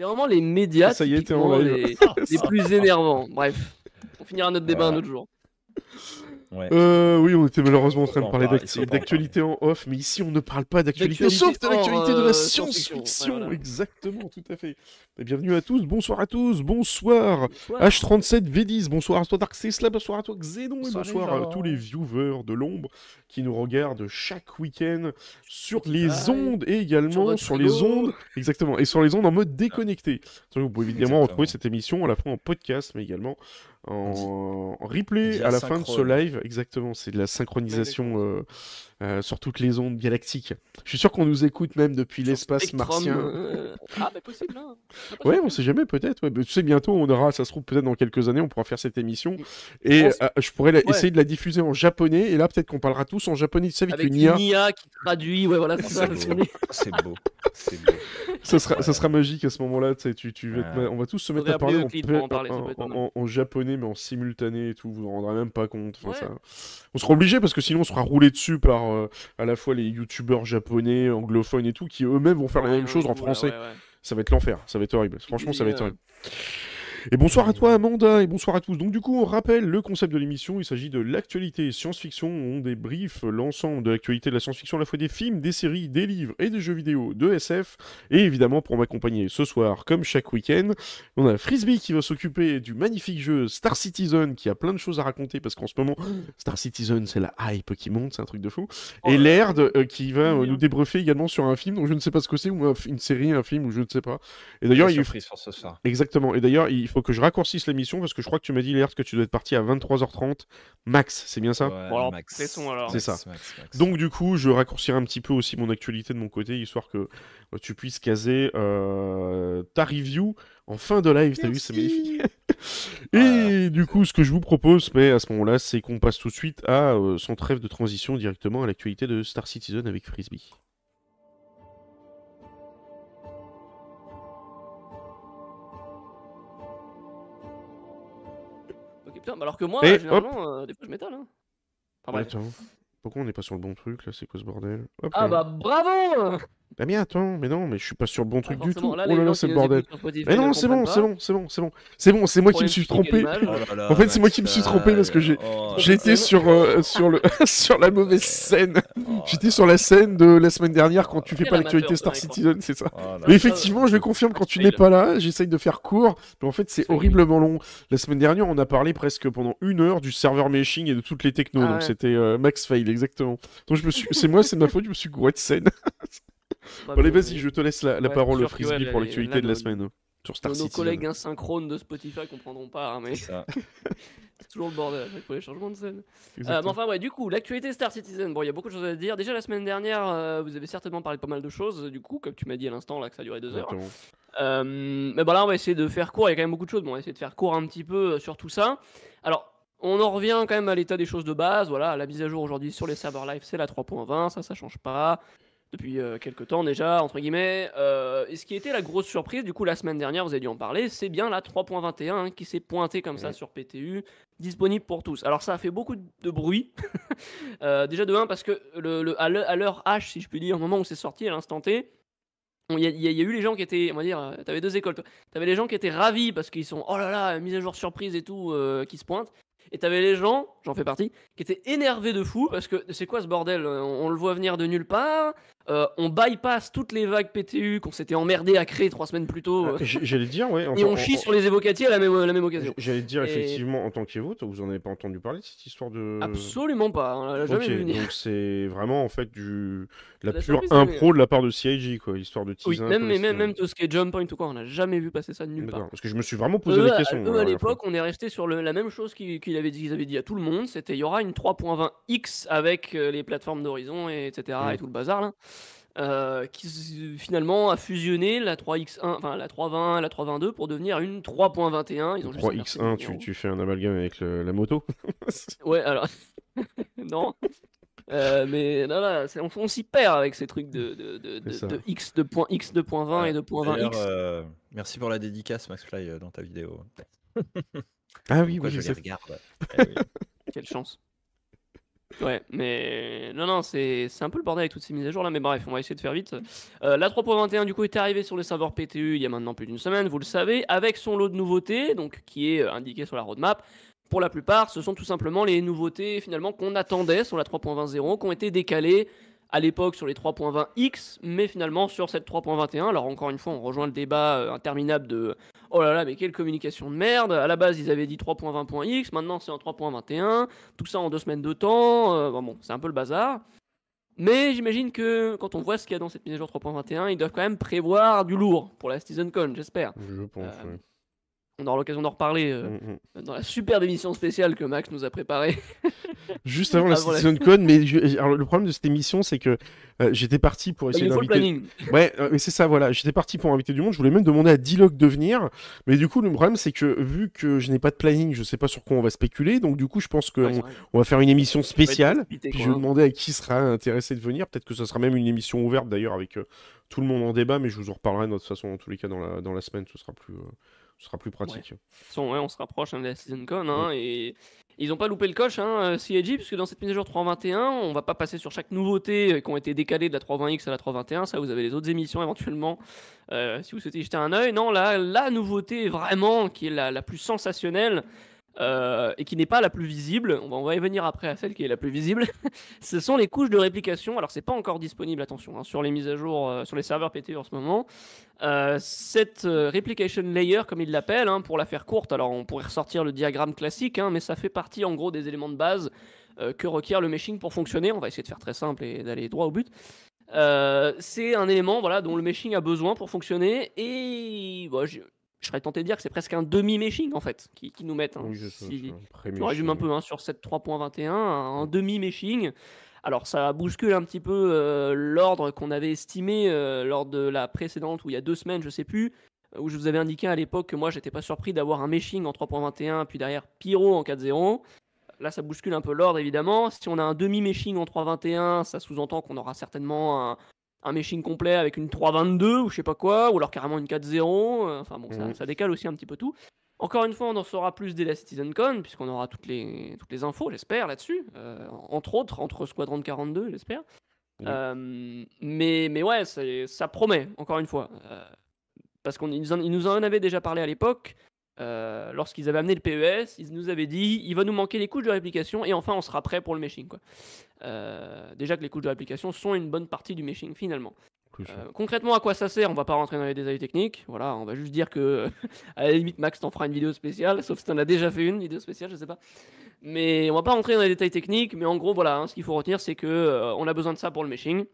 C'est vraiment les médias les plus énervants. Bref, on finira notre débat un autre jour. Ouais. Oui, on était malheureusement en train de parler d'actualité en off, mais ici on ne parle pas d'actualité, sauf de l'actualité de la science-fiction. Voilà. Exactement, tout à fait. Et bienvenue à tous, bonsoir à tous, bonsoir, H37V10, bonsoir à toi Darksesla, bonsoir à toi Xenon, bonsoir, bonsoir à tous les viewers de l'ombre qui nous regardent chaque week-end sur les ondes et également sur les ondes, exactement, et sur les ondes en mode déconnecté. Donc, vous pouvez évidemment retrouver cette émission à la fois en podcast, mais également en replay à la fin de ce live. Exactement, c'est de la synchronisation sur toutes les ondes galactiques. Je suis sûr qu'on nous écoute même depuis l'espace martien. Ah, mais possible, hein. Ouais, on sait jamais, peut-être. Ouais. Tu sais, bientôt, on aura, ça se trouve, peut-être dans quelques années, on pourra faire cette émission. Et je pourrais essayer de la diffuser en japonais. Et là, peut-être qu'on parlera tous en japonais. Tu sais, avec une IA. Avec une IA qui traduit. Ouais, voilà, c'est ça. C'est beau. C'est beau. Ça sera magique à ce moment-là. On va tous se mettre à parler en japonais, mais en simultané et tout. Vous vous en rendrez même pas compte. Enfin, on sera obligé parce que sinon, on sera roulé dessus par à la fois les youtubeurs japonais, anglophones et tout, qui eux-mêmes vont faire la même chose en français. Ça va être l'enfer, ça va être horrible. Franchement, ça va être horrible. Et bonsoir à toi Amanda, et bonsoir à tous. Donc du coup, on rappelle le concept de l'émission, il s'agit de l'actualité science-fiction, on débriefe l'ensemble de l'actualité de la science-fiction, à la fois des films, des séries, des livres et des jeux vidéo de SF. Et évidemment, pour m'accompagner ce soir, comme chaque week-end, on a Frisbee qui va s'occuper du magnifique jeu Star Citizen, qui a plein de choses à raconter, parce qu'en ce moment, Star Citizen, c'est la hype qui monte, c'est un truc de fou. Et Laird qui va nous débriefer également sur un film, dont je ne sais pas ce que c'est, ou une série, un film, ou je ne sais pas. Et d'ailleurs, il... Exactement, et d'ailleurs, il faut que je raccourcisse l'émission parce que je crois que tu m'as dit, Laird, que tu dois être parti à 23h30 max, c'est bien ça? Ouais, bon, c'est ça. Max. Donc du coup, je raccourcirai un petit peu aussi mon actualité de mon côté, histoire que tu puisses caser ta review en fin de live. T'as vu, c'est magnifique. Et du coup, ce que je vous propose, mais à ce moment-là, c'est qu'on passe tout de suite à son trêve de transition directement à l'actualité de Star Citizen avec Frisbee. Alors que moi, généralement, des fois je m'étale. Hein. Enfin, attends, pourquoi on n'est pas sur le bon truc là? C'est quoi ce bordel? Hop, bah bravo! Bah mais attends, mais non, mais je suis pas sur le bon truc du tout. Là, oh là là, c'est le bordel. Mais non, c'est bon, c'est bon, c'est bon, c'est bon. C'est bon, c'est moi qui me suis trompé. En fait, c'est moi qui me suis trompé parce que j'étais sur la mauvaise scène. J'étais sur la scène de la semaine dernière quand tu fais pas l'actualité Star Citizen, c'est ça. Mais effectivement, je le confirme, quand tu n'es pas là, j'essaye de faire court, mais en fait, c'est horriblement long. La semaine dernière, on a parlé presque pendant une heure du serveur meshing et de toutes les technos, donc c'était max fail, exactement. Donc c'est moi, c'est ma faute, je me suis gouré de scène. Bon, allez, vas-y, je te laisse la parole, Frisbee, pour l'actualité de la semaine sur Star Citizen. Nos collègues asynchrones de Spotify comprendront pas, hein, mais c'est toujours le bordel pour les changements de scène. Mais enfin, ouais, du coup, l'actualité Star Citizen. Bon, il y a beaucoup de choses à dire. Déjà, la semaine dernière, vous avez certainement parlé de pas mal de choses, du coup, comme tu m'as dit à l'instant, là, que ça durait 2 heures. Mais bon, là, on va essayer de faire court. Il y a quand même beaucoup de choses, bon, on va essayer de faire court un petit peu sur tout ça. Alors, on en revient quand même à l'état des choses de base. Voilà, la mise à jour aujourd'hui sur les serveurs live, c'est la 3.20, ça change pas depuis quelques temps déjà, entre guillemets. Et ce qui était la grosse surprise, du coup, la semaine dernière, vous avez dû en parler, c'est bien la 3.21 hein, qui s'est pointée comme ça sur PTU, disponible pour tous. Alors ça a fait beaucoup de bruit, déjà de 1, parce que à l'heure H, si je puis dire, au moment où c'est sorti, à l'instant T, il y a eu les gens qui étaient, on va dire, t'avais deux écoles, toi. T'avais les gens qui étaient ravis parce qu'ils sont, oh là là, mise à jour surprise et tout, qui se pointent. Et t'avais les gens, j'en fais partie, qui étaient énervés de fou, parce que c'est quoi ce bordel? On le voit venir de nulle part, on bypass toutes les vagues PTU qu'on s'était emmerdé à créer 3 semaines plus tôt. J'allais dire, ouais. Et on chie sur les évocatiers à la même occasion. J'allais dire, effectivement, en tant qu'évote, vous en avez pas entendu parler de cette histoire de... Absolument pas, on l'a jamais vu venir. Donc c'est vraiment, en fait, la pure impro de la part de CIG, quoi, histoire de teaser. Oui, même tout ce qui est Jump Point ou quoi, on n'a jamais vu passer ça de nulle part. Parce que je me suis vraiment posé la question. À l'époque, on est resté sur la même chose qu'ils avaient dit à tout le monde, c'était il y aura une 3.20x avec les plateformes d'Horizon, et etc. Et tout le bazar là, qui finalement a fusionné la 3x1, enfin la 3.20, la 3.22 pour devenir une 3.21. Ils ont 3x1, tu fais un amalgame avec la moto. Ouais, alors non. Mais non, là, on s'y perd avec ces trucs de X, de point X, de point 20 et de point 20X. Merci pour la dédicace, Max Fly, dans ta vidéo. Ah oui, pourquoi oui, je les regarde. Quelle chance. Ouais, mais non, non, c'est un peu le bordel avec toutes ces mises à jour là, mais bref, on va essayer de faire vite. La 3.21 du coup est arrivée sur les serveurs PTU il y a maintenant plus d'une semaine, vous le savez, avec son lot de nouveautés, donc qui est indiqué sur la roadmap. Pour la plupart, ce sont tout simplement les nouveautés finalement qu'on attendait sur la 3.20, qui ont été décalées à l'époque sur les 3.20X, mais finalement sur cette 3.21. Alors encore une fois, on rejoint le débat interminable de « Oh là là, mais quelle communication de merde !» À la base, ils avaient dit 3.20.x, maintenant c'est en 3.21, tout ça en 2 semaines de temps, bon, c'est un peu le bazar. Mais j'imagine que quand on voit ce qu'il y a dans cette mise à jour 3.21, ils doivent quand même prévoir du lourd pour la CitizenCon, j'espère. Je pense, oui. On aura l'occasion d'en reparler dans la superbe émission spéciale que Max nous a préparée. Juste avant la CitizenCon, mais alors, le problème de cette émission, c'est que j'étais parti pour essayer d'inviter... Ouais, c'est ça, voilà. J'étais parti pour inviter du monde. Je voulais même demander à Diloc de venir. Mais du coup, le problème, c'est que vu que je n'ai pas de planning, je ne sais pas sur quoi on va spéculer. Donc du coup, je pense qu'on va faire une émission spéciale. Puis je vais demander à qui sera intéressé de venir. Peut-être que ce sera même une émission ouverte, d'ailleurs, avec tout le monde en débat. Mais je vous en reparlerai de toute façon, en tous les cas, dans la semaine. Ce sera plus... Ce sera plus pratique. Ouais. Ouais, on se rapproche de la SeasonCon, et ils n'ont pas loupé le coche, CIG, puisque dans cette mise à jour 3.21, on va pas passer sur chaque nouveauté qui ont été décalées de la 3.20X à la 3.21. Ça, vous avez les autres émissions éventuellement, si vous souhaitez y jeter un œil. Non, la nouveauté vraiment qui est la plus sensationnelle et qui n'est pas la plus visible, on va y venir après à celle qui est la plus visible, ce sont les couches de réplication. Alors, c'est pas encore disponible, attention, sur les mises à jour, sur les serveurs PTU en ce moment. Cette replication layer, comme ils l'appellent, pour la faire courte, alors on pourrait ressortir le diagramme classique, mais ça fait partie en gros des éléments de base que requiert le meshing pour fonctionner. On va essayer de faire très simple et d'aller droit au but. C'est un élément dont le meshing a besoin pour fonctionner, et je serais tenté de dire que c'est presque un demi-meshing en fait qui nous mettent. Oui, si on résume un peu sur cette 3.21, un demi-meshing. Alors ça bouscule un petit peu l'ordre qu'on avait estimé lors de la précédente, ou il y a 2 semaines, je sais plus, où je vous avais indiqué à l'époque que moi j'étais pas surpris d'avoir un meshing en 3.21, puis derrière Pyro en 4.0. Là ça bouscule un peu l'ordre évidemment. Si on a un demi-meshing en 3.21, ça sous-entend qu'on aura certainement un meshing complet avec une 3.22 ou je sais pas quoi, ou alors carrément une 4.0. Enfin bon, ça décale aussi un petit peu tout. Encore une fois, on en saura plus dès la CitizenCon, puisqu'on aura toutes les infos, j'espère, là-dessus. Entre autres, entre Squadron 42, j'espère. Oui. Mais ouais, ça promet, encore une fois. Parce qu'ils nous en avaient déjà parlé à l'époque. Lorsqu'ils avaient amené le PES, ils nous avaient dit « Il va nous manquer les couches de réplication, et enfin, on sera prêt pour le meshing. » Déjà que les couches de réplication sont une bonne partie du meshing, finalement. Concrètement, à quoi ça sert? On va pas rentrer dans les détails techniques. Voilà, on va juste dire que, à la limite, Max t'en fera une vidéo spéciale, sauf si t'en as déjà fait une vidéo spéciale, je sais pas. Mais on va pas rentrer dans les détails techniques. Mais en gros, voilà, ce qu'il faut retenir, c'est que on a besoin de ça pour le meshing,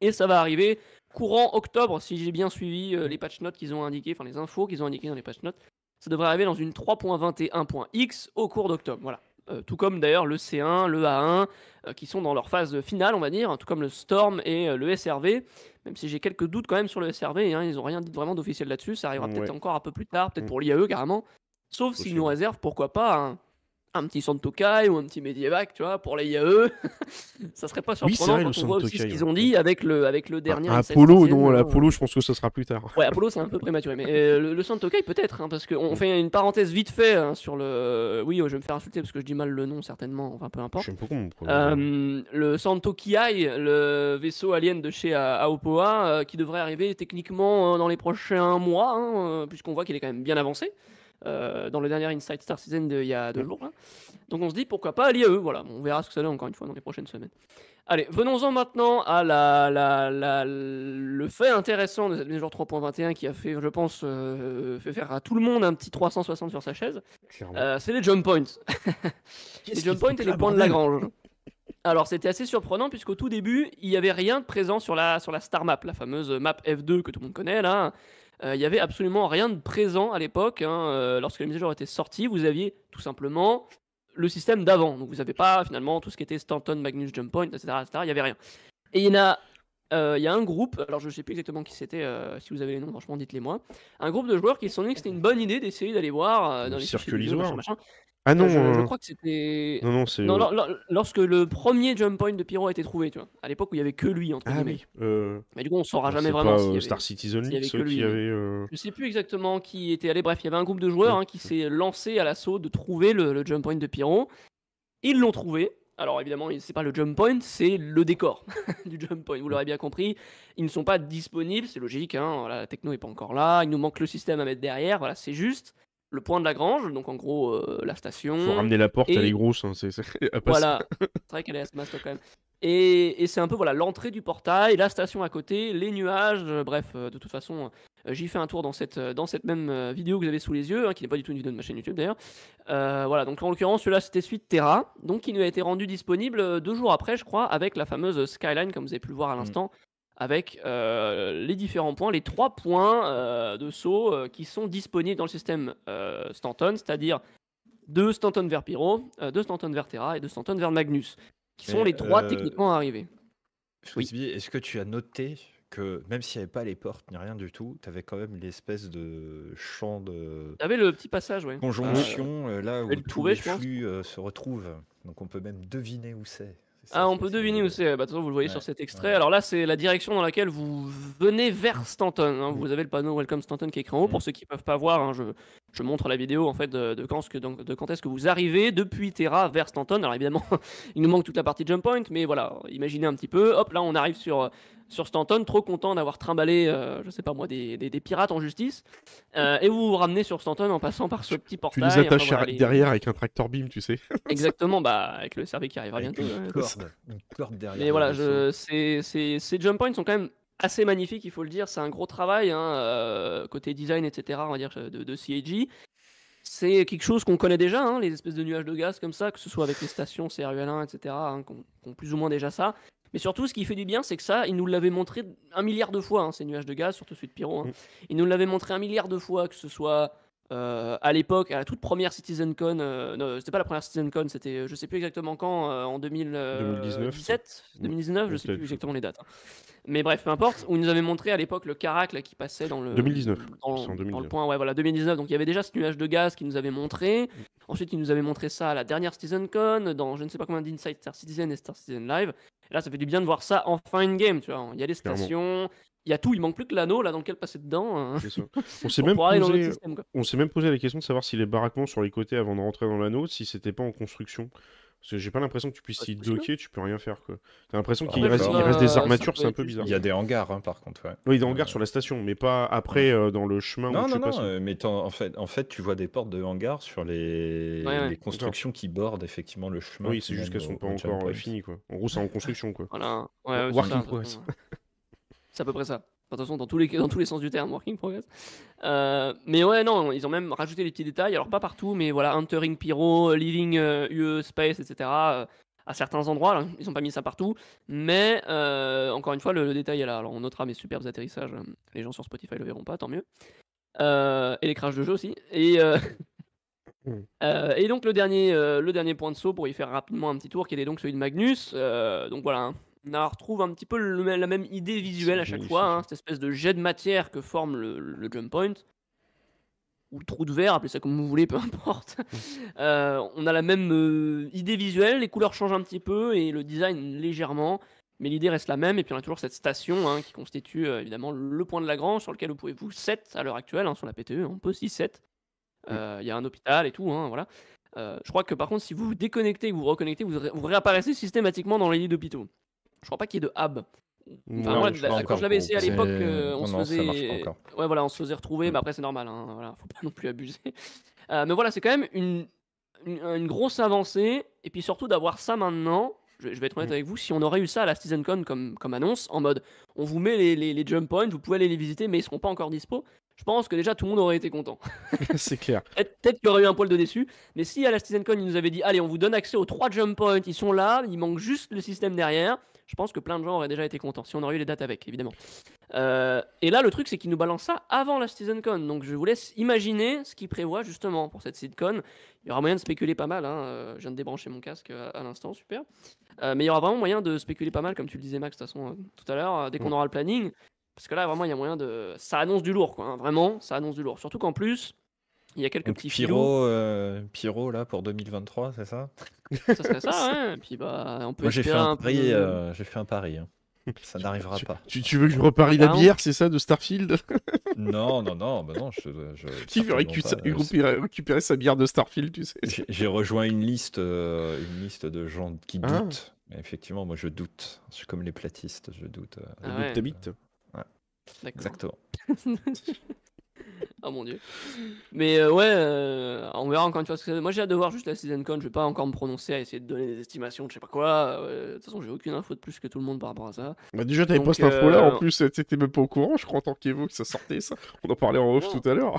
et ça va arriver courant octobre, si j'ai bien suivi les patch notes qu'ils ont indiquées, enfin les infos qu'ils ont indiquées dans les patch notes. Ça devrait arriver dans une 3.21.x au cours d'octobre. Voilà. Tout comme d'ailleurs le C1, le A1, qui sont dans leur phase finale, on va dire, tout comme le Storm et le SRV, même si j'ai quelques doutes quand même sur le SRV, ils n'ont rien dit vraiment d'officiel là-dessus, ça arrivera peut-être encore un peu plus tard, peut-être pour l'IAE carrément, sauf s'ils nous réservent, pourquoi pas, un petit Santokai ou un petit Medievac, tu vois, pour l'IAE, ça serait pas surprenant quand on voit aussi ce qu'ils ont dit avec le dernier... Apollo, non, l'Apollo, je pense que ça sera plus tard. Ouais, Apollo, c'est un peu prématuré, mais le Santokai peut-être, parce qu'on fait une parenthèse vite fait sur le... Oui, je vais me faire insulter parce que je dis mal le nom, certainement, enfin, peu importe. Je sais pas comment on le Santokai, le vaisseau alien de chez Aopoa, qui devrait arriver techniquement dans les prochains mois, puisqu'on voit qu'il est quand même bien avancé. Dans le dernier Inside Star Citizen il y a 2 jours. Donc on se dit pourquoi pas l'IAE, voilà, on verra ce que ça donne encore une fois dans les prochaines semaines. Allez, venons-en maintenant à le fait intéressant de cette mise à jour 3.21 qui a fait, je pense, fait faire à tout le monde un petit 360 sur sa chaise. C'est les jump points. Les jump points et les points de Lagrange. Alors c'était assez surprenant puisqu'au tout début, il n'y avait rien de présent sur la Star Map, la fameuse map F2 que tout le monde connaît là. Il n'y avait absolument rien de présent à l'époque. Lorsque la mise à jour était sortie, vous aviez tout simplement le système d'avant. Donc vous n'avez pas finalement tout ce qui était Stanton, Magnus, Jump Point, etc. Il n'y avait rien. Et il y a un groupe, alors je ne sais plus exactement qui c'était, si vous avez les noms, franchement dites-les moi. Un groupe de joueurs qui se sont dit que c'était une bonne idée d'essayer d'aller voir dans les fichiers vidéo, machin. Ah non, je crois que c'était... Non, c'est... Non, lorsque le premier jump point de Pyro a été trouvé, tu vois, à l'époque où il n'y avait que lui, entre guillemets. Oui, mais du coup, on ne saura jamais vraiment s'il y avait... Star Citizen League, ceux qui avaient... Je ne sais plus exactement qui était allé. Bref, il y avait un groupe de joueurs qui s'est lancé à l'assaut de trouver le jump point de Pyro. Ils l'ont trouvé. Alors évidemment, c'est pas le jump point, c'est le décor du jump point, vous l'aurez bien compris. Ils ne sont pas disponibles, c'est logique, hein, voilà, la techno n'est pas encore là, il nous manque le système à mettre derrière, voilà, c'est juste le point de Lagrange, donc en gros la station... Faut ramener la porte, et... elle est grosse, hein, voilà, c'est vrai qu'elle est à ce master quand même. Et c'est un peu voilà l'entrée du portail, la station à côté, les nuages, bref, de toute façon... J'y fais un tour dans cette même vidéo que vous avez sous les yeux, hein, qui n'est pas du tout une vidéo de ma chaîne YouTube d'ailleurs. Voilà, donc en l'occurrence, celui-là, c'était celui de Terra, donc qui nous a été rendu disponible 2 jours après, je crois, avec la fameuse Skyline, comme vous avez pu le voir à l'instant, avec les différents points, les 3 points de saut qui sont disponibles dans le système Stanton, c'est-à-dire 2 Stanton vers Pyro, 2 Stanton vers Terra et 2 Stanton vers Magnus, qui sont les 3 techniquement arrivés. Frisbee, oui. Est-ce que tu as noté que même s'il n'y avait pas les portes ni rien du tout, tu avais quand même l'espèce de champ de... Tu avais le petit passage, oui. Conjonction, là où tous les flux se retrouvent. Donc on peut même deviner où c'est. Ah, on peut deviner où c'est. Bah, vous le voyez sur cet extrait. Ouais. Alors là, c'est la direction dans laquelle vous venez vers Stanton. Hein. Vous avez le panneau Welcome Stanton qui est écrit en haut. Pour ceux qui ne peuvent pas voir, hein, je montre la vidéo en fait, de quand est-ce que vous arrivez depuis Terra vers Stanton. Alors évidemment, il nous manque toute la partie Jump Point, mais voilà, imaginez un petit peu. Hop, là, on arrive sur Stanton, trop content d'avoir trimballé, je sais pas moi, des pirates en justice. Et vous vous ramenez sur Stanton en passant par ce petit portail. Tu les attaches enfin, voilà, derrière avec un tractor beam, tu sais. Exactement, bah, avec le cerveau qui arrivera bientôt. Une corde derrière. Mais voilà, ces jump points sont quand même assez magnifiques, il faut le dire. C'est un gros travail, hein, côté design, etc., on va dire, de CAG. C'est quelque chose qu'on connaît déjà, hein, les espèces de nuages de gaz comme ça, que ce soit avec les stations CRUL1, etc., hein, qu'on plus ou moins déjà ça. Mais surtout, ce qui fait du bien, c'est que ça, ils nous l'avaient montré 1 milliard de fois, hein, ces nuages de gaz, surtout celui de Pyro. Hein. Ils nous l'avaient montré 1 milliard de fois, que ce soit à l'époque, à la toute première CitizenCon. Non, c'était pas la première CitizenCon, c'était je sais plus exactement quand, en 2019, je sais plus exactement les dates. Hein. Mais bref, peu importe, on nous avait montré à l'époque le carac là, qui passait dans le. 2019. Dans le point, ouais, voilà, 2019. Donc il y avait déjà ce nuage de gaz qui nous avait montré. Ensuite, il nous avait montré ça à la dernière CitizenCon, dans je ne sais pas combien d'Inside Star Citizen et Star Citizen Live. Et là, ça fait du bien de voir ça en fin game, tu vois. Il y a les stations, il y a tout, il manque plus que l'anneau là dans lequel passer dedans. C'est ça. On s'est même posé la question de savoir si les baraquements sur les côtés avant de rentrer dans l'anneau, si c'était pas en construction. Parce que j'ai pas l'impression que tu puisses y docker, tu peux rien faire quoi. T'as l'impression qu'il reste des armatures, c'est un peu bizarre. Il y a des hangars hein, par contre. Ouais. Oui, des hangars sur la station, mais pas après dans le chemin où tu passes. Non, mais en fait, tu vois des portes de hangars sur les constructions qui bordent effectivement le chemin. Oui, c'est juste qu'elles sont pas encore finies quoi. En gros, c'est en construction quoi. Voilà. Ouais, working progress. C'est à peu près ça. Attention, dans tous les sens du terme, working progress. Mais ouais, non, ils ont même rajouté les petits détails. Alors, pas partout, mais voilà, Entering Pyro, Leaving UE, Space, etc. À certains endroits, là, ils n'ont pas mis ça partout. Mais encore une fois, le détail est là. Alors, on notera mes superbes atterrissages. Les gens sur Spotify ne le verront pas, tant mieux. Et les crashs de jeu aussi. Et donc, le dernier point de saut pour y faire rapidement un petit tour, qui était donc celui de Magnus. Donc voilà. Hein. On retrouve un petit peu la même idée visuelle à chaque fois, hein, cette espèce de jet de matière que forme le jump point, ou le trou de verre, appelez ça comme vous voulez, peu importe. On a la même idée visuelle, les couleurs changent un petit peu, et le design légèrement, mais l'idée reste la même, et puis on a toujours cette station hein, qui constitue évidemment le point de Lagrange, sur lequel vous pouvez vous 7 à l'heure actuelle, hein, sur la PTE, on peut 6-7, il y a un hôpital et tout, hein, voilà. Je crois que par contre, si vous vous déconnectez et que vous vous reconnectez, vous réapparaissez systématiquement dans les lits d'hôpitaux. Je crois pas qu'il y ait de hub. Enfin, ouais, quand je l'avais essayé à l'époque, on se faisait retrouver. Mais après, c'est normal. Hein, voilà, faut pas non plus abuser. Mais voilà, c'est quand même une grosse avancée. Et puis surtout d'avoir ça maintenant. Je vais être honnête avec vous. Si on aurait eu ça à la CitizenCon comme annonce, en mode, on vous met les jump points, vous pouvez aller les visiter, mais ils seront pas encore dispo. Je pense que déjà tout le monde aurait été content. C'est clair. Peut-être qu'il y aurait eu un poil de déçu. Mais si à la CitizenCon, ils nous avaient dit, allez, on vous donne accès aux 3 jump points, ils sont là, il manque juste le système derrière. Je pense que plein de gens auraient déjà été contents, si on aurait eu les dates avec, évidemment. Et là, le truc, c'est qu'ils nous balancent ça avant la CitizenCon. Donc, je vous laisse imaginer ce qu'ils prévoient, justement, pour cette CitizenCon. Il y aura moyen de spéculer pas mal. Hein. Je viens de débrancher mon casque à l'instant, super. Mais il y aura vraiment moyen de spéculer pas mal, comme tu le disais, Max, de toute façon, tout à l'heure, dès qu'on aura le planning. Parce que là, vraiment, il y a moyen de... Ça annonce du lourd, quoi. Hein. Vraiment, ça annonce du lourd. Surtout qu'en plus... Il y a quelques petits filous. Pyro, là, pour 2023, c'est ça? Ça serait ça, hein. Puis, bah, on peut... Moi, j'ai fait un pari. Hein. Ça n'arrivera pas. Tu veux que je reparie la bière, c'est ça, de Starfield? Non, non, non, bah non. Qui veut récupérer sa bière de Starfield, tu sais? J'ai rejoint une liste de gens qui doutent. Mais effectivement, moi je doute. Je suis comme les platistes, je doute. Je doute ouais. Exactement. Oh mon dieu. Mais ouais, on verra encore une fois. Moi j'ai hâte de voir juste la CitizenCon. Je vais pas encore me prononcer à essayer de donner des estimations, je sais pas quoi. De toute façon, j'ai aucune info de plus que tout le monde par rapport à ça. Bah déjà, t'avais pas cette info là. En plus, t'étais même pas au courant, je crois, en tant qu'Evo, que ça sortait ça. On en parlait en off tout à l'heure.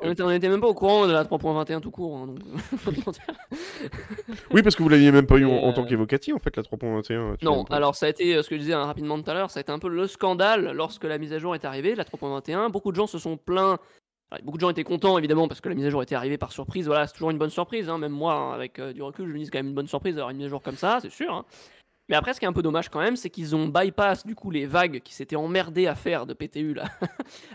On était même pas au courant de la 3.21 tout court. Hein, donc... oui, parce que vous l'aviez même pas eu en tant qu'évocatif en fait, la 3.21. Non, alors ça a été ce que je disais rapidement tout à l'heure. Ça a été un peu le scandale lorsque la mise à jour est arrivée, la 3.21. Beaucoup de gens se sont plaints. Alors, beaucoup de gens étaient contents évidemment parce que la mise à jour était arrivée par surprise, voilà, c'est toujours une bonne surprise, hein. Même moi hein, avec du recul je me dis c'est quand même une bonne surprise d'avoir une mise à jour comme ça, c'est sûr. Hein. Mais après ce qui est un peu dommage quand même c'est qu'ils ont bypass du coup les vagues qui s'étaient emmerdées à faire de PTU là,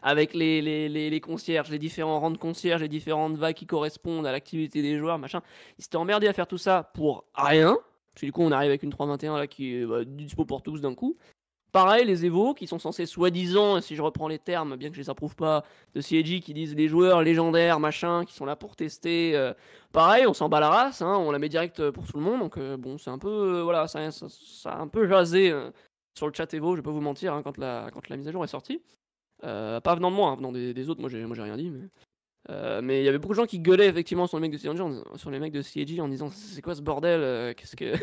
avec les concierges, les différents rangs de concierges, les différentes vagues qui correspondent à l'activité des joueurs, machin. Ils s'étaient emmerdés à faire tout ça pour rien, parce que du coup on arrive avec une 3.21 là qui est dispo pour tous d'un coup. Pareil, les évos qui sont censés soi-disant, si je reprends les termes, bien que je les approuve pas, de CIG qui disent les joueurs légendaires, machin, qui sont là pour tester. Pareil, on s'en bat la race, hein, on la met direct pour tout le monde. Donc bon, c'est un peu, voilà, ça a un peu jasé sur le chat évo, je peux vous mentir, hein, quand la mise à jour est sortie. Pas venant de moi, hein, venant des autres, moi j'ai rien dit. Mais il y avait beaucoup de gens qui gueulaient effectivement sur les mecs de CIG en disant c'est quoi ce bordel, qu'est-ce que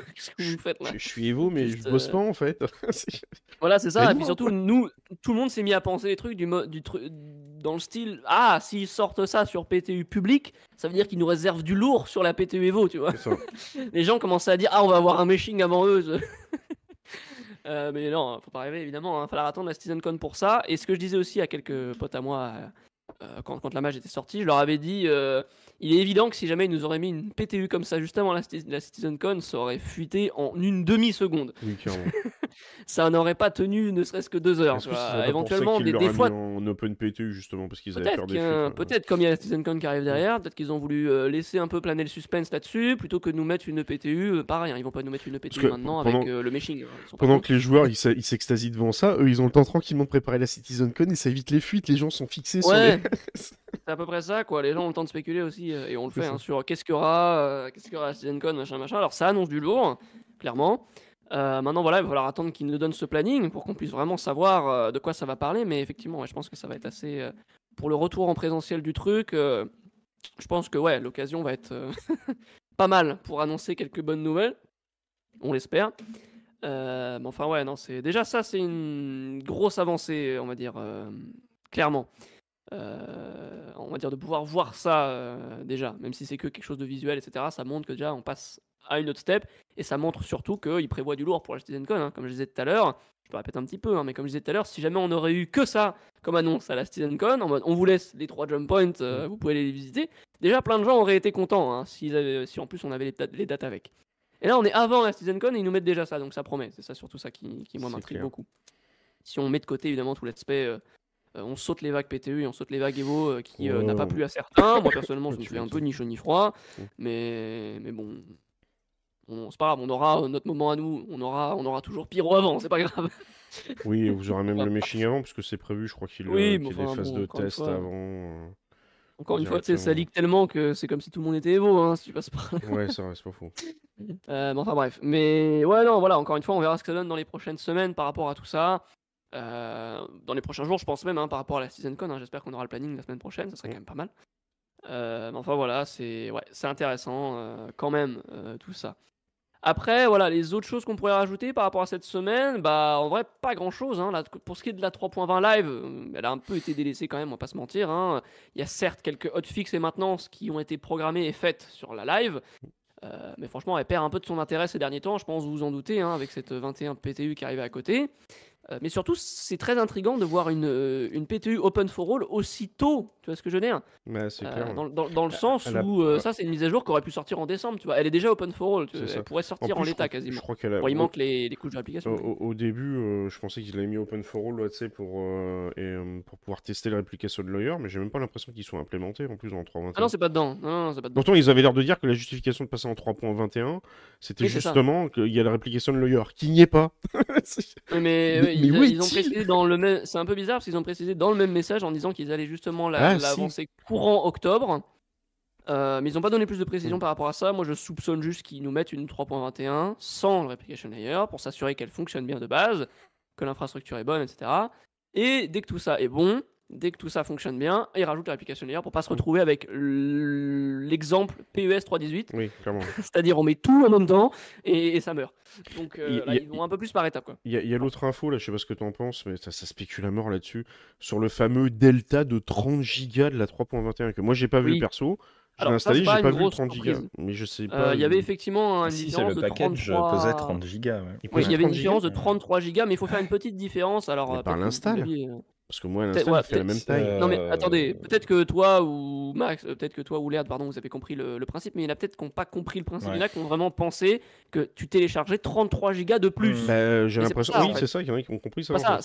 vous faites là, je suis évo mais je bosse pas en fait. Voilà c'est ça, et puis surtout nous, tout le monde s'est mis à penser des trucs dans le style ah s'ils sortent ça sur PTU public ça veut dire qu'ils nous réservent du lourd sur la PTU évo tu vois. Les gens commençaient à dire ah on va avoir un meshing avant eux. Mais non faut pas rêver évidemment, hein. Falloir attendre la CitizenCon pour ça, et ce que je disais aussi à quelques potes à moi quand la mage était sortie, je leur avais dit il est évident que si jamais ils nous auraient mis une PTU comme ça juste avant la CitizenCon, ça aurait fuité en une demi-seconde. Oui, ça n'aurait pas tenu ne serait-ce que 2 heures. Éventuellement, des fois. On open PTU justement parce qu'ils avaient peur des fuites. Peut-être, comme il y a la CitizenCon qui arrive derrière, peut-être qu'ils ont voulu laisser un peu planer le suspense là-dessus plutôt que nous mettre une PTU. Pareil, hein, ils vont pas nous mettre une PTU maintenant avec le meshing. Pendant que les joueurs ils s'extasient devant ça, eux ils ont le temps tranquillement de préparer la CitizenCon et ça évite les fuites. Les gens sont fixés sur les. C'est à peu près ça, quoi. Les gens ont le temps de spéculer aussi, et on le fait hein, sur qu'est-ce qu'il y aura à CitizenCon, machin, machin. Alors ça annonce du lourd, clairement. Maintenant, voilà, il va falloir attendre qu'ils nous donnent ce planning pour qu'on puisse vraiment savoir de quoi ça va parler. Mais effectivement, ouais, je pense que ça va être assez pour le retour en présentiel du truc. Je pense que ouais, l'occasion va être pas mal pour annoncer quelques bonnes nouvelles. On l'espère. Mais enfin ouais, non, c'est déjà ça, c'est une grosse avancée, on va dire clairement. On va dire de pouvoir voir ça déjà, même si c'est que quelque chose de visuel, etc. Ça montre que déjà on passe à une autre step, et ça montre surtout qu'ils prévoient du lourd pour la CitizenCon, hein, comme je disais tout à l'heure. Je le répète un petit peu, hein, mais comme je disais tout à l'heure, si jamais on aurait eu que ça comme annonce à la CitizenCon, en mode on vous laisse les 3 jump points, vous pouvez les visiter, déjà plein de gens auraient été contents hein, si en plus on avait les dates avec. Et là on est avant la CitizenCon et ils nous mettent déjà ça, donc ça promet. C'est ça surtout ça qui moi m'intrigue beaucoup. Si on met de côté évidemment tout l'aspect. On saute les vagues PTU et on saute les vagues Evo qui n'a pas plu à certains. Moi personnellement je me fais un peu ni chaud ni froid, mais bon, c'est pas grave, on aura notre moment à nous, on aura toujours Pyro avant, c'est pas grave. Oui, vous aurez même le meshing avant parce que c'est prévu, je crois qu'il y a des phases de test avant. Encore une fois, ça leak tellement que c'est comme si tout le monde était Evo, hein, si tu passes par là. Ouais, c'est vrai, c'est pas faux. Bon, enfin bref, mais ouais, non, voilà, encore une fois, on verra ce que ça donne dans les prochaines semaines par rapport à tout ça. Dans les prochains jours, je pense même hein, par rapport à la CitizenCon. Hein, j'espère qu'on aura le planning la semaine prochaine, ça serait quand même pas mal. Mais enfin voilà, c'est intéressant quand même tout ça. Après voilà, les autres choses qu'on pourrait rajouter par rapport à cette semaine, bah en vrai pas grand chose. Hein, pour ce qui est de la 3.20 live, elle a un peu été délaissée quand même, on va pas se mentir. Hein. Il y a certes quelques hotfix et maintenances qui ont été programmées et faites sur la live. Mais franchement, elle perd un peu de son intérêt ces derniers temps, je pense vous vous en doutez, hein, avec cette 21 PTU qui arrivait à côté. Mais surtout, c'est très intriguant de voir une PTU open for all aussi tôt, tu vois ce que je veux dire ? Bah, c'est clair. Dans le sens où ça, c'est une mise à jour qui aurait pu sortir en décembre, tu vois. Elle est déjà open for all, elle pourrait sortir en l'état quasiment. Je crois qu'elle a... bon, il manque les couches de l'application. Au début, je pensais qu'ils l'avaient mis open for all, tu sais, pour pouvoir tester l'application de Lawyer, mais j'ai même pas l'impression qu'ils sont implémentés en plus en 3.21. Ah non, c'est pas dedans. Pourtant, ils avaient l'air de dire que la justification de passer en 3.21, c'était justement qu'il y a l'application de Lawyer qui n'y est pas. Mais ils ont précisé dans le même... C'est un peu bizarre parce qu'ils ont précisé dans le même message en disant qu'ils allaient justement l'avancer courant octobre. Mais ils n'ont pas donné plus de précision par rapport à ça. Moi, je soupçonne juste qu'ils nous mettent une 3.21 sans le Replication Layer pour s'assurer qu'elle fonctionne bien de base, que l'infrastructure est bonne, etc. Et dès que tout ça est bon, dès que tout ça fonctionne bien, ils rajoutent le Replication Layer pour ne pas se retrouver avec l'exemple PES 3.18. Oui, clairement. C'est-à-dire, on met tout en même temps et ça meurt. Donc, ils vont un peu plus par étapes. Il y a l'autre info, là, je ne sais pas ce que tu en penses, mais ça spécule à mort là-dessus, sur le fameux delta de 30 gigas de la 3.21 que moi, je n'ai pas vu perso. Je l'ai installé, je n'ai pas vu 30 gigas. Mais je sais pas. Il y avait effectivement une différence de 33... pesait 30 gigas. Ouais. Oui, il y avait une différence de 33 gigas, mais il faut faire une petite différence. Alors, par l'install. Parce que moi, à l'instant, il fait la même taille. Non, mais attendez, peut-être que toi ou Max, peut-être que toi ou Léa, pardon, vous avez compris le principe, mais il y en a peut-être qui n'ont pas compris le principe. Il y en a qui ont vraiment pensé que tu téléchargeais 33 gigas de plus. Bah, j'ai l'impression, oui, c'est ça, il y en a qui ont compris ça.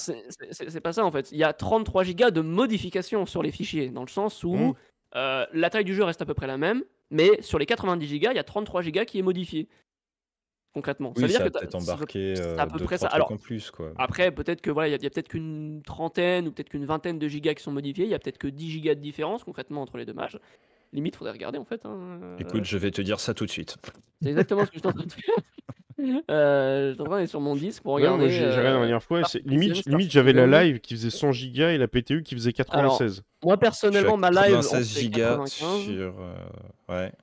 C'est pas ça, en fait. Il y a 33 gigas de modifications sur les fichiers, dans le sens où la taille du jeu reste à peu près la même, mais sur les 90 gigas, il y a 33 gigas qui est modifié. Concrètement, oui, ça veut dire que tu as embarqué à peu près ça. Alors, en plus, quoi. Après, peut-être que voilà, il y a peut-être qu'une trentaine ou peut-être qu'une vingtaine de gigas qui sont modifiés. Il y a peut-être que 10 gigas de différence concrètement entre les deux matchs. Limite, faudrait regarder en fait. Hein. Écoute, je vais te dire ça tout de suite. C'est exactement ce que je t'en train de dire. Je t'en train sur mon disque pour regarder. J'ai regardé la dernière fois. Limite, j'avais la live qui faisait 100 gigas et la PTU qui faisait 96. Alors, moi personnellement, ma live 96 gigas sur ouais.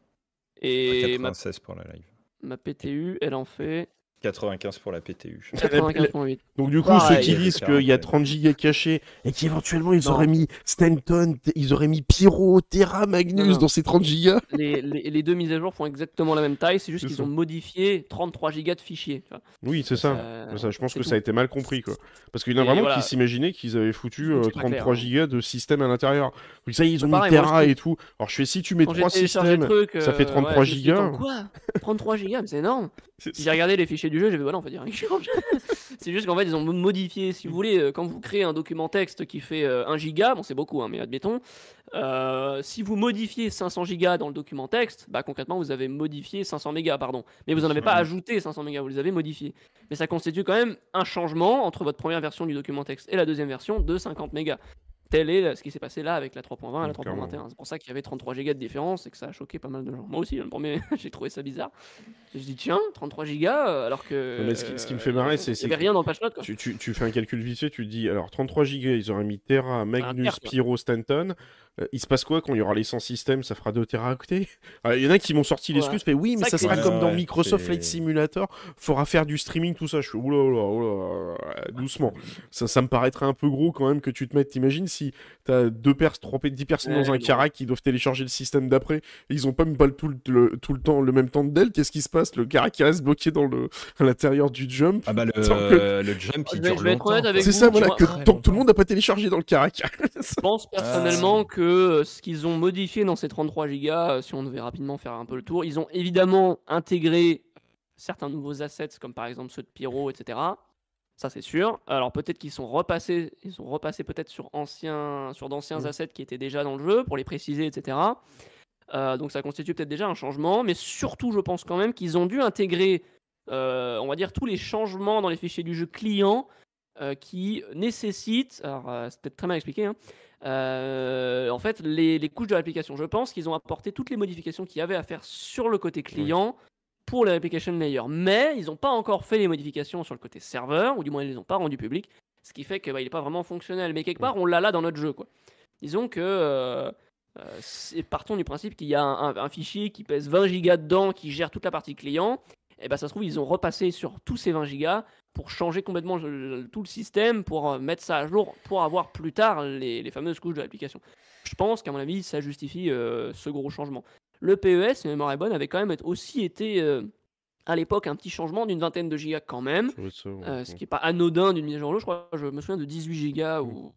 Et 96 pour la live. Ma PTU, elle en fait... 95 pour la PTU. 95.8. Donc du coup, ceux qui disent qu'il y a 30 gigas cachés et qu'éventuellement ils auraient mis Stanton, ils auraient mis Pyro, Terra, Magnus dans ces 30 gigas. Les deux mises à jour font exactement la même taille, c'est juste qu'ils ont modifié 33 gigas de fichiers. Tu vois. Oui, c'est ça. Je pense que tout. Ça a été mal compris, quoi. Parce qu'il y en a vraiment qui s'imaginaient qu'ils avaient foutu 33 gigas de système à l'intérieur. Donc ça, ils ont mis Terra et tout. Alors je fais, si tu mets 3 systèmes, ça fait 33 gigas. Quoi ? 33 gigas, c'est énorme. J'ai regardé les fichiers du jeu, j'ai fait voilà, on va dire. C'est juste qu'en fait, ils ont modifié, si vous voulez, quand vous créez un document texte qui fait 1 giga, bon, c'est beaucoup, hein, mais admettons, si vous modifiez 500 gigas dans le document texte, bah concrètement, vous avez modifié 500 mégas, pardon. Mais vous n'en avez pas ajouté 500 mégas, vous les avez modifiés. Mais ça constitue quand même un changement entre votre première version du document texte et la deuxième version de 50 mégas. Tel est ce qui s'est passé là avec la 3.20 et la 3.21. C'est pour ça qu'il y avait 33 gigas de différence et que ça a choqué pas mal de gens. Moi aussi, le premier, j'ai trouvé ça bizarre. Je dis tiens, 33 gigas alors que. Non, mais ce qui me fait marrer, c'est qu'il n'y avait rien dans le patch note. Tu fais un calcul vicieux, tu te dis alors 33 gigas, ils auraient mis Terra, Magnus, Pyro, Stanton. Il se passe quoi quand il y aura les 100 systèmes, ça fera 2 Terra à côté. Il y en a qui m'ont sorti l'excuse, mais oui, mais ça sera comme dans Microsoft Flight Simulator, faudra faire du streaming, tout ça. Je suis oula, doucement. Ça me paraîtrait un peu gros quand même que tu te mettes, t'imagines si t'as 10 personnes dans un carac qui doivent télécharger le système d'après, ils ont pas même pas tout le temps le même temps de delt. Qu'est-ce qui se passe? Le carac qui reste bloqué dans à l'intérieur du jump. Ah bah le jump il dure longtemps. C'est ça, voilà, tant que tout le monde n'a pas téléchargé dans le carac. Je pense personnellement que ce qu'ils ont modifié dans ces 33 gigas, si on devait rapidement faire un peu le tour, ils ont évidemment intégré certains nouveaux assets comme par exemple ceux de Pyro, etc. Ça c'est sûr. Alors peut-être qu'ils sont repassés, peut-être sur d'anciens assets qui étaient déjà dans le jeu pour les préciser, etc. Donc ça constitue peut-être déjà un changement, mais surtout je pense quand même qu'ils ont dû intégrer, on va dire tous les changements dans les fichiers du jeu client qui nécessitent. Alors c'est peut-être très mal expliqué. Hein, en fait les couches de l'application. Je pense qu'ils ont apporté toutes les modifications qu'il y avait à faire sur le côté client. Oui. Pour les application layer, mais ils n'ont pas encore fait les modifications sur le côté serveur, ou du moins ils ne les ont pas rendues publiques, ce qui fait qu'il n'est pas vraiment fonctionnel, mais quelque part on l'a là dans notre jeu, quoi. Disons que partons du principe qu'il y a un fichier qui pèse 20 gigas dedans, qui gère toute la partie client, et bien ça se trouve ils ont repassé sur tous ces 20 gigas pour changer complètement tout le système, pour mettre ça à jour, pour avoir plus tard les fameuses couches de l'application. Je pense qu'à mon avis ça justifie ce gros changement. Le PES, si ma mémoire est bonne, avait quand même aussi été à l'époque un petit changement d'une 20aine de gigas quand même, ça, ouais, ce qui n'est pas anodin d'une mise à jour. Je crois, je me souviens de 18 gigas ou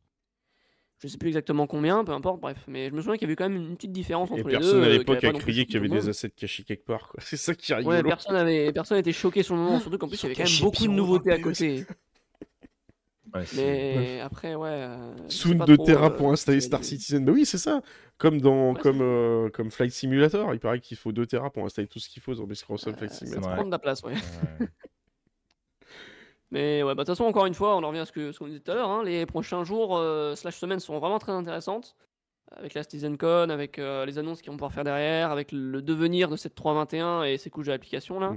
je ne sais plus exactement combien, peu importe, bref. Mais je me souviens qu'il y avait quand même une petite différence entre les deux. Personne à l'époque a crié qu'il y avait des assets cachés quelque part. C'est ça qui est rigolo. Ouais, personne n'était choqué sur le moment, surtout qu'en plus il y avait quand même beaucoup de nouveautés à côté. Ouais, mais après, ouais. Soon de Terra pour installer Star Citizen. Bah oui, c'est ça. Comme dans, comme Flight Simulator, il paraît qu'il faut 2 Terra pour installer tout ce qu'il faut dans Microsoft Flight Simulator. Ça prend de la place, ouais. Mais ouais, bah de toute façon, encore une fois, on en revient à ce qu'on disait tout à l'heure. Hein, les prochains jours slash semaines seront vraiment très intéressantes. Avec la CitizenCon, avec les annonces qu'ils vont pouvoir faire derrière, avec le devenir de cette 3.21 et ces couches d'applications là.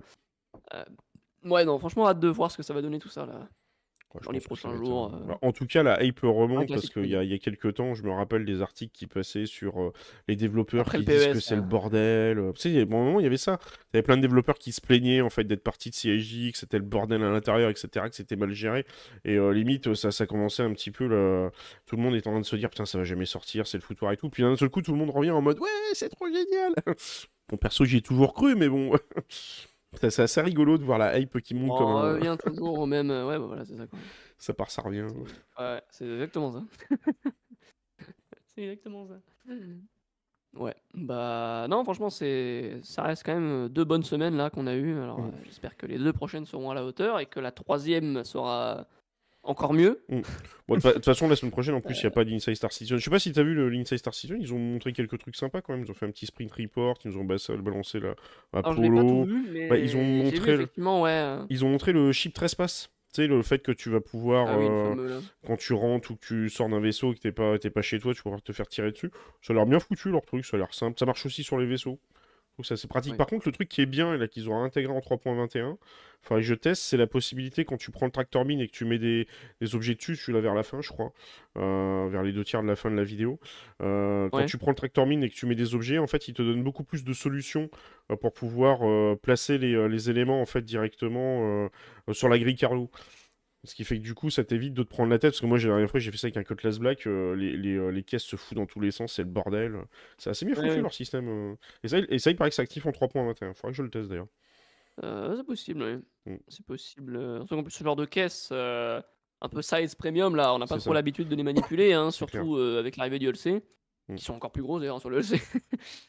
Ouais, non, franchement, hâte de voir ce que ça va donner tout ça là. Ouais, dans les prochains jours. En tout cas, la hype remonte parce qu'il y a quelques temps, je me rappelle des articles qui passaient sur les développeurs qui disent que c'est le bordel. Tu sais, il y a un moment, il y avait ça. Il y avait plein de développeurs qui se plaignaient en fait, d'être partis de CIJ, que c'était le bordel à l'intérieur, etc., que c'était mal géré. Et limite, ça commençait un petit peu. Là, tout le monde est en train de se dire putain, ça va jamais sortir, c'est le foutoir et tout. Puis d'un seul coup, tout le monde revient en mode ouais, c'est trop génial. Bon, perso, j'y ai toujours cru, mais bon. C'est assez rigolo de voir la hype qui monte. On revient toujours au même. Ouais, bah voilà, c'est ça. Quoi. Ça part, ça revient. Ouais, c'est exactement ça. C'est exactement ça. Ouais, bah non, franchement, ça reste quand même 2 bonnes semaines là qu'on a eues. Alors, j'espère que les 2 prochaines seront à la hauteur et que la 3e sera encore mieux. Bon, de toute façon, la semaine prochaine, en plus, il n'y a pas d'Inside Star Citizen. Je sais pas si tu as vu l'Inside Star Citizen, ils ont montré quelques trucs sympas quand même. Ils ont fait un petit sprint report, ils nous ont balancé la Apollo. Ils ont montré le chip trespass. Tu sais, le fait que tu vas pouvoir, quand tu rentres ou que tu sors d'un vaisseau et que t'es pas chez toi, tu vas pouvoir te faire tirer dessus. Ça a l'air bien foutu leur truc, ça a l'air simple. Ça marche aussi sur les vaisseaux. Donc ça c'est pratique. Ouais. Par contre, le truc qui est bien et là qu'ils auront intégré en 3.21, faudrait que je teste, c'est la possibilité quand tu prends le tractor mine et que tu mets des objets dessus, celui-là vers la fin, je crois, vers les 2 tiers de la fin de la vidéo. Quand tu prends le tractor mine et que tu mets des objets, en fait, il te donne beaucoup plus de solutions pour pouvoir placer les éléments en fait directement sur la grille cargo. Ce qui fait que du coup, ça t'évite de te prendre la tête. Parce que moi, la dernière fois, j'ai fait ça avec un Cutlass Black. Les caisses se foutent dans tous les sens. C'est le bordel. C'est assez bien foutu leur système. Et ça, il paraît que c'est actif en 3.21. Il faudrait que je le teste d'ailleurs. C'est possible, oui. C'est possible. Surtout qu'en plus, ce genre de caisses un peu size premium, là, on n'a pas trop l'habitude de les manipuler. Hein, surtout avec l'arrivée du LC. Qui sont encore plus grosses d'ailleurs sur le LC.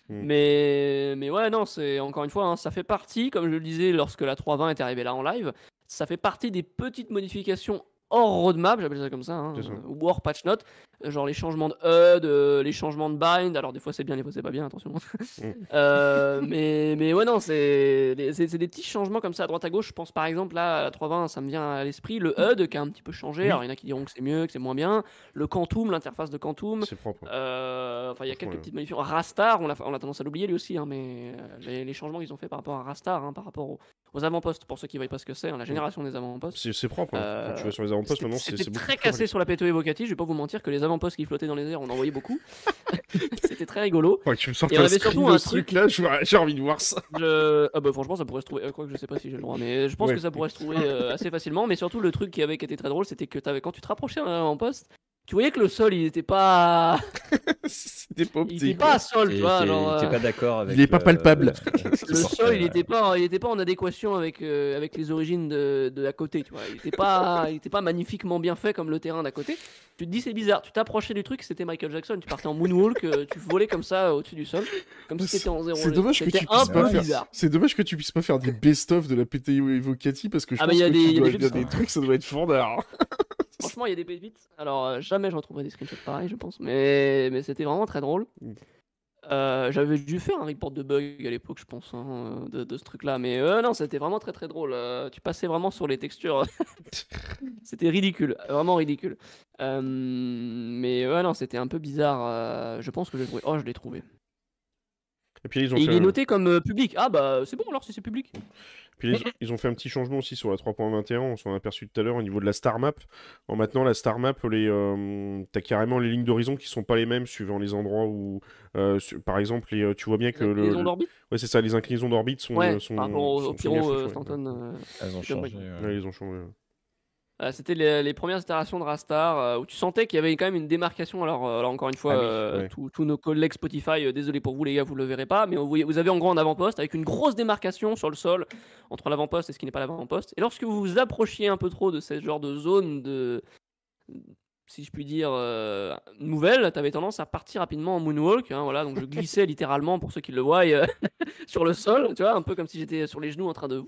Mais ouais, non, c'est encore une fois, hein, ça fait partie, comme je le disais lorsque la 3.20 est arrivée là en live. Ça fait partie des petites modifications hors roadmap, j'appelle ça comme ça, hein, ou hors patch note, genre les changements de HUD, les changements de bind, alors des fois c'est bien, des fois c'est pas bien, attention. Mais ouais, non, c'est des petits changements comme ça à droite à gauche. Je pense par exemple là, à la 3.20, ça me vient à l'esprit, le HUD qui a un petit peu changé, alors il y en a qui diront que c'est mieux, que c'est moins bien, le Quantum, l'interface de Quantum, c'est propre. Enfin il y a quelques petites modifications, Rastar, on a tendance à l'oublier lui aussi, hein, mais les changements qu'ils ont fait par rapport à Rastar, hein, par rapport aux avant-postes, pour ceux qui ne voient pas ce que c'est, hein, la génération des avant-postes. C'est propre, hein. Quand tu vas sur les avant-postes maintenant, c'est très cassé sur la PTE évocative, je vais pas vous mentir que les avant-postes qui flottaient dans les airs, on en voyait beaucoup. C'était très rigolo. Ouais, tu me sors et on avait surtout un truc là, j'ai envie de voir ça. Ah bah franchement, ça pourrait se trouver, quoi que je sais pas si j'ai le droit, mais je pense que ça pourrait se trouver assez facilement, mais surtout le truc qui était très drôle, c'était que quand tu te rapprochais d'un avant-poste, tu voyais que le sol, il était pas. C'était pas optique. Il était pas à sol, tu vois. Genre, il était pas d'accord avec. Il est pas palpable. Le sol, il était pas en adéquation avec les origines de à côté, tu vois. Il était pas magnifiquement bien fait comme le terrain d'à côté. Tu te dis, c'est bizarre. Tu t'approchais du truc, c'était Michael Jackson. Tu partais en moonwalk, tu volais comme ça au-dessus du sol, comme si t'étais en 0. C'est dommage que tu puisses pas faire. C'est dommage que tu puisses pas faire des best-of de la PTO évocati parce que je pense que tu dois des trucs, ça doit être fandard. Franchement, il y a des pépites. Alors, jamais je retrouverai des screenshots pareils, je pense. Mais c'était vraiment très drôle. J'avais dû faire un report de bug à l'époque, je pense, hein, de ce truc-là. Mais non, c'était vraiment très, très drôle. Tu passais vraiment sur les textures. C'était ridicule. Vraiment ridicule. Mais non, c'était un peu bizarre. Je pense que je l'ai trouvé. Oh, je l'ai trouvé. Et puis, ils ont il est noté comme public. Ah bah c'est bon alors si c'est public. Puis ils ont fait un petit changement aussi sur la 3.21, on s'en a aperçu tout à l'heure au niveau de la Star Map. Alors maintenant la Star Map, t'as carrément les lignes d'horizon qui sont pas les mêmes suivant les endroits où, par exemple, tu vois bien que les inclinaisons d'orbite. Ouais c'est ça, les inclinaisons d'orbite sont. Ouais, sont, par rapport au Pyro Stanton. Elles ont changé. Ouais, ils ont changé. C'était les premières itérations de Rastar, où tu sentais qu'il y avait quand même une démarcation. Alors encore une fois, tous nos collègues Spotify, désolé pour vous les gars, vous ne le verrez pas, mais vous avez en gros un avant-poste avec une grosse démarcation sur le sol entre l'avant-poste et ce qui n'est pas l'avant-poste. Et lorsque vous vous approchiez un peu trop de ce genre de zone de... si je puis dire, nouvelle, tu avais tendance à partir rapidement en moonwalk. Hein, voilà, donc je glissais littéralement, pour ceux qui le voient, sur le sol, tu vois, un peu comme si j'étais sur les genoux en train de...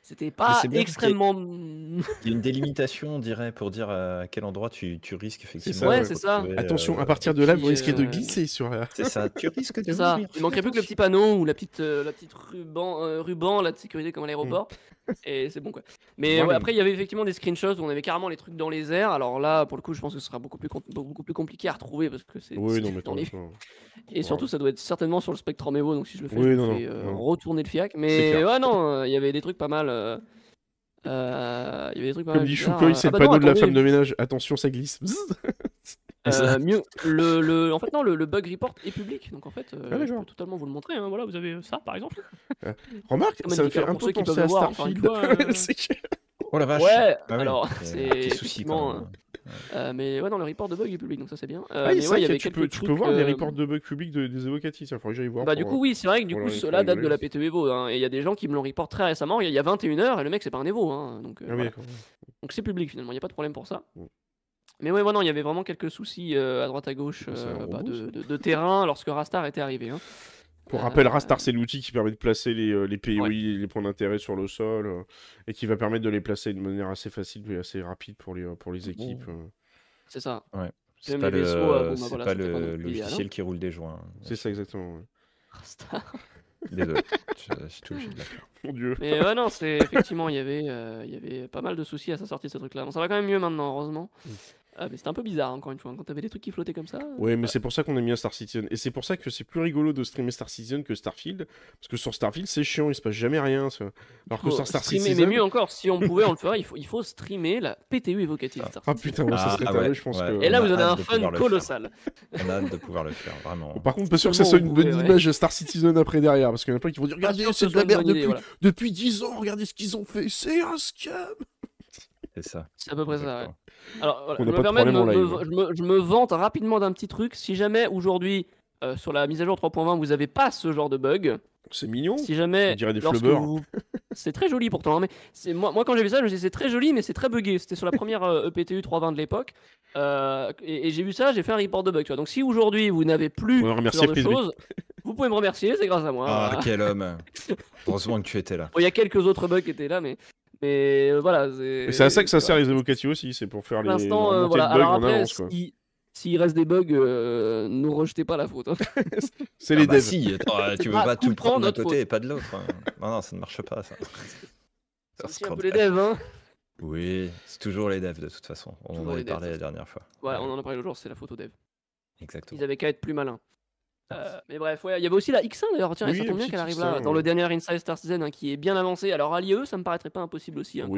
C'était pas extrêmement... Il y a une délimitation, on dirait, pour dire à quel endroit tu risques, effectivement. Ouais, c'est ça. Attention, à partir de là, vous risquez de glisser sur... C'est ça, tu risques de glisser. Il manquerait plus que le petit panneau ou la petite ruban là, de sécurité comme à l'aéroport. Et c'est bon, quoi. Mais ouais, après, il y avait effectivement des screenshots où on avait carrément les trucs dans les airs. Alors là, pour le coup, je pense que ce sera beaucoup plus compliqué à retrouver parce que c'est... Oui, non, mais tant les... Et surtout, ça doit être certainement sur le Spectrum Evo. Donc si je le fais, je vais retourner le fiac. Mais ouais, non, il y avait des trucs pas mal... Comme dit Choukoi, c'est le panneau de la femme de ménage. Attention, ça glisse. En fait, non, le bug report est public. Donc en fait, je peux totalement vous le montrer. Hein. Voilà, vous avez ça, par exemple. Remarque, ça me fait un peu penser à Starfield. Oh la vache. Ouais, alors c'est effectivement... mais ouais, non, le report de bug est public, donc ça c'est bien. Mais ouais, il y avait tu peux voir les reports de bugs publics des évocatifs, il faudrait que j'aille voir. Bah du coup oui, c'est vrai que cela date de la PTE Evo, hein, et il y a des gens qui me l'ont report très récemment, il y a 21h, et le mec c'est pas un Evo, hein, donc c'est public finalement, il n'y a pas de problème pour ça. Mais ouais, non, il y avait vraiment quelques soucis à droite à gauche de terrain lorsque Rastar était arrivé. Hein. Pour rappel, Rastar, c'est l'outil qui permet de placer les POI, les points d'intérêt sur le sol, et qui va permettre de les placer de manière assez facile et assez rapide pour les équipes. C'est ça. Ouais. C'est pas le logiciel qui roule des joints. C'est ça, exactement. Ouais. Rastar. Désolé, je suis tout obligé de la faire. Mon Dieu. Mais ouais, non, c'est effectivement, il y avait pas mal de soucis à sa sortie de ce truc-là. Bon, ça va quand même mieux maintenant, heureusement. Ah, mais c'était un peu bizarre, encore une fois, quand t'avais des trucs qui flottaient comme ça. Ouais, mais c'est pour ça qu'on aime bien Star Citizen. Et c'est pour ça que c'est plus rigolo de streamer Star Citizen que Starfield. Parce que sur Starfield, c'est chiant, il se passe jamais rien. Ça. Alors que sur Star Citizen... Mais mieux encore, si on pouvait, on le ferait, il faut streamer la PTU évocative. Ah putain, ça serait taré, je pense que... Et là, vous avez un fun colossal. On a hâte de pouvoir le faire, vraiment. Par contre, pas sûr que ça soit une bonne image de Star Citizen après derrière. Parce qu'il y en a plein qui vont dire, regardez, c'est de la merde depuis 10 ans, regardez ce qu'ils ont fait, c'est un scam. C'est à peu près Exactement. Ça. Ouais. Alors, voilà, je me vante rapidement d'un petit truc. Si jamais aujourd'hui, sur la mise à jour 3.20, vous n'avez pas ce genre de bug, c'est mignon. Si jamais, on dirait des flubeurs. C'est très joli pourtant. Hein, mais c'est moi quand j'ai vu ça, je me suis dit c'est très joli, mais c'est très buggé. C'était sur la première EPTU 3.20 de l'époque, et j'ai vu ça, j'ai fait un report de bug. Tu vois. Donc si aujourd'hui vous n'avez plus ce genre de choses, vous pouvez me remercier, c'est grâce à moi. Ah quel homme. Heureusement que tu étais là. Il y a quelques autres bugs qui étaient là, mais voilà, c'est à ça que ça sert les évocatifs aussi, c'est pour faire les voilà. Bugs en avance, quoi. S'il reste des bugs, ne rejetez pas la faute. Hein. C'est les devs. Si, tu veux pas tout prendre d'un côté et pas de l'autre. Hein. Non, ça ne marche pas, ça. C'est un peu les devs, hein. Oui, c'est toujours les devs de toute façon. On en avait parlé la dernière fois. Voilà, on en a parlé le jour, c'est la faute aux devs. Exactement. Ils avaient qu'à être plus malins. Mais bref, il y avait aussi la X1 d'ailleurs, tiens, ça tombe bien qu'elle arrive là, dans le dernier Inside Star Citizen, hein, qui est bien avancé. Alors allié eux, ça me paraîtrait pas impossible aussi. Hein,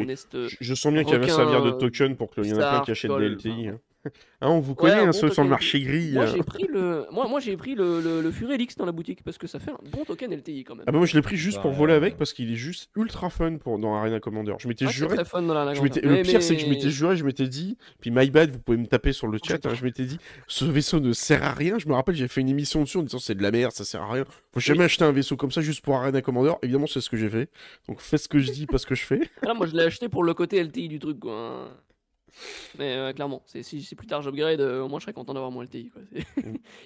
je sens bien qu'il va servir de token pour qu'il y en a plein qui achètent des LTI. Hein. Ah, on vous connaît, bon sur le marché gris. Moi j'ai pris le Furelix dans la boutique parce que ça fait un bon token LTI quand même. Ah bah moi je l'ai pris juste pour voler avec parce qu'il est juste ultra fun dans Arena Commander. Je m'étais juré. Le pire c'est que je m'étais juré, je m'étais dit, puis my bad, vous pouvez me taper sur le chat, hein, je m'étais dit, ce vaisseau ne sert à rien. Je me rappelle, j'ai fait une émission dessus en disant c'est de la merde, ça sert à rien. Faut jamais acheter un vaisseau comme ça juste pour Arena Commander. Évidemment c'est ce que j'ai fait. Donc fais ce que je dis, pas ce que je fais. Ah, moi je l'ai acheté pour le côté LTI du truc quoi. Hein. Mais clairement, si plus tard j'upgrade, au moins je serais content d'avoir mon LTI. Quoi.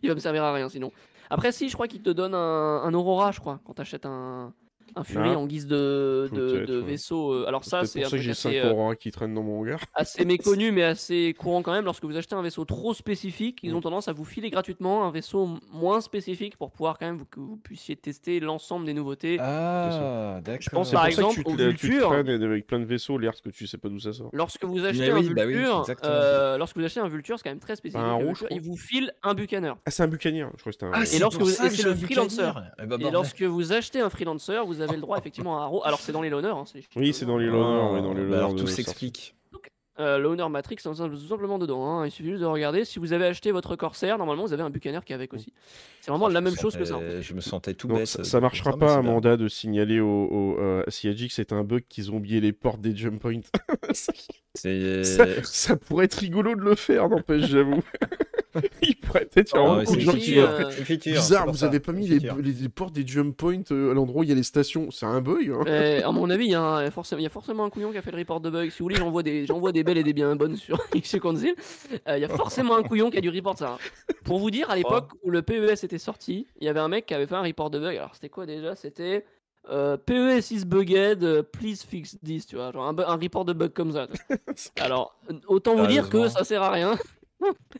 Il va me servir à rien sinon. Après, si, je crois qu'il te donne un Aurora, je crois, quand t'achètes un Fury en guise de vaisseau. Alors, ça, c'est pour ça que j'ai 5 Aurora qui traînent dans mon hangar. Assez méconnu, mais assez courant quand même. Lorsque vous achetez un vaisseau trop spécifique, ils ont tendance à vous filer gratuitement un vaisseau moins spécifique pour pouvoir quand même que vous puissiez tester l'ensemble des nouveautés. Ah, d'accord. Je pense par exemple aux Vulture. Avec plein de vaisseaux, l'air, parce que tu sais pas d'où ça sort. Lorsque vous achetez un Vulture, c'est quand même très spécifique. Ils vous filent un Buccaneer. Ah, c'est un Buccaneer, je crois que c'est un. Et c'est le Freelancer. Et lorsque vous achetez un Freelancer, vous avez le droit effectivement à un haro. Alors c'est dans les l'honneur. Hein, oui, c'est dans les l'honneur. Alors tout s'explique. l'Honor Matrix sont simplement dedans. Hein. Il suffit juste de regarder. Si vous avez acheté votre Corsair, normalement vous avez un Buccaneer qui est avec aussi. C'est vraiment la même chose que ça. En fait. Je me sentais tout bête. Ça marchera pas, Amanda, de signaler au CIG que c'est un bug qu'ils ont oublié les portes des jump points. Ça pourrait être rigolo de le faire, n'empêche, j'avoue. Il pourrait peut-être y avoir beaucoup de gens qui bizarre, vous avez pas mis les portes des jump points à l'endroit où il y a les stations. C'est un bug. Hein. À mon avis, il y a forcément un couillon qui a fait le report de bug. Si vous voulez, j'envoie des belles et des bien bonnes sur XConzil. Il y a forcément un couillon qui a dû report ça. Pour vous dire, à l'époque où le PES était sorti, il y avait un mec qui avait fait un report de bug. Alors c'était quoi déjà? C'était... PES is bugged, please fix this, tu vois, genre un report de bug comme ça. Alors, autant vous dire que ça sert à rien.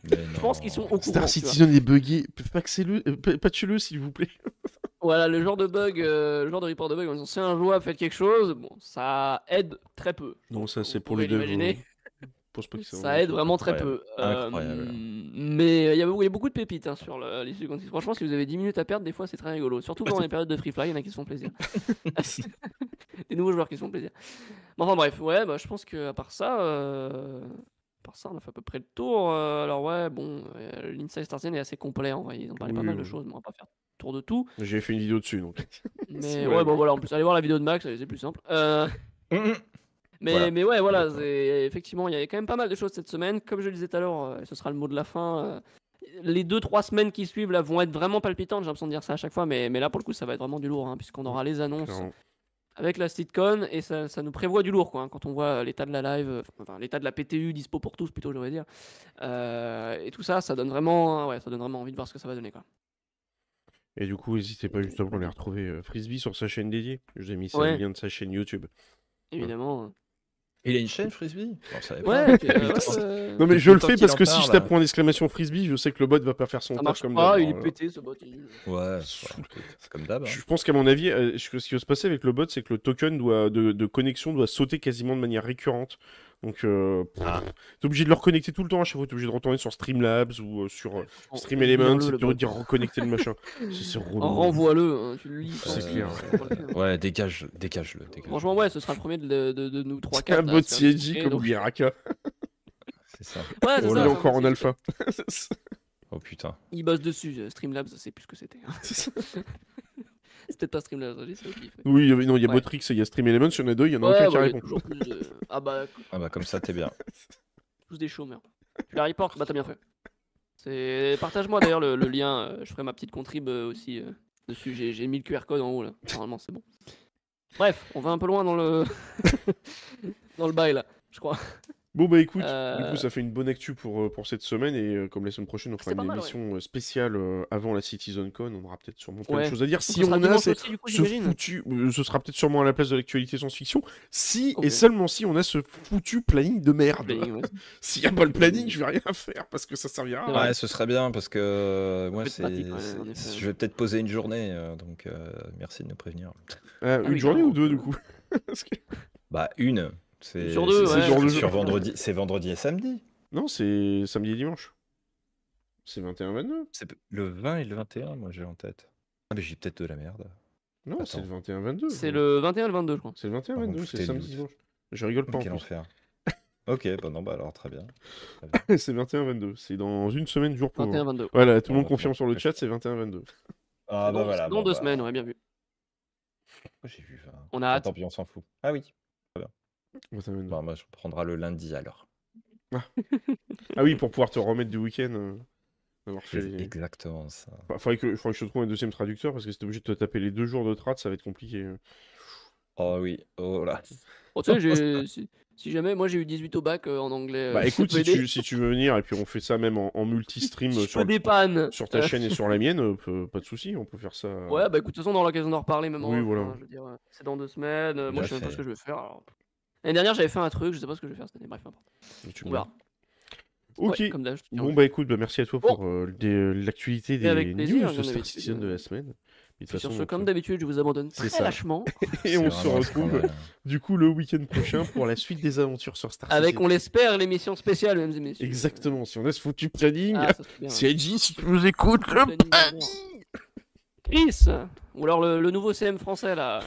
Je pense qu'ils sont au courant. Star Citizen est buggé, patchez-le s'il vous plaît. Voilà, le genre de bug, le genre de report de bug, c'est un joueur, faites quelque chose, bon, ça aide très peu. Non, ça c'est pour les devs. Ça aide vraiment très peu. Mais il y a beaucoup de pépites hein, sur les secondes. Franchement, si vous avez 10 minutes à perdre, des fois c'est très rigolo. Surtout pendant les périodes de free fly, il y en a qui se font plaisir. Des nouveaux joueurs qui se font plaisir. Bon, enfin bref, ouais, bah, je pense qu'à part ça, on a fait à peu près le tour. Alors ouais, bon, l'Inside Star Citizen est assez complet en vrai. Ils ont parlé pas mal de choses, mais on va pas faire tour de tout. J'ai fait une vidéo dessus donc. Mais ouais, bon voilà, en plus, allez voir la vidéo de Max, c'est plus simple. Mais ouais, voilà, effectivement, il y avait quand même pas mal de choses cette semaine. Comme je le disais tout à l'heure, ce sera le mot de la fin. Les 2-3 semaines qui suivent là, vont être vraiment palpitantes, j'ai l'impression de dire ça à chaque fois, mais là, pour le coup, ça va être vraiment du lourd, hein, puisqu'on aura les annonces avec la CitizenCon, et ça nous prévoit du lourd, quoi, hein, quand on voit l'état de la live, enfin, l'état de la PTU, dispo pour tous, plutôt, je devrais dire. Et tout ça, ça donne vraiment envie de voir ce que ça va donner, quoi. Et du coup, n'hésitez pas justement à aller retrouver Frisbee sur sa chaîne dédiée. Je vous ai mis le lien de sa chaîne YouTube. Évidemment. Il a une chaîne Frisbee? Non mais je le fais parce que si je tape point d'exclamation Frisbee, je sais que le bot va pas faire son taf comme d'hab. Ah, il est pété ce bot. Ouais, c'est comme d'hab. Je pense qu'à mon avis, ce qui va se passer avec le bot, c'est que le token de connexion doit sauter quasiment de manière récurrente. Donc, t'es obligé de le reconnecter tout le temps à chaque fois. T'es obligé de retourner sur Streamlabs ou sur Stream Elements et de dire reconnecter le machin. Renvoie-le, hein, tu le lis. C'est clair. Ouais, dégage-le. Franchement, ouais, ce sera le premier de nous 3-4. C'est un bot CG comme Biraka. C'est ça. Ouais, on l'a encore en alpha. Oh putain. Il bosse dessus. Streamlabs, c'est plus ce que c'était. C'est peut-être pas Streamlabs, c'est ok. Oui, non, il y a Botrix et il y a Stream Elements, il y en a deux, il y en a aucun qui répond. Ah bah comme ça, t'es bien. Tous des chômeurs. Tu la reportes, bah t'as bien fait. Partage-moi d'ailleurs le lien, je ferai ma petite contrib aussi dessus, j'ai mis le QR code en haut là, normalement c'est bon. Bref, on va un peu loin dans le bail là, je crois. Bon bah écoute, du coup ça fait une bonne actu pour cette semaine et comme la semaine prochaine on fera une émission spéciale avant la CitizenCon, on aura peut-être sûrement plein de choses à dire. Si on a ce sera peut-être sûrement à la place de l'actualité science-fiction, si et seulement si on a ce foutu planning de merde. S'il n'y a pas le planning, je vais rien faire parce que ça servira. Ouais, ce serait bien parce que moi je vais peut-être poser une journée, donc merci de nous prévenir. Une journée ou deux du coup? Bah une. C'est sur deux, sur vendredi, c'est vendredi et samedi. Non, c'est samedi et dimanche. C'est 21-22. C'est le 20 et le 21, moi j'ai en tête. Ah mais j'ai peut-être de la merde. Non, c'est le 21-22. C'est le 21 et le 22, je crois. C'est le 21-22, c'est samedi et dimanche. Je rigole pas en plus. Quel enfer. Ok, bah non, bah alors très bien. C'est 21-22, c'est dans une semaine, jour pour jour. 21-22. Voilà, tout le monde confirme sur le chat, c'est 21-22. Ah bah voilà. Dans 2 semaines, on a bien vu. J'ai vu. On a hâte. Tant pis, on s'en fout. Ah oui. Bah, moi, je prendrai le lundi alors. Ah oui, pour pouvoir te remettre du week-end. C'est exactement ça. Bah, faudrait que je trouve un deuxième traducteur parce que si t'es obligé de te taper les 2 jours de trad, ça va être compliqué. Oh oui, oh là. Oh, tu sais, si jamais, moi j'ai eu 18 au bac en anglais. Bah écoute, si tu veux venir et puis on fait ça même en multi-stream sur ta chaîne et sur la mienne, pas de soucis, on peut faire ça. Ouais, bah écoute, de toute façon, on aura l'occasion d'en reparler même en c'est dans 2 semaines. Moi je sais même pas ce que je vais faire alors. L'année dernière, j'avais fait un truc, je sais pas ce que je vais faire cette année, bref, n'importe. Voilà. Ok, ouais, bon bah écoute, bah, merci à toi pour l'actualité des news de Star Citizen de la semaine. Et de façon, sur ce, comme d'habitude, je vous abandonne très lâchement. Et on se retrouve du coup le week-end prochain pour la suite des aventures sur Star Citizen. Avec, on l'espère, l'émission spéciale, mesdames et messieurs. Exactement, si on a ce foutu planning, c'est Edgy, si tu nous écoutes, le planning Chris. Ou alors le nouveau CM français là,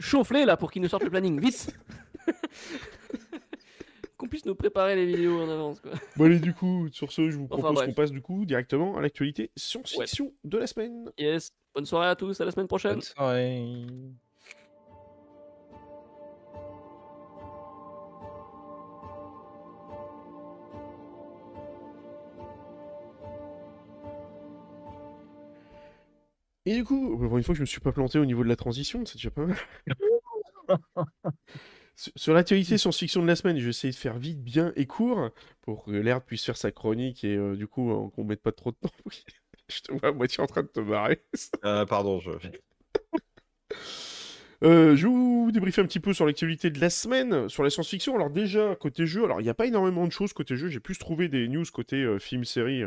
chauffe-les là pour qu'il nous sorte le planning, vite. qu'on puisse nous préparer les vidéos en avance, quoi. Bon allez, du coup, sur ce, je vous propose qu'on passe du coup directement à l'actualité science-fiction de la semaine. Yes, bonne soirée à tous, à la semaine prochaine. Bonne soirée. Et du coup, pour une fois que je me suis pas planté au niveau de la transition, c'est déjà pas mal. Sur l'actualité science-fiction de la semaine, je vais essayer de faire vite, bien et court pour que l'herbe puisse faire sa chronique et du coup qu'on mette pas trop de temps. Je te vois à moitié en train de te marrer. Pardon, je vais vous débriefer un petit peu sur l'actualité de la semaine, sur la science-fiction. Alors déjà, côté jeu, alors il n'y a pas énormément de choses côté jeu, j'ai plus trouvé des news côté film, série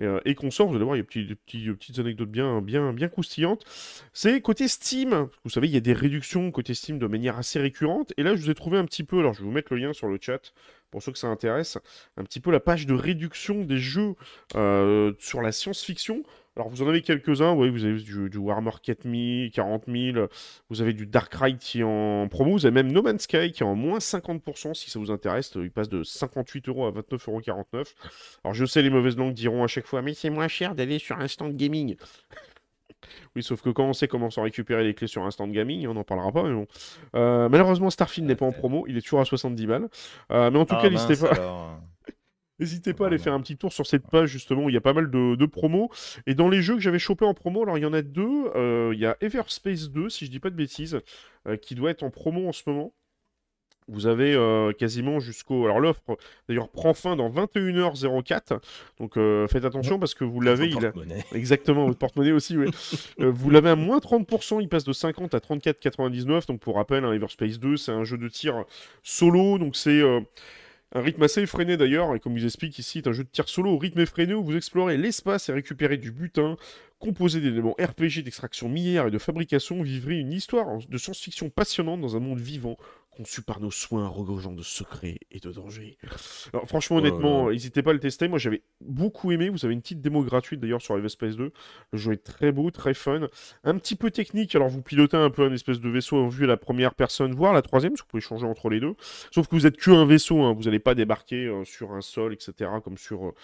et consorts. Vous allez voir, il y a des petites anecdotes bien croustillantes. C'est côté Steam, vous savez, il y a des réductions côté Steam de manière assez récurrente. Et là, je vous ai trouvé un petit peu, alors je vais vous mettre le lien sur le chat, pour ceux que ça intéresse, un petit peu la page de réduction des jeux sur la science-fiction. Alors, vous en avez quelques-uns, ouais, vous avez du Warhammer 40 000, vous avez du Darkrai qui est en promo, vous avez même No Man's Sky qui est en moins 50%, si ça vous intéresse, il passe de 58 € à 29,49 €. Alors, je sais, les mauvaises langues diront à chaque fois « Mais c'est moins cher d'aller sur un stand gaming !» Oui, sauf que quand on sait comment s'en récupérer les clés sur un stand gaming, on n'en parlera pas, mais bon. Malheureusement, Starfield n'est pas en promo, il est toujours à 70 balles. Mais en tout cas, n'hésitez pas... N'hésitez pas à aller faire un petit tour sur cette page, justement, où il y a pas mal de promos. Et dans les jeux que j'avais chopés en promo, alors il y en a deux. Il y a Everspace 2, si je dis pas de bêtises, qui doit être en promo en ce moment. Vous avez quasiment jusqu'au... Alors l'offre, d'ailleurs, prend fin dans 21 h 04. Donc faites attention parce que vous l'avez... Exactement, votre porte-monnaie aussi, oui. Vous l'avez à moins 30%, il passe de 50 à 34,99. Donc pour rappel, hein, Everspace 2, c'est un jeu de tir solo, donc c'est... un rythme assez effréné d'ailleurs, et comme ils expliquent ici, c'est un jeu de tir solo au rythme effréné où vous explorez l'espace et récupérez du butin, composé d'éléments RPG, d'extraction minière et de fabrication, vivrez une histoire de science-fiction passionnante dans un monde vivant, conçu par nos soins, regorgeant de secrets et de dangers. Alors franchement, honnêtement, n'hésitez pas à le tester, moi j'avais beaucoup aimé, vous avez une petite démo gratuite d'ailleurs sur Everspace 2, le jeu est très beau, très fun, un petit peu technique, alors vous pilotez un peu un espèce de vaisseau en vue à la première personne, voire la troisième, parce que vous pouvez changer entre les deux, sauf que vous êtes qu'un vaisseau, hein. Vous n'allez pas débarquer sur un sol, etc., comme sur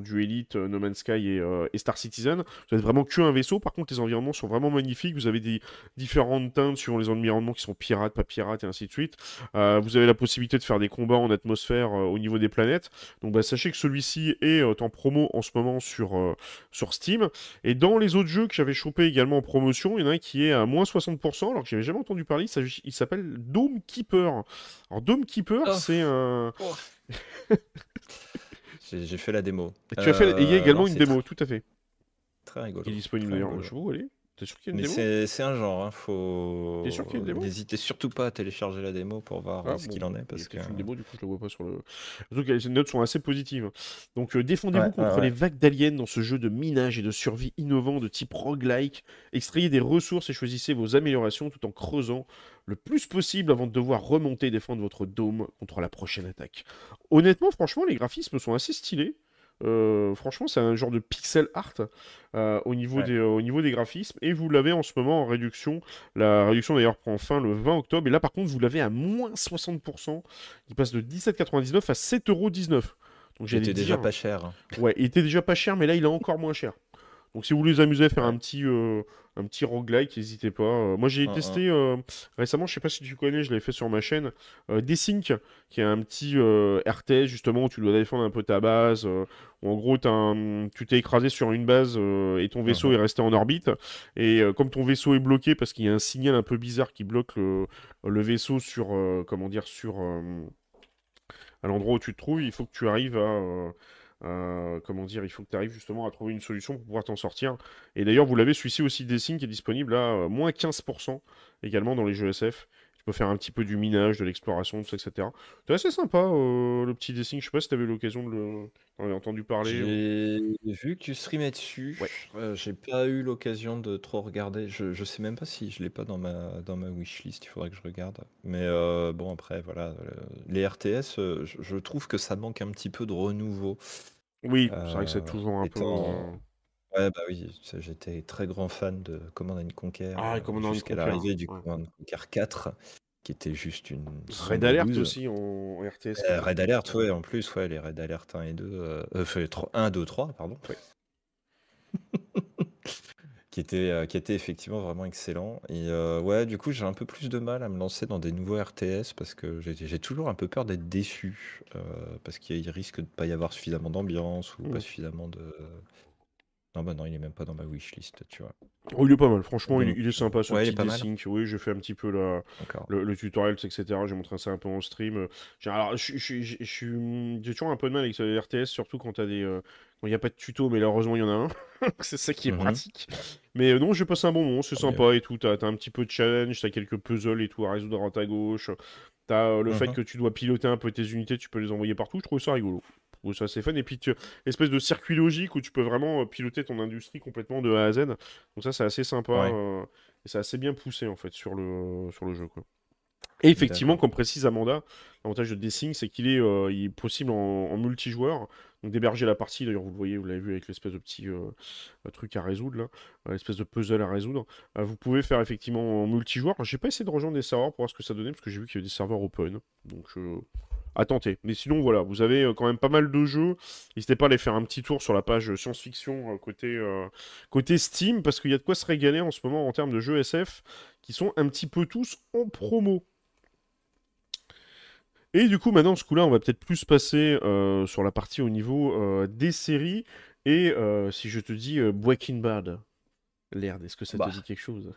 du Elite, No Man's Sky et Star Citizen, vous êtes vraiment qu'un vaisseau. Par contre, les environnements sont vraiment magnifiques, vous avez des différentes teintes suivant les environnements qui sont pirates, pas pirates, et ainsi de suite. Vous avez la possibilité de faire des combats en atmosphère au niveau des planètes. Donc bah, sachez que celui-ci est en promo en ce moment sur Steam. Et dans les autres jeux que j'avais chopé également en promotion, il y en a un qui est à moins 60%, alors que j'avais jamais entendu parler, il s'appelle Dome Keeper. Alors Dome Keeper, c'est un... J'ai fait la démo. Et il y a également une démo, tout à fait. Très rigolo. Il est disponible d'ailleurs. Je vous allez. T'es sûr qu'il y a une démo ? C'est un genre, hein. Faut... N'hésitez surtout pas à télécharger la démo pour voir ce qu'il en est. Parce que une démo, du coup, je la vois pas sur le... Donc les notes sont assez positives. Donc défendez-vous contre les vagues d'aliens dans ce jeu de minage et de survie innovant de type roguelike. Extrayez des ressources et choisissez vos améliorations tout en creusant le plus possible avant de devoir remonter et défendre votre dôme contre la prochaine attaque. Honnêtement, franchement, les graphismes sont assez stylés. Franchement, c'est un genre de pixel art au niveau des graphismes, et vous l'avez en ce moment en réduction. La réduction d'ailleurs prend fin le 20 octobre, et là par contre vous l'avez à moins 60%, il passe de 17,99 € à 7,19 €. Donc il était déjà pas cher. Ouais, il était déjà pas cher, mais là il est encore moins cher. Donc si vous voulez vous amuser à faire un petit roguelike, n'hésitez pas. Moi j'ai testé récemment, je sais pas si tu connais, je l'avais fait sur ma chaîne, Desync, qui est un petit RTS justement où tu dois défendre un peu ta base, où en gros tu t'es écrasé sur une base et ton vaisseau est resté en orbite. Et comme ton vaisseau est bloqué parce qu'il y a un signal un peu bizarre qui bloque le vaisseau sur, à l'endroit où tu te trouves, il faut que tu arrives à... il faut que tu arrives justement à trouver une solution pour pouvoir t'en sortir. Et d'ailleurs, vous l'avez, celui-ci aussi, Desync, qui est disponible à moins 15% également dans les jeux SF. Tu peux faire un petit peu du minage, de l'exploration, tout ça, etc. C'est assez sympa, le petit Desync. Je sais pas si tu avais l'occasion de le... T'en avais entendu parler. J'ai vu que tu streamais dessus. Ouais. J'ai pas eu l'occasion de trop regarder. Je sais même pas si je l'ai pas dans ma wishlist. Il faudrait que je regarde. Mais bon, après, voilà. Les RTS, je trouve que ça manque un petit peu de renouveau. Oui, c'est vrai que c'est toujours un peu... Ouais, bah oui, j'étais très grand fan de Command & Conquer jusqu'à l'arrivée du Command & Conquer 4. qui était juste une... Red Alert aussi en RTS. Red Alert, ouais, en plus, ouais, les Red Alert 1 et 2... 1, 2, 3, pardon. Oui. Qui était effectivement vraiment excellent. Et ouais, du coup, j'ai un peu plus de mal à me lancer dans des nouveaux RTS parce que j'ai toujours un peu peur d'être déçu. Parce qu'il risque de ne pas y avoir suffisamment d'ambiance ou pas suffisamment de... Non, bah non, il est même pas dans ma wishlist, tu vois. Oh, il est pas mal, franchement, il est sympa, ce petit dessin. Oui, j'ai fait un petit peu le tutoriel, etc. J'ai montré ça un peu en stream. Alors, j'ai toujours un peu de mal avec les RTS, surtout quand t'as des... Bon, il n'y a pas de tuto, mais heureusement, il y en a un. C'est ça qui est pratique. Mais non, j'ai passé un bon moment, c'est sympa et tout. T'as un petit peu de challenge, t'as quelques puzzles et tout à résoudre à droite à gauche. T'as le fait que tu dois piloter un peu tes unités, tu peux les envoyer partout. Je trouve ça rigolo. Ça c'est fun, et puis espèce de circuit logique où tu peux vraiment piloter ton industrie complètement de A à Z, donc ça c'est assez sympa, ouais. Et c'est assez bien poussé en fait sur le jeu quoi. Et effectivement, comme précise Amanda, l'avantage de Deathsing c'est qu'il est, il est possible en multijoueur, donc d'héberger la partie, d'ailleurs vous l'avez vu avec l'espèce de petit truc à résoudre là, l'espèce de puzzle à résoudre, vous pouvez faire effectivement en multijoueur. J'ai pas essayé de rejoindre des serveurs pour voir ce que ça donnait, parce que j'ai vu qu'il y avait des serveurs open, donc à tenter. Mais sinon, voilà, vous avez quand même pas mal de jeux. N'hésitez pas à aller faire un petit tour sur la page science-fiction côté Steam, parce qu'il y a de quoi se régaler en ce moment en termes de jeux SF, qui sont un petit peu tous en promo. Et du coup, maintenant, ce coup-là, on va peut-être plus passer sur la partie au niveau des séries. Et si je te dis Breaking Bad, Laird, est-ce que ça te dit quelque chose ?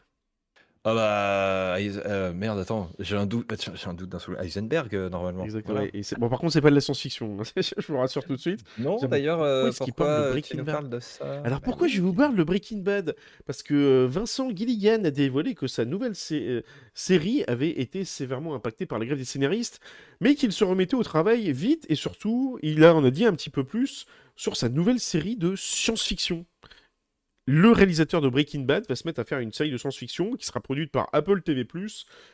Ah bah... merde, attends, j'ai un doute d'un seul... Heisenberg, normalement. Exactement. Voilà. Et bon, par contre, c'est pas de la science-fiction, hein. Je vous rassure tout de suite. Non, d'ailleurs, pourquoi tu nous parles de ça ? Alors, pourquoi je vous parle de Breaking Bad ? Parce que Vincent Gilligan a dévoilé que sa nouvelle série avait été sévèrement impactée par la grève des scénaristes, mais qu'il se remettait au travail vite, et surtout, il en a dit un petit peu plus sur sa nouvelle série de science-fiction. Le réalisateur de Breaking Bad va se mettre à faire une série de science-fiction qui sera produite par Apple TV+,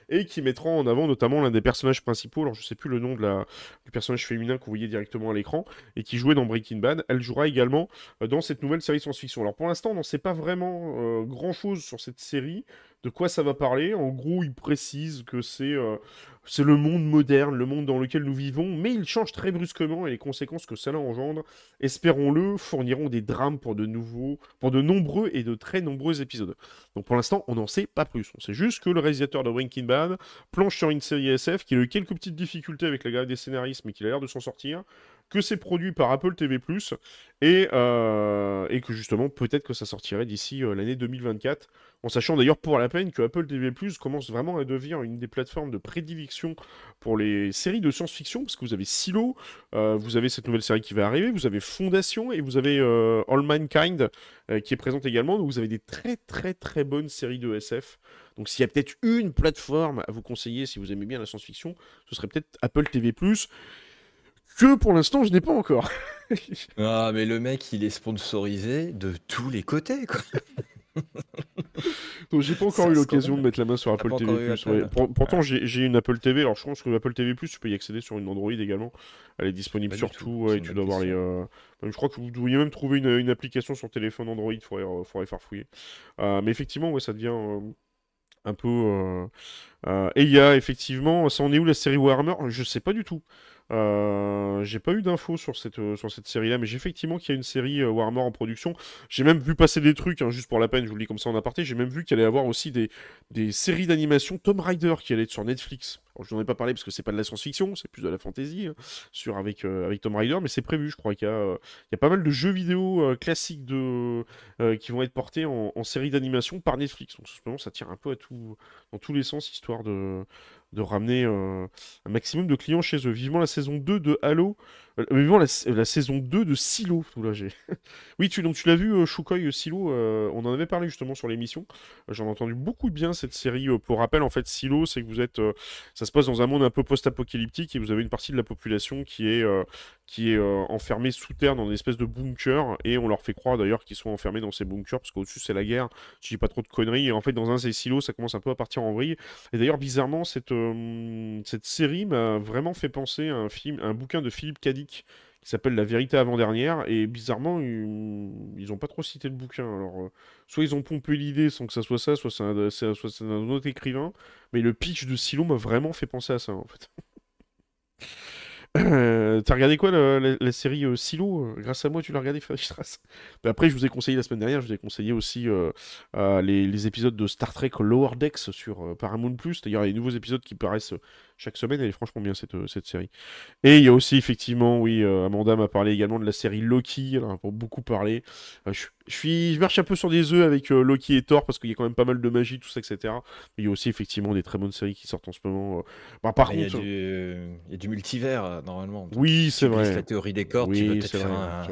et qui mettra en avant notamment l'un des personnages principaux, alors je ne sais plus le nom du personnage féminin que vous voyez directement à l'écran, et qui jouait dans Breaking Bad. Elle jouera également dans cette nouvelle série de science-fiction. Alors pour l'instant, on n'en sait pas vraiment grand-chose sur cette série, de quoi ça va parler. En gros, il précise que c'est le monde moderne, le monde dans lequel nous vivons, mais il change très brusquement, et les conséquences que cela engendre, espérons-le, fourniront des drames pour de nombreux et de très nombreux épisodes. Donc pour l'instant, on n'en sait pas plus. On sait juste que le réalisateur de Breaking Bad planche sur une série SF, qu'il a eu quelques petites difficultés avec la grève des scénaristes, mais qu'il a l'air de s'en sortir, que c'est produit par Apple TV+, et que justement, peut-être que ça sortirait d'ici l'année 2024, en sachant d'ailleurs pour la peine que Apple TV+, commence vraiment à devenir une des plateformes de prédilection pour les séries de science-fiction, parce que vous avez Silo, vous avez cette nouvelle série qui va arriver, vous avez Fondation, et vous avez All Mankind, qui est présente également, donc vous avez des très très très bonnes séries de SF. Donc s'il y a peut-être une plateforme à vous conseiller, si vous aimez bien la science-fiction, ce serait peut-être Apple TV+, que pour l'instant, je n'ai pas encore. Ah, mais le mec, il est sponsorisé de tous les côtés, quoi. Donc, j'ai pas encore eu l'occasion de mettre la main sur Apple TV+. Pourtant, j'ai une Apple TV. Alors, je pense que Apple TV+, tu peux y accéder sur une Android également. Elle est disponible sur tout. Et tu dois avoir les... Je crois que vous devriez même trouver une application sur téléphone Android. Il faudrait faire fouiller. Mais effectivement, ouais, ça devient... un peu... Et il y a effectivement... Ça en est où la série Warhammer ? Je sais pas du tout. J'ai pas eu d'infos sur cette série là, mais j'ai effectivement qu'il y a une série Warhammer en production. J'ai même vu passer des trucs, hein, juste pour la peine, je vous le dis comme ça en aparté, j'ai même vu qu'il allait y avoir aussi des séries d'animation Tomb Raider qui allait être sur Netflix. Alors, je n'en ai pas parlé parce que c'est pas de la science-fiction, c'est plus de la fantasy, hein, avec Tomb Raider, mais c'est prévu, je crois qu'il y a pas mal de jeux vidéo classiques qui vont être portés en série d'animation par Netflix. Donc justement, ça tire un peu dans tous les sens, histoire de ramener un maximum de clients chez eux. Vivement la saison 2 de Halo, vivement la saison 2 de Silo. Oui, tu l'as vu, Shukoi, Silo, on en avait parlé justement sur l'émission, j'en ai entendu beaucoup de bien cette série. Pour rappel, en fait, Silo, c'est que vous êtes... ça se passe dans un monde un peu post-apocalyptique, et vous avez une partie de la population qui est enfermée sous terre dans une espèce de bunker, et on leur fait croire d'ailleurs qu'ils sont enfermés dans ces bunkers, parce qu'au-dessus c'est la guerre, je dis pas trop de conneries, et en fait dans un de ces silos, ça commence un peu à partir en vrille. Et d'ailleurs, bizarrement, cette série m'a vraiment fait penser à un bouquin de Philip K. Dick qui s'appelle La vérité avant-dernière, et bizarrement, ils n'ont pas trop cité le bouquin. Alors, soit ils ont pompé l'idée sans que ça soit ça, soit c'est un autre écrivain, mais le pitch de Silo m'a vraiment fait penser à ça, en fait. T'as regardé quoi, la série Silo? Grâce à moi, tu l'as regardé, Fabrice Strass. Ben après, je vous ai conseillé la semaine dernière, je vous ai conseillé aussi les épisodes de Star Trek Lower Decks sur Paramount+. D'ailleurs, il y a les nouveaux épisodes qui paraissent chaque semaine, elle est franchement bien, cette série. Et il y a aussi, effectivement, oui, Amanda m'a parlé également de la série Loki, alors, pour beaucoup parler. Je marche un peu sur des œufs avec Loki et Thor, parce qu'il y a quand même pas mal de magie, tout ça, etc. Mais il y a aussi, effectivement, des très bonnes séries qui sortent en ce moment. Bah, par contre... Il y a du multivers, normalement. Oui, c'est vrai. La théorie des cordes, oui, tu peux peut-être faire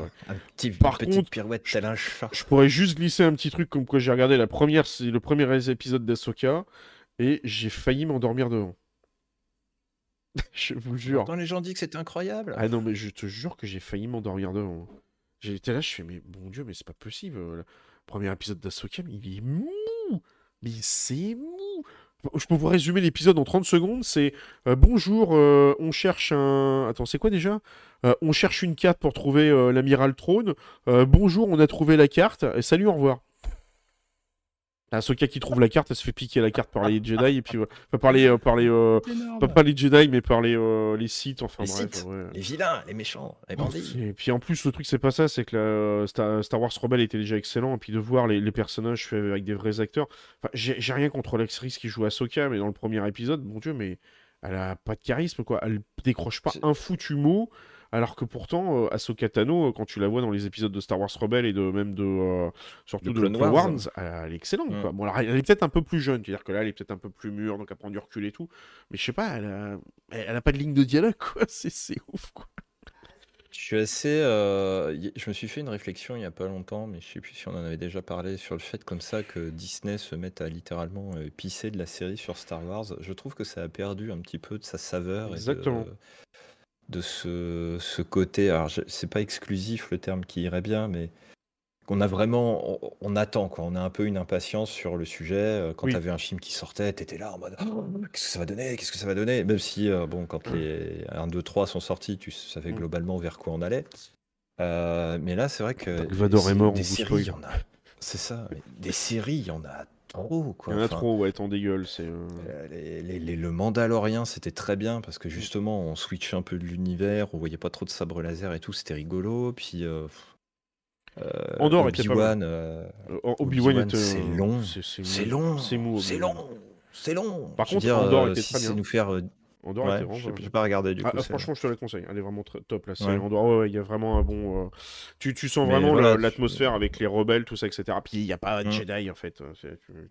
une petite pirouette tel un chat. Je pourrais juste glisser un petit truc, comme quoi j'ai regardé le premier épisode d'Ahsoka, et j'ai failli m'endormir devant. Je vous jure. Quand les gens disent que c'était incroyable. Ah non, mais je te jure que j'ai failli m'endormir devant. J'étais là, je fais, mais bon Dieu, mais c'est pas possible. Le premier épisode d'Ahsoka, il est mou. Mais c'est mou. Je peux vous résumer l'épisode en 30 secondes. C'est bonjour, on cherche un... Attends, c'est quoi déjà? On cherche une carte pour trouver l'amiral Trône. Bonjour, on a trouvé la carte. Et salut, au revoir. Ahsoka qui trouve la carte, elle se fait piquer la carte par les Jedi, et puis enfin, pas les Jedi, mais par les Sith, enfin les bref. Sith, ouais. Les vilains, les méchants, les bandits. Et puis en plus, le truc, c'est pas ça, c'est que Star Wars Rebelle était déjà excellent, et puis de voir les personnages faits avec des vrais acteurs. Enfin, j'ai rien contre l'actrice qui joue Ahsoka, mais dans le premier épisode, mon Dieu, mais elle a pas de charisme, quoi. Elle décroche pas un foutu mot. Alors que pourtant, Ahsoka Tano, quand tu la vois dans les épisodes de Star Wars Rebelle et surtout de Clone Wars, elle est excellente. Quoi. Bon, alors, elle est peut-être un peu plus jeune, c'est-à-dire que là, elle est peut-être un peu plus mûre, donc elle prend du recul et tout. Mais je sais pas, elle a pas de ligne de dialogue, quoi. C'est ouf, quoi. Je me suis fait une réflexion il n'y a pas longtemps, mais je sais plus si on en avait déjà parlé, sur le fait comme ça que Disney se mette à littéralement pisser de la série sur Star Wars. Je trouve que ça a perdu un petit peu de sa saveur. Exactement. De ce côté, alors c'est pas exclusif le terme qui irait bien, mais qu'on a vraiment, on attend quoi, on a un peu une impatience sur le sujet. Quand t'avais un film qui sortait, t'étais là en mode oh, qu'est-ce que ça va donner, même si bon, quand les 1, 2, 3 sont sortis, tu savais globalement vers quoi on allait, mais là c'est vrai que Vador est mort, des séries il y en a, c'est ça, des séries il y en a trop, quoi. Il y en a trop, ouais, t'en dégueules. Le Mandalorian, c'était très bien parce que justement, on switchait un peu de l'univers, on voyait pas trop de sabre laser et tout, c'était rigolo. Puis Andorre était pas mal. Obi-Wan, c'est long, c'est long. Par contre, Andorre était très bien. Nous faire Andorre, ouais, j'ai pas regardé du coup. Ah, franchement, je te la conseille. Elle est vraiment top, la série Andorre. Ouais, il y a vraiment un bon. Tu sens vraiment l'atmosphère avec les rebelles, tout ça, etc. Puis il n'y a pas de Jedi en fait.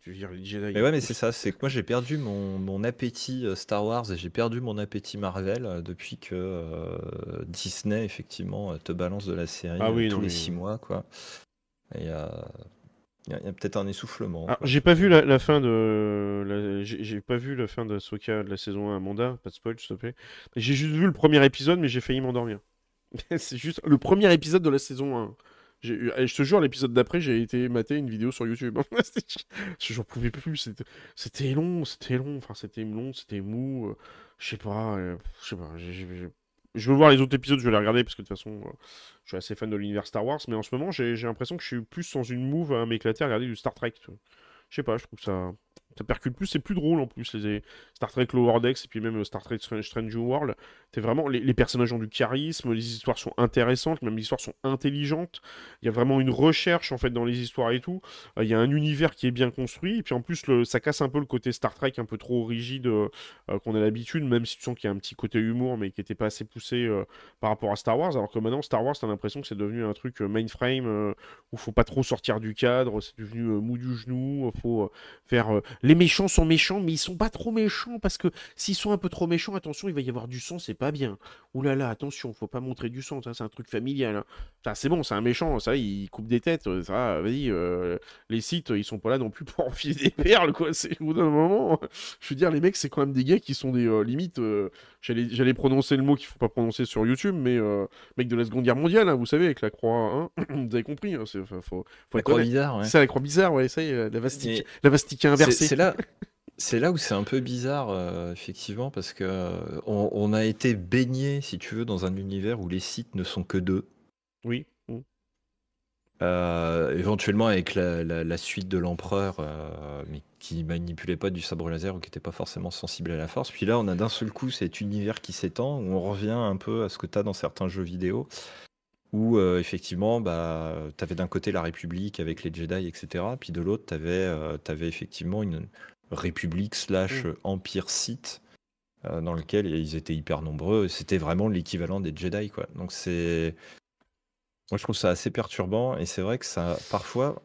Tu vires les Jedi. Mais ouais, mais c'est ça. C'est que moi, j'ai perdu mon appétit Star Wars et j'ai perdu mon appétit Marvel depuis que Disney effectivement te balance de la série tous les 6 mois, quoi. Et il y a peut-être un essoufflement. Ah, j'ai pas vu la fin de Ahsoka de la saison 1, Amanda, pas de spoil s'il te plaît. J'ai juste vu le premier épisode, mais j'ai failli m'endormir. C'est juste le premier épisode de la saison 1. Je te jure, l'épisode d'après, j'ai été mater une vidéo sur YouTube. J'en pouvais plus, c'était long, enfin c'était long, c'était mou, je sais pas, je veux voir les autres épisodes, je vais les regarder parce que de toute façon, je suis assez fan de l'univers Star Wars, mais en ce moment, j'ai l'impression que je suis plus sans une move à m'éclater à regarder du Star Trek. Je sais pas, je trouve que ça percute plus, c'est plus drôle en plus, les Star Trek Lower Decks et puis même Star Trek Strange New World. C'est vraiment, les personnages ont du charisme, les histoires sont intéressantes, même les histoires sont intelligentes. Il y a vraiment une recherche en fait dans les histoires et tout. Il y a un univers qui est bien construit, et puis en plus ça casse un peu le côté Star Trek un peu trop rigide qu'on a l'habitude, même si tu sens qu'il y a un petit côté humour mais qui n'était pas assez poussé par rapport à Star Wars, alors que maintenant Star Wars, t'as l'impression que c'est devenu un truc mainframe où faut pas trop sortir du cadre, c'est devenu mou du genou, faut faire... Les méchants sont méchants, mais ils sont pas trop méchants, parce que s'ils sont un peu trop méchants, attention, il va y avoir du sang, c'est pas bien. Ouh là là, attention, faut pas montrer du sang, ça c'est un truc familial. Hein. C'est bon, c'est un méchant, ça il coupe des têtes, ça vas-y. Les sites, ils sont pas là non plus pour enfiler des perles, quoi. C'est au bout d'un moment, je veux dire, les mecs, c'est quand même des gars qui sont des limites. J'allais prononcer le mot qu'il faut pas prononcer sur YouTube, mais mec de la Seconde Guerre mondiale, hein, vous savez, avec la croix, hein, vous avez compris. Hein, faut la croix bizarre, ouais. C'est ça, la croix bizarre, ouais, ça y est, la vastique inversée. C'est là, C'est là où c'est un peu bizarre, effectivement, parce que on a été baigné, si tu veux, dans un univers où les sites ne sont que deux. Oui. Éventuellement avec la suite de l'empereur, mais qui manipulait pas du sabre laser ou qui n'était pas forcément sensible à la force. Puis là, on a d'un seul coup cet univers qui s'étend, où on revient un peu à ce que tu as dans certains jeux vidéo, où effectivement, bah, tu avais d'un côté la République avec les Jedi, etc. Puis de l'autre, tu avais, effectivement une République / Empire Sith, dans lequel ils étaient hyper nombreux. C'était vraiment l'équivalent des Jedi, quoi. Donc c'est... Moi, je trouve ça assez perturbant, et c'est vrai que ça, parfois,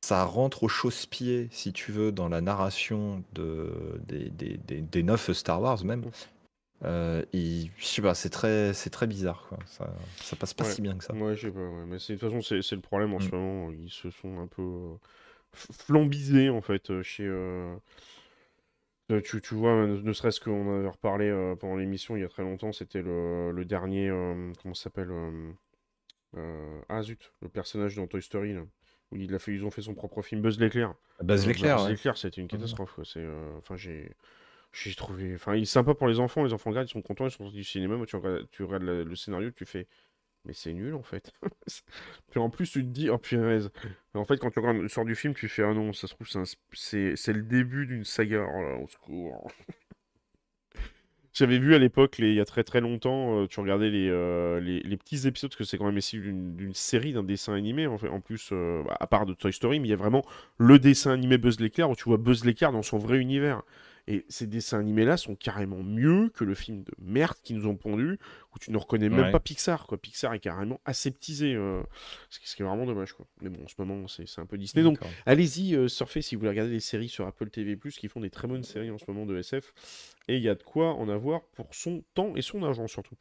ça rentre au chausse-pied, si tu veux, dans la narration des 9 Star Wars, même. Et, je sais pas, c'est très bizarre, quoi. Ça passe pas si bien que ça. Ouais, je sais pas, mais de toute façon, c'est le problème en ce moment. Ils se sont un peu flambisés, en fait, chez... Tu vois, ne serait-ce qu'on avait reparlé pendant l'émission il y a très longtemps, c'était le dernier... comment ça s'appelle ah zut, le personnage dans Toy Story, là, où ils ont fait son propre film, Buzz l'éclair. Buzz l'éclair, c'était une catastrophe. Quoi. Enfin, j'ai trouvé. Enfin, il est sympa pour les enfants regardent, ils sont contents, ils sont sortis du cinéma. Moi, tu regardes le scénario, tu fais, mais c'est nul en fait. Puis en plus, tu te dis, oh punaise. En fait, quand tu regardes, sors du film, tu fais, ah non, ça se trouve, c'est le début d'une saga. Oh là, au secours. J'avais vu à l'époque, il y a très très longtemps, tu regardais les petits épisodes, parce que c'est quand même ici d'une série, d'un dessin animé, en fait. En plus, à part de Toy Story, mais il y a vraiment le dessin animé Buzz l'éclair, où tu vois Buzz l'éclair dans son vrai univers. Et ces dessins animés-là sont carrément mieux que le film de merde qu'ils nous ont pondu, où tu ne reconnais même pas Pixar, quoi. Pixar est carrément aseptisé, ce qui est vraiment dommage, quoi. Mais bon, en ce moment, c'est un peu Disney. Donc, allez-y, surfez si vous voulez regarder les séries sur Apple TV+, qui font des très bonnes séries en ce moment de SF. Et il y a de quoi en avoir pour son temps et son argent, surtout.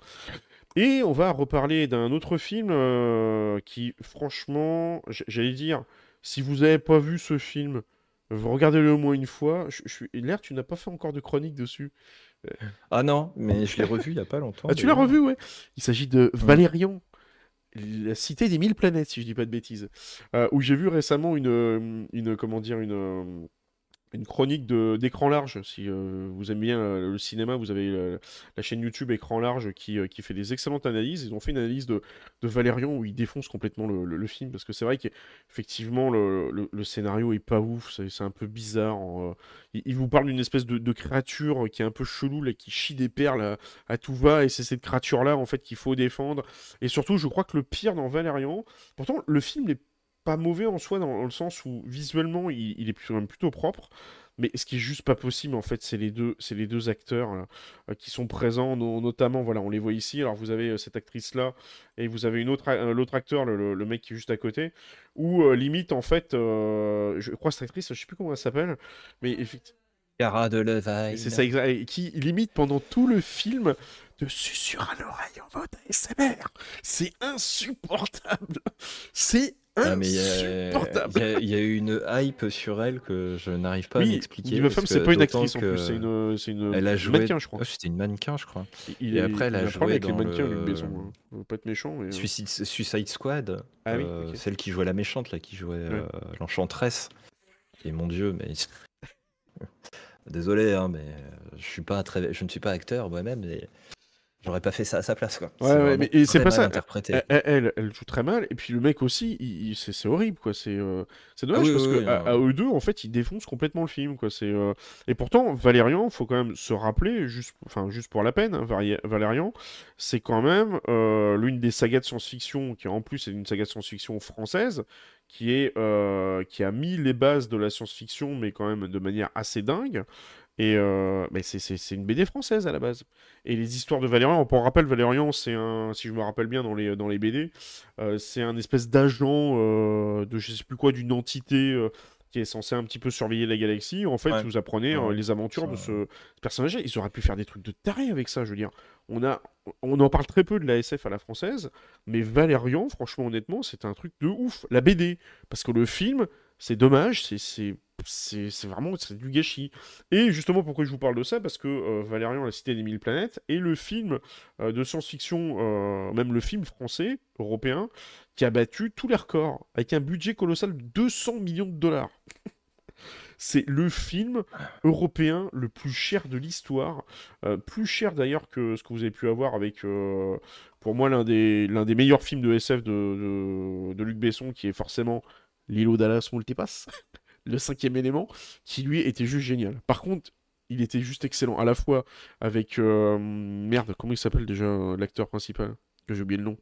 Et on va reparler d'un autre film qui, franchement, j'allais dire, si vous n'avez pas vu ce film... Regardez-le au moins une fois. L'air, tu n'as pas fait encore de chronique dessus. Ah non, mais je l'ai revu il n'y a pas longtemps. Ah, tu l'as revu, ouais. Il s'agit de Valérian, la cité des 1000 planètes, si je ne dis pas de bêtises. Où j'ai vu récemment une chronique d'écran large. Si vous aimez bien le cinéma, vous avez la chaîne YouTube écran large qui fait des excellentes analyses. Ils ont fait une analyse de Valérian où ils défoncent complètement le film, parce que c'est vrai qu'effectivement le scénario est pas ouf, c'est un peu bizarre. Ils vous parlent d'une espèce de créature qui est un peu chelou, là, qui chie des perles à tout va, et c'est cette créature-là en fait qu'il faut défendre. Et surtout, je crois que le pire dans Valérian, pourtant le film n'est pas mauvais en soi, dans le sens où visuellement il est plutôt propre, mais ce qui est juste pas possible en fait, c'est les deux acteurs là, qui sont présents, notamment, voilà, on les voit ici. Alors vous avez cette actrice là, et vous avez l'autre acteur, le mec qui est juste à côté, où limite en fait, je crois cette actrice, je sais plus comment elle s'appelle, mais effectivement Cara Delevingne, c'est ça, qui limite pendant tout le film te susurre à l'oreille en mode ASMR. C'est insupportable, c'est insupportable. Il y a eu une hype sur elle que je n'arrive pas à m'expliquer. Ma femme, c'est pas une actrice en plus, c'est une mannequin, je crois. Oh, c'était une mannequin, je crois. Et après, elle a joué avec les mannequins, je veux pas être méchant, mais... Suicide Squad, ah, oui, okay. Celle qui jouait la méchante, là, qui jouait l'enchantresse. Et mon Dieu, mais... Désolé, hein, mais je ne suis pas acteur moi-même, mais... J'aurais pas fait ça à sa place, quoi. Ouais, mais c'est pas ça. Elle joue très mal, et puis le mec aussi, c'est horrible, quoi. C'est dommage, parce que à eux deux, en fait, ils défoncent complètement le film, quoi. Et pourtant, Valérian, faut quand même se rappeler, juste pour la peine, hein, Valérian, c'est quand même l'une des sagas de science-fiction, qui en plus est une saga de science-fiction française, qui a mis les bases de la science-fiction, mais quand même de manière assez dingue. Et mais c'est une BD française à la base. Et les histoires de Valérian, pour rappel, Valérian, c'est un, si je me rappelle bien dans les BD, c'est un espèce d'agent de je sais plus quoi, d'une entité qui est censée un petit peu surveiller la galaxie. En fait, vous apprenez les aventures de ce personnage. Ils auraient pu faire des trucs de taré avec ça, je veux dire. On en parle très peu de la SF à la française, mais Valérian, franchement, honnêtement, c'est un truc de ouf. La BD, parce que le film, c'est dommage, c'est vraiment du gâchis. Et justement, pourquoi je vous parle de ça, parce que Valérian, la cité des 1000 planètes, et le film de science-fiction, même le film français, européen, qui a battu tous les records, avec un budget colossal de 200 millions de dollars. C'est le film européen le plus cher de l'histoire. Plus cher d'ailleurs que ce que vous avez pu avoir avec, pour moi, l'un des meilleurs films de SF de Luc Besson, qui est forcément L'îlot Dallas Multipass, Le Cinquième Élément, qui lui était juste génial. Par contre, il était juste excellent, à la fois avec... merde, comment il s'appelle déjà l'acteur principal? J'ai oublié le nom.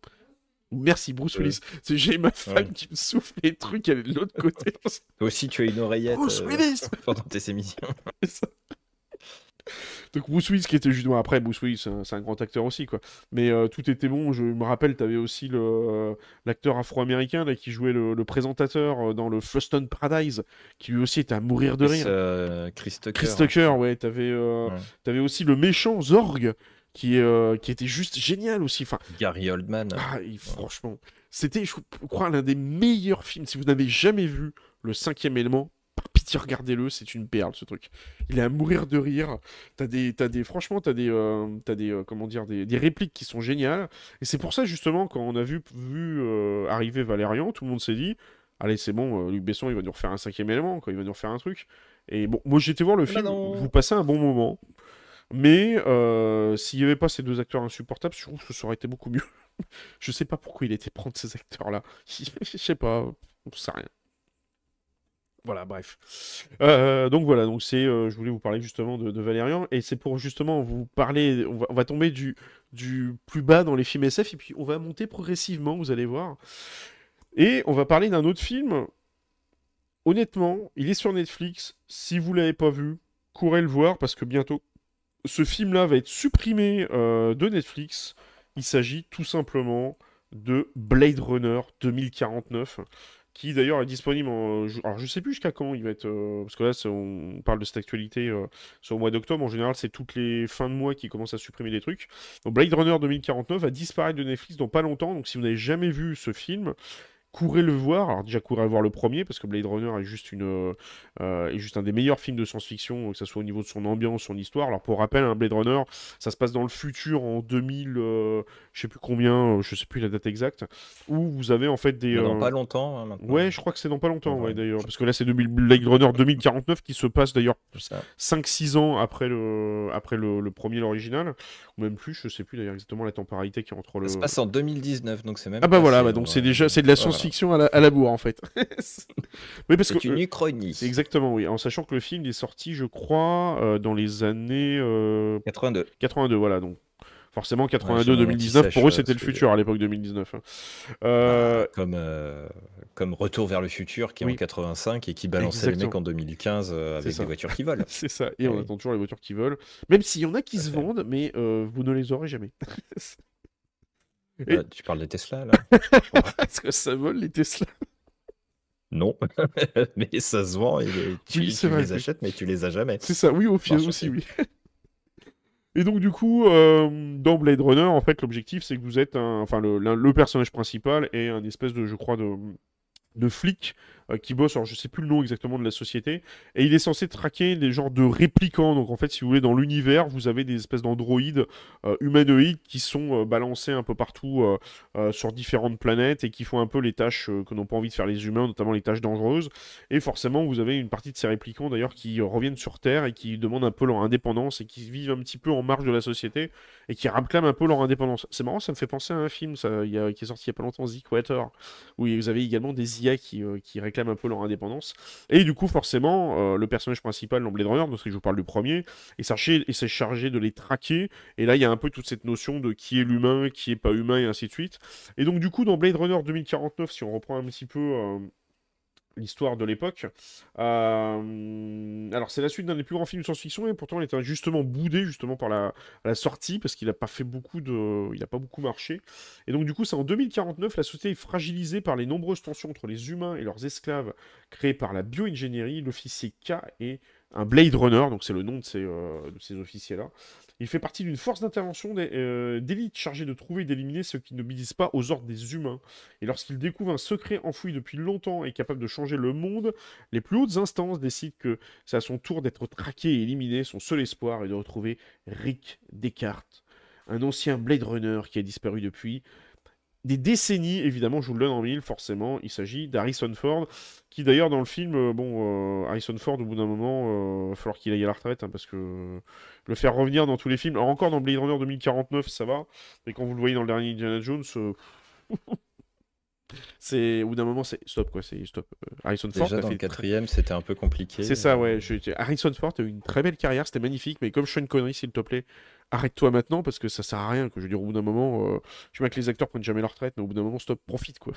Merci Bruce Willis. J'ai ma femme qui me souffle les trucs, elle est de l'autre côté. Toi aussi, tu as une oreillette pendant tes émissions. Donc Bruce Willis qui était justement... Après, Bruce Willis, c'est un grand acteur aussi, quoi. Mais tout était bon. Je me rappelle, t'avais aussi l'acteur afro-américain là, qui jouait le présentateur dans le Fuston Paradise, qui lui aussi était à mourir de rire. Chris Tucker. Chris Tucker, ouais. T'avais aussi le méchant Zorg, qui était juste génial aussi. Enfin, Gary Oldman. Ah, franchement, c'était, je crois, l'un des meilleurs films. Si vous n'avez jamais vu Le Cinquième Élément, par pitié, regardez-le, c'est une perle, ce truc. Il est à mourir de rire. Franchement, t'as des répliques qui sont géniales. Et c'est pour ça, justement, quand on a vu arriver Valérian, tout le monde s'est dit, allez, c'est bon, Luc Besson, il va nous refaire un Cinquième Élément, quoi. Il va nous refaire un truc. Et bon, moi, j'étais voir le film, vous passez un bon moment. Mais s'il n'y avait pas ces deux acteurs insupportables, je trouve que ça aurait été beaucoup mieux. Je sais pas pourquoi il était prendre ces acteurs-là. Je sais pas, on sait rien. Voilà, bref. Donc voilà, donc c'est, je voulais vous parler justement de Valérian, et c'est pour justement vous parler, on va tomber du plus bas dans les films SF, et puis on va monter progressivement, vous allez voir. Et on va parler d'un autre film. Honnêtement, il est sur Netflix. Si vous l'avez pas vu, courez le voir, parce que bientôt... ce film-là va être supprimé de Netflix. Il s'agit tout simplement de Blade Runner 2049, qui d'ailleurs est disponible en... Alors je sais plus jusqu'à quand il va être... Parce que là, on parle de cette actualité sur le mois d'octobre. En général, c'est toutes les fins de mois qui commencent à supprimer des trucs. Donc Blade Runner 2049 va disparaître de Netflix dans pas longtemps. Donc si vous n'avez jamais vu ce film... courez le voir. Alors déjà, courez voir le premier, parce que Blade Runner est juste un des meilleurs films de science-fiction, que ce soit au niveau de son ambiance, son histoire. Alors pour rappel, hein, Blade Runner, ça se passe dans le futur en 2000, je sais plus combien, je sais plus la date exacte, où vous avez en fait des... Dans pas longtemps, hein, maintenant. Ouais, je crois que c'est dans pas longtemps, ouais, d'ailleurs, parce que là c'est Blade Runner 2049 qui se passe d'ailleurs 5-6 ans après le premier, l'original, ou même plus, je sais plus d'ailleurs exactement la temporalité qui est entre le... Ça se passe en 2019, donc c'est même... Ah bah voilà, donc c'est déjà, c'est de la science fiction à la bourre, en fait. Oui, c'est une uchronie. Exactement, oui. En sachant que le film est sorti, je crois, dans les années... 82. 82, voilà. Donc, forcément, 82, ouais, 2019, pour eux, c'était le futur à l'époque 2019. Hein. Comme Retour vers le futur, qui est en 85 et qui balançait les mecs en 2015 avec des voitures qui volent. C'est ça, et on attend toujours les voitures qui volent. Même s'il y en a qui se vendent, mais vous ne les aurez jamais. Et... tu parles des Tesla, là? Est-ce que ça vole, les Tesla? Non, mais ça se vend, et tu les achètes, mais tu les as jamais. C'est ça, oui, au final aussi, oui. Et donc, du coup, dans Blade Runner, en fait, l'objectif, c'est que vous êtes le personnage principal est un espèce de, je crois, de flic qui bosse, alors je sais plus le nom exactement de la société, et il est censé traquer des genres de réplicants. Donc en fait, si vous voulez, dans l'univers, vous avez des espèces d'androïdes humanoïdes qui sont balancés un peu partout sur différentes planètes, et qui font un peu les tâches que n'ont pas envie de faire les humains, notamment les tâches dangereuses. Et forcément, vous avez une partie de ces réplicants d'ailleurs qui reviennent sur Terre et qui demandent un peu leur indépendance, et qui vivent un petit peu en marge de la société et qui réclament un peu leur indépendance. C'est marrant, ça me fait penser à un film qui est sorti il n'y a pas longtemps, The Equator, où vous avez également des IA qui réclament un peu leur indépendance. Et du coup, forcément, le personnage principal dans Blade Runner, parce que je vous parle du premier, est chargé de les traquer. Et là, il y a un peu toute cette notion de qui est l'humain, qui est pas humain, et ainsi de suite. Et donc, du coup, dans Blade Runner 2049, si on reprend un petit peu l'histoire de l'époque, alors c'est la suite d'un des plus grands films de science-fiction, et pourtant il était justement boudé justement par la sortie, parce qu'il n'a pas fait beaucoup il n'a pas beaucoup marché. Et donc du coup, c'est en 2049, la société est fragilisée par les nombreuses tensions entre les humains et leurs esclaves créées par la bio-ingénierie. L'officier K est un Blade Runner, donc c'est le nom de ces officiers-là. Il fait partie d'une force d'intervention d'élite chargée de trouver et d'éliminer ceux qui n'obéissent pas aux ordres des humains. Et lorsqu'il découvre un secret enfoui depuis longtemps et capable de changer le monde, les plus hautes instances décident que c'est à son tour d'être traqué et éliminé. Son seul espoir est de retrouver Rick Descartes, un ancien Blade Runner qui a disparu depuis. des décennies, évidemment, je vous le donne en mille, forcément, il s'agit d'Harrison Ford, qui d'ailleurs dans le film, bon, Harrison Ford, au bout d'un moment, il va falloir qu'il aille à la retraite, hein, parce que le faire revenir dans tous les films, alors encore dans Blade Runner 2049, ça va, mais quand vous le voyez dans le dernier Indiana Jones, c'est, au bout d'un moment, c'est stop, quoi, c'est stop. Harrison Ford, déjà dans le quatrième, c'était un peu compliqué. C'est ça, ouais, Harrison Ford a eu une très belle carrière, c'était magnifique, mais comme Sean Connery, s'il te plaît, arrête-toi maintenant parce que ça sert à rien, que je veux dire, au bout d'un moment, je vois que les acteurs prennent jamais leur retraite, mais au bout d'un moment, stop, profite, quoi.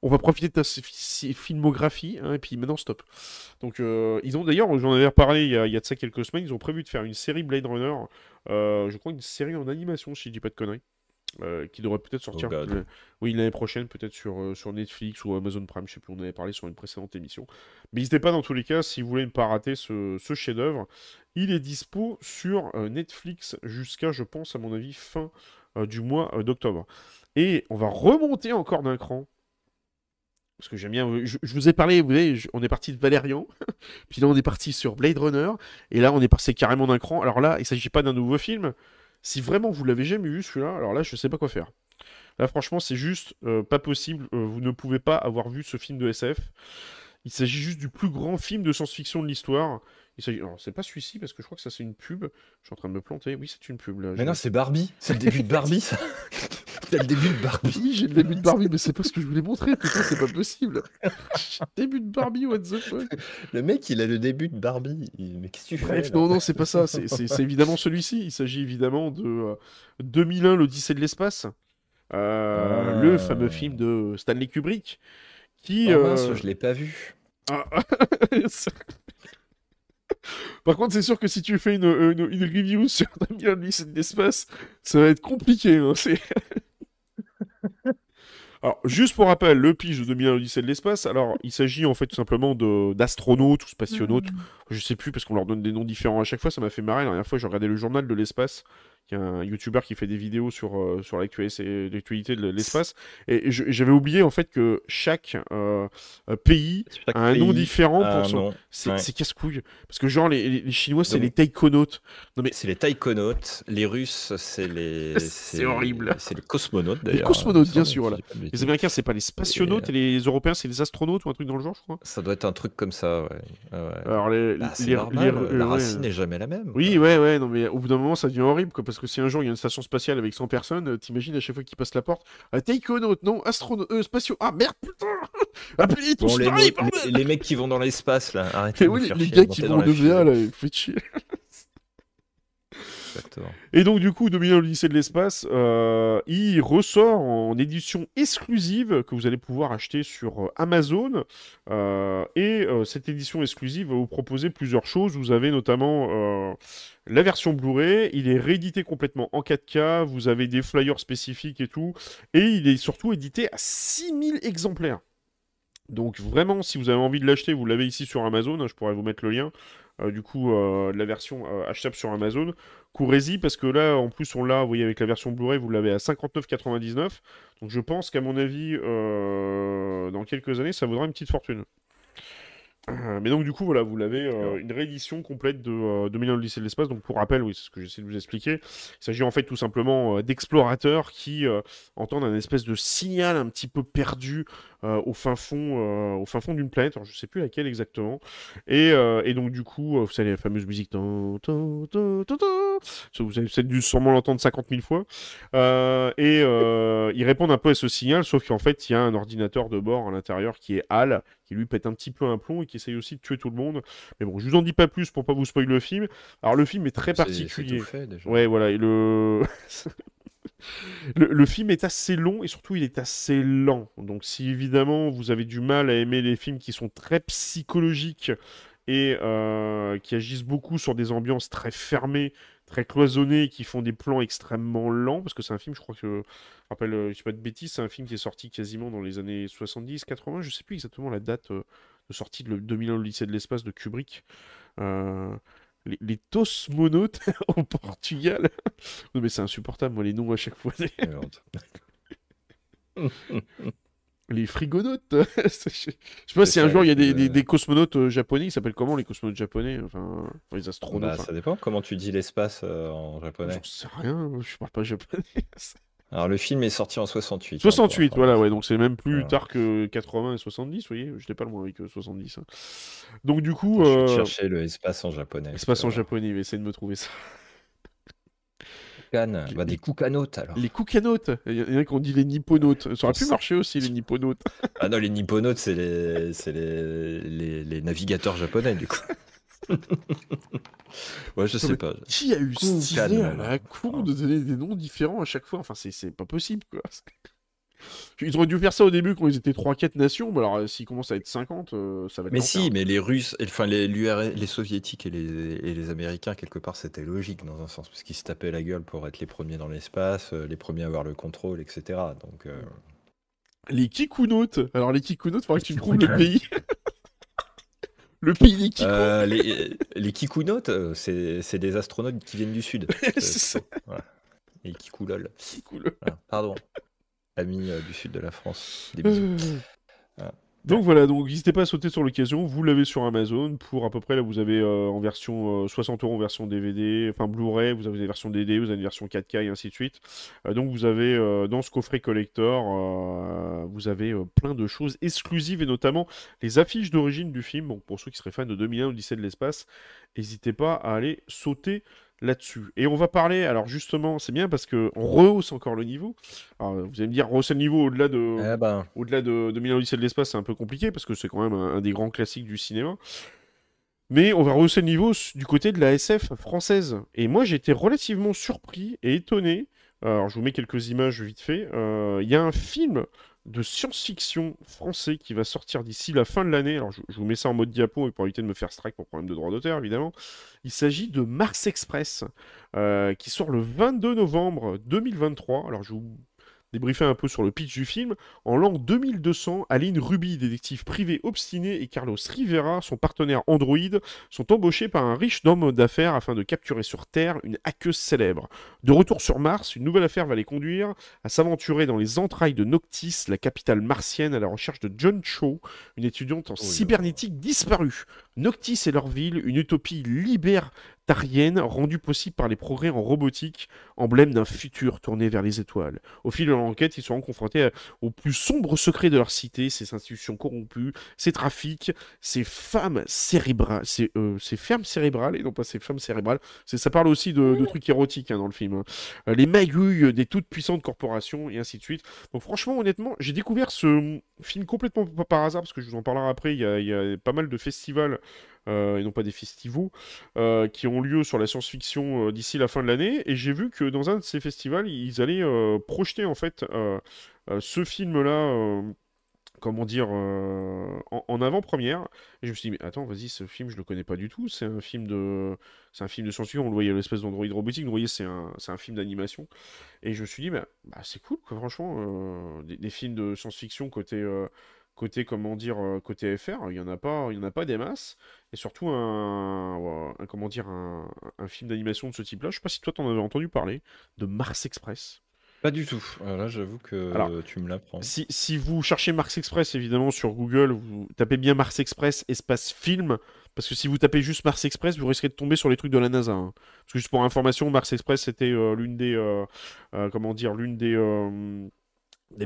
On va profiter de ta filmographie, hein, et puis maintenant, stop. Donc, ils ont d'ailleurs, j'en avais reparlé il y a de ça quelques semaines, ils ont prévu de faire une série Blade Runner, je crois une série en animation, si je dis pas de conneries, qui devrait peut-être sortir l'année prochaine, peut-être sur Netflix ou Amazon Prime, je sais plus, on en avait parlé sur une précédente émission. Mais n'hésitez pas dans tous les cas, si vous voulez ne pas rater ce chef-d'œuvre, il est dispo sur Netflix jusqu'à, je pense, à mon avis, fin du mois d'octobre. Et on va remonter encore d'un cran. Parce que j'aime bien, je vous ai parlé, vous voyez, on est parti de Valérian, puis là on est parti sur Blade Runner, et là on est passé carrément d'un cran. Alors là, il ne s'agit pas d'un nouveau film. Si vraiment vous l'avez jamais vu celui-là, alors là je sais pas quoi faire. Là franchement c'est juste pas possible, vous ne pouvez pas avoir vu ce film de SF. Il s'agit juste du plus grand film de science-fiction de l'histoire. Alors c'est pas celui-ci parce que je crois que ça c'est une pub. Je suis en train de me planter, oui c'est une pub là. Mais non c'est Barbie, c'est le début de Barbie ça. T'as le début de Barbie. Oui, j'ai le début de Barbie, mais c'est pas ce que je voulais montrer, putain, c'est pas possible. Début de Barbie, what the fuck. Le mec, il a le début de Barbie. Mais qu'est-ce que tu fais? Non, c'est pas ça, c'est évidemment celui-ci. Il s'agit évidemment de 2001 l'Odyssée de l'espace, le fameux film de Stanley Kubrick, qui... Oh mince, je l'ai pas vu. Par contre, c'est sûr que si tu fais une review sur 2001 l'Odyssée de l'espace, ça va être compliqué, hein, c'est... Alors, juste pour rappel, le pitch de 2001 l'Odyssée de l'espace, alors il s'agit en fait tout simplement d'astronautes ou spationautes, je sais plus parce qu'on leur donne des noms différents à chaque fois, ça m'a fait marrer. La dernière fois, j'ai regardé le journal de l'espace, il y a un youtubeur qui fait des vidéos sur l'actualité de l'espace, et j'avais oublié en fait que chaque a un nom différent pour son... C'est casse-couille, parce que genre les Chinois c'est les taïkonautes. Non mais c'est les taïkonautes, les Russes c'est les... c'est horrible. C'est les cosmonautes d'ailleurs. Les cosmonautes bien sûr, voilà. Les Américains c'est pas les spationautes, et les Européens c'est les astronautes ou un truc dans le genre je crois. Ça doit être un truc comme ça, ouais. Alors la racine n'est jamais la même. Oui, ouais, non mais au bout d'un moment ça devient horrible quoi, parce que si un jour il y a une station spatiale avec 100 personnes, t'imagines à chaque fois qu'ils passent la porte, taïkonautes, non, astronautes, spatiaux, ah merde putain, appelez tout ça, les mecs qui vont dans l'espace là, arrêtez de chercher. Les gars qui vont de VA là, faites chier. Exactement. Et donc du coup, 2001 l'Odyssée de l'espace, il ressort en édition exclusive que vous allez pouvoir acheter sur Amazon. Cette édition exclusive va vous proposer plusieurs choses. Vous avez notamment la version Blu-ray, il est réédité complètement en 4K, vous avez des flyers spécifiques et tout. Et il est surtout édité à 6000 exemplaires. Donc vraiment, si vous avez envie de l'acheter, vous l'avez ici sur Amazon, hein, je pourrais vous mettre le lien. La version achetable sur Amazon, courez-y parce que là en plus on l'a, vous voyez avec la version Blu-ray vous l'avez à 59,99€, donc je pense qu'à mon avis dans quelques années ça vaudra une petite fortune, mais donc du coup voilà, vous l'avez, une réédition complète de 2001 l'Odyssée de l'espace. Donc pour rappel, oui, c'est ce que j'essaie de vous expliquer, il s'agit en fait tout simplement d'explorateurs qui entendent un espèce de signal un petit peu perdu au fin fond d'une planète, alors je sais plus laquelle exactement, et donc du coup vous savez la fameuse musique, vous avez dû sûrement l'entendre 50 000 fois, ils répondent un peu à ce signal, sauf qu'en fait il y a un ordinateur de bord à l'intérieur qui est HAL, qui lui pète un petit peu un plomb et qui essaye aussi de tuer tout le monde, mais bon, je vous en dis pas plus pour pas vous spoiler le film. Alors le film est très particulier, c'est tout fait, déjà. Ouais voilà, et le... Le film est assez long et surtout il est assez lent. Donc si évidemment vous avez du mal à aimer les films qui sont très psychologiques et qui agissent beaucoup sur des ambiances très fermées, très cloisonnées, qui font des plans extrêmement lents, parce que c'est un film, je crois que, je rappelle, je ne dis pas de bêtises, c'est un film qui est sorti quasiment dans les années 70, 80, je ne sais plus exactement la date de sortie de 2001 l'Odyssée de l'espace de Kubrick. Les tosmonautes au Portugal. Non mais c'est insupportable, moi, les noms à chaque fois. Les frigonautes. Je sais pas si un jour il y a des cosmonautes japonais, ils s'appellent comment les cosmonautes japonais, enfin les astronautes. Bah, ça dépend, comment tu dis l'espace en japonais. J'en sais rien, je parle pas japonais. Alors, le film est sorti en 68. 68, hein, voilà, ouais, donc c'est même plus tard que 80 et 70, vous voyez, j'étais pas loin avec 70. Hein. Donc, du coup. Je vais chercher le espace en japonais. Espace en japonais, mais essayez de me trouver ça. Bah, des kukanotes alors. Les kukanotes. Il y en a qui ont dit les nipponautes. Ça aurait pu marcher aussi, les nipponautes. Ah non, les nipponautes, c'est les navigateurs japonais, du coup. Ouais, je sais pas. Qui a eu stylé à la con de donner des noms différents à chaque fois? Enfin, c'est pas possible, quoi. Ils auraient dû faire ça au début quand ils étaient 3-4 nations, mais alors s'ils commencent à être 50, ça va être... Mais si, mais les Russes, enfin les Soviétiques et les Américains, quelque part, c'était logique dans un sens, parce qu'ils se tapaient la gueule pour être les premiers dans l'espace, les premiers à avoir le contrôle, etc. Donc, les Kikunautes. Alors les Kikunautes, il faudrait que tu me trouves le pays. Le pays des Kikunautes. Les Kikunautes, c'est des astronautes qui viennent du Sud. Voilà. Les Kikoulol. Ah, pardon. Amis du sud de la France. Des bisous. Voilà. Donc voilà, donc n'hésitez pas à sauter sur l'occasion, vous l'avez sur Amazon pour à peu près, là vous avez en version 60 € en version DVD, enfin Blu-ray, vous avez une version DD, vous avez une version 4K et ainsi de suite. Donc vous avez dans ce coffret collector, vous avez plein de choses exclusives et notamment les affiches d'origine du film. Donc pour ceux qui seraient fans de 2001 l'Odyssée de l'espace, n'hésitez pas à aller sauter là-dessus. Et on va parler, alors justement, c'est bien parce qu'on rehausse encore le niveau. Alors, vous allez me dire, rehausser le niveau au-delà de 2001 l'Odyssée de l'espace, c'est un peu compliqué parce que c'est quand même un des grands classiques du cinéma. Mais on va rehausser le niveau du côté de la SF française. Et moi, j'ai été relativement surpris et étonné. Alors, je vous mets quelques images vite fait. Il y a un film de science-fiction français qui va sortir d'ici la fin de l'année. Alors, je vous mets ça en mode diapo pour éviter de me faire strike pour problème de droit d'auteur, évidemment. Il s'agit de Mars Express, qui sort le 22 novembre 2023. Alors, je vous débriefer un peu sur le pitch du film. En l'an 2200, Aline Ruby, détective privée obstinée, et Carlos Rivera, son partenaire Android, sont embauchés par un riche homme d'affaires afin de capturer sur Terre une hackeuse célèbre. De retour sur Mars, une nouvelle affaire va les conduire à s'aventurer dans les entrailles de Noctis, la capitale martienne, à la recherche de John Cho, une étudiante en cybernétique disparue. Noctis et leur ville, une utopie libertarienne rendue possible par les progrès en robotique, emblème d'un futur tourné vers les étoiles. Au fil de l'enquête, ils seront confrontés aux plus sombres secrets de leur cité, ses institutions corrompues, ses trafics, ses femmes cérébrales, ses fermes cérébrales, et non pas ses femmes cérébrales, ça parle aussi de trucs érotiques hein, dans le film, hein. Les magouilles des toutes puissantes corporations, et ainsi de suite. Donc franchement, honnêtement, j'ai découvert ce film complètement par hasard, parce que je vous en parlerai après, il y a pas mal de festivals, et non pas des festivals, qui ont lieu sur la science-fiction d'ici la fin de l'année, et j'ai vu que dans un de ces festivals, ils allaient projeter en fait ce film-là, comment dire, en avant-première, et je me suis dit, mais attends, vas-y, ce film, je le connais pas du tout, c'est un film de science-fiction, on le voyait, l'espèce d'androïde robotique, vous voyez, c'est un film d'animation, et je me suis dit, bah c'est cool, quoi, franchement, des films de science-fiction côté comment dire côté FR, il y en a pas des masses, et surtout un film d'animation de ce type-là. Je sais pas si toi t'en avais entendu parler de Mars Express. Pas du tout. Là, j'avoue que tu me l'apprends. Si vous cherchez Mars Express, évidemment, sur Google, vous tapez bien Mars Express espace film, parce que si vous tapez juste Mars Express, vous risquez de tomber sur les trucs de la NASA. Hein. Parce que juste pour information, Mars Express, c'était l'une des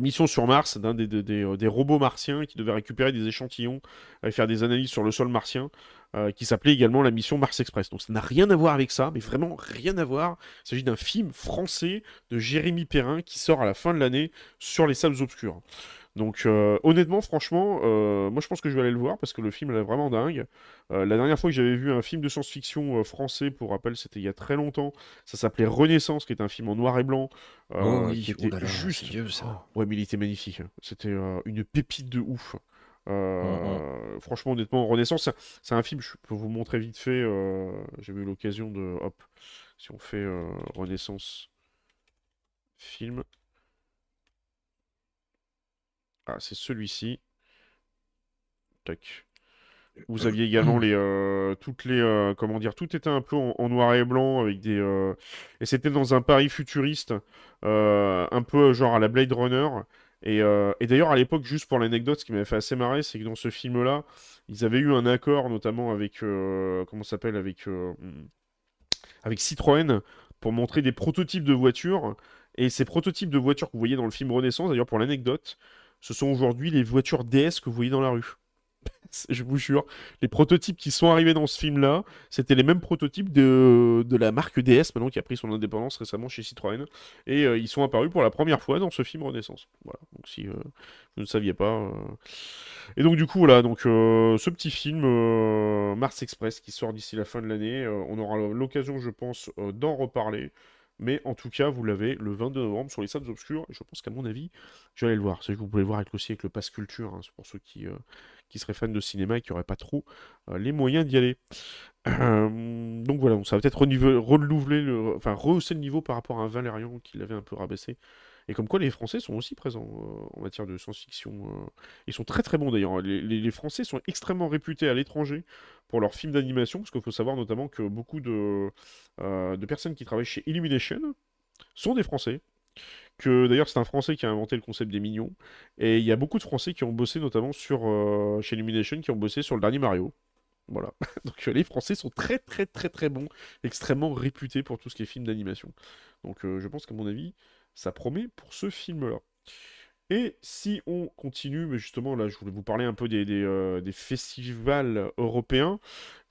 missions sur Mars, des robots martiens qui devaient récupérer des échantillons et faire des analyses sur le sol martien, qui s'appelait également la mission Mars Express. Donc ça n'a rien à voir avec ça, mais vraiment rien à voir. Il s'agit d'un film français de Jérémy Perrin qui sort à la fin de l'année sur les salles obscures. Donc honnêtement, franchement, moi je pense que je vais aller le voir parce que le film est vraiment dingue. La dernière fois que j'avais vu un film de science-fiction français, pour rappel, c'était il y a très longtemps, ça s'appelait Renaissance, qui est un film en noir et blanc, qui était juste... Dieu, ça. Ouais, mais il était magnifique, c'était une pépite de ouf. Franchement, honnêtement, Renaissance, c'est un film, je peux vous montrer vite fait, j'ai eu l'occasion de... Hop, si on fait Renaissance, film... Ah, c'est celui-ci. Tac. Vous aviez également tout était un peu en noir et blanc avec des et c'était dans un Paris futuriste, un peu genre à la Blade Runner. Et d'ailleurs, à l'époque, juste pour l'anecdote, ce qui m'avait fait assez marrer, c'est que dans ce film-là, ils avaient eu un accord notamment avec avec Citroën pour montrer des prototypes de voitures. Et ces prototypes de voitures que vous voyez dans le film Renaissance, d'ailleurs pour l'anecdote, ce sont aujourd'hui les voitures DS que vous voyez dans la rue. Je vous jure, les prototypes qui sont arrivés dans ce film-là, c'était les mêmes prototypes de la marque DS, maintenant qui a pris son indépendance récemment chez Citroën. Et ils sont apparus pour la première fois dans ce film Renaissance. Voilà, donc si vous ne saviez pas... Et donc du coup, voilà, donc, ce petit film, Mars Express, qui sort d'ici la fin de l'année, on aura l'occasion, je pense, d'en reparler. Mais en tout cas, vous l'avez le 22 novembre sur les salles obscures. Et je pense qu'à mon avis, je vais aller le voir. C'est que vous pouvez le voir avec, aussi avec le Pass Culture. Hein, c'est pour ceux qui seraient fans de cinéma et qui n'auraient pas trop les moyens d'y aller. Donc voilà, donc ça va peut-être rehausser le niveau par rapport à un Valérian qui l'avait un peu rabaissé. Et comme quoi, les Français sont aussi présents en matière de science-fiction. Ils sont très très bons d'ailleurs. Les Français sont extrêmement réputés à l'étranger pour leurs films d'animation, parce qu'il faut savoir notamment que beaucoup de personnes qui travaillent chez Illumination sont des Français. Que d'ailleurs, c'est un Français qui a inventé le concept des mignons. Et il y a beaucoup de Français qui ont bossé notamment chez Illumination, qui ont bossé sur le dernier Mario. Voilà. Donc les Français sont très très très très bons, extrêmement réputés pour tout ce qui est film d'animation. Donc je pense qu'à mon avis... ça promet pour ce film-là. Et si on continue, mais justement, là, je voulais vous parler un peu des festivals européens.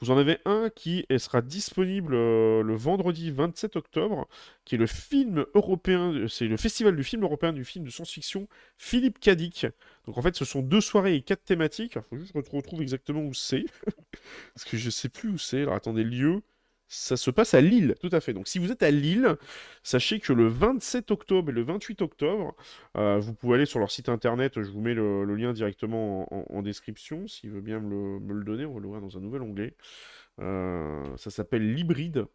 Vous en avez un qui sera disponible le vendredi 27 octobre, qui est le film européen, c'est le festival du film européen du film de science-fiction Philip K. Dick. Donc en fait, ce sont 2 soirées et 4 thématiques. Il faut juste que je retrouve exactement où c'est. Parce que je ne sais plus où c'est. Alors attendez, lieu... ça se passe à Lille, tout à fait. Donc si vous êtes à Lille, sachez que le 27 octobre et le 28 octobre, vous pouvez aller sur leur site internet, je vous mets le lien directement en description, s'il veut bien me le donner, on va l'ouvrir dans un nouvel onglet. Ça s'appelle l'hybride.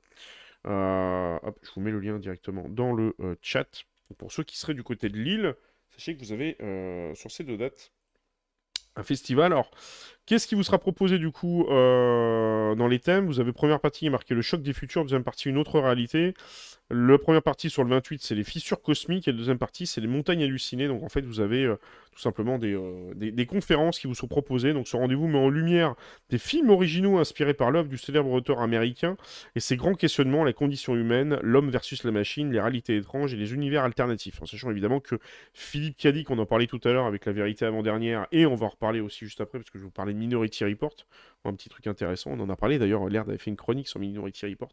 Je vous mets le lien directement dans le chat. Pour ceux qui seraient du côté de Lille, sachez que vous avez sur ces 2 dates un festival. Alors, qu'est-ce qui vous sera proposé du coup dans les thèmes? Vous avez première partie qui est marquée le choc des futurs, deuxième partie une autre réalité. La première partie sur le 28, c'est les fissures cosmiques, et la deuxième partie, c'est les montagnes hallucinées. Donc en fait, vous avez tout simplement des conférences qui vous sont proposées. Donc ce rendez-vous met en lumière des films originaux inspirés par l'œuvre du célèbre auteur américain et ses grands questionnements, la condition humaine, l'homme versus la machine, les réalités étranges et les univers alternatifs. En sachant évidemment que Philip K. Dick, on en parlait tout à l'heure avec la vérité avant-dernière, et on va en reparler aussi juste après, parce que je vous parlais de Minority Report, un petit truc intéressant, on en a parlé d'ailleurs, Laird avait fait une chronique sur Minority Report.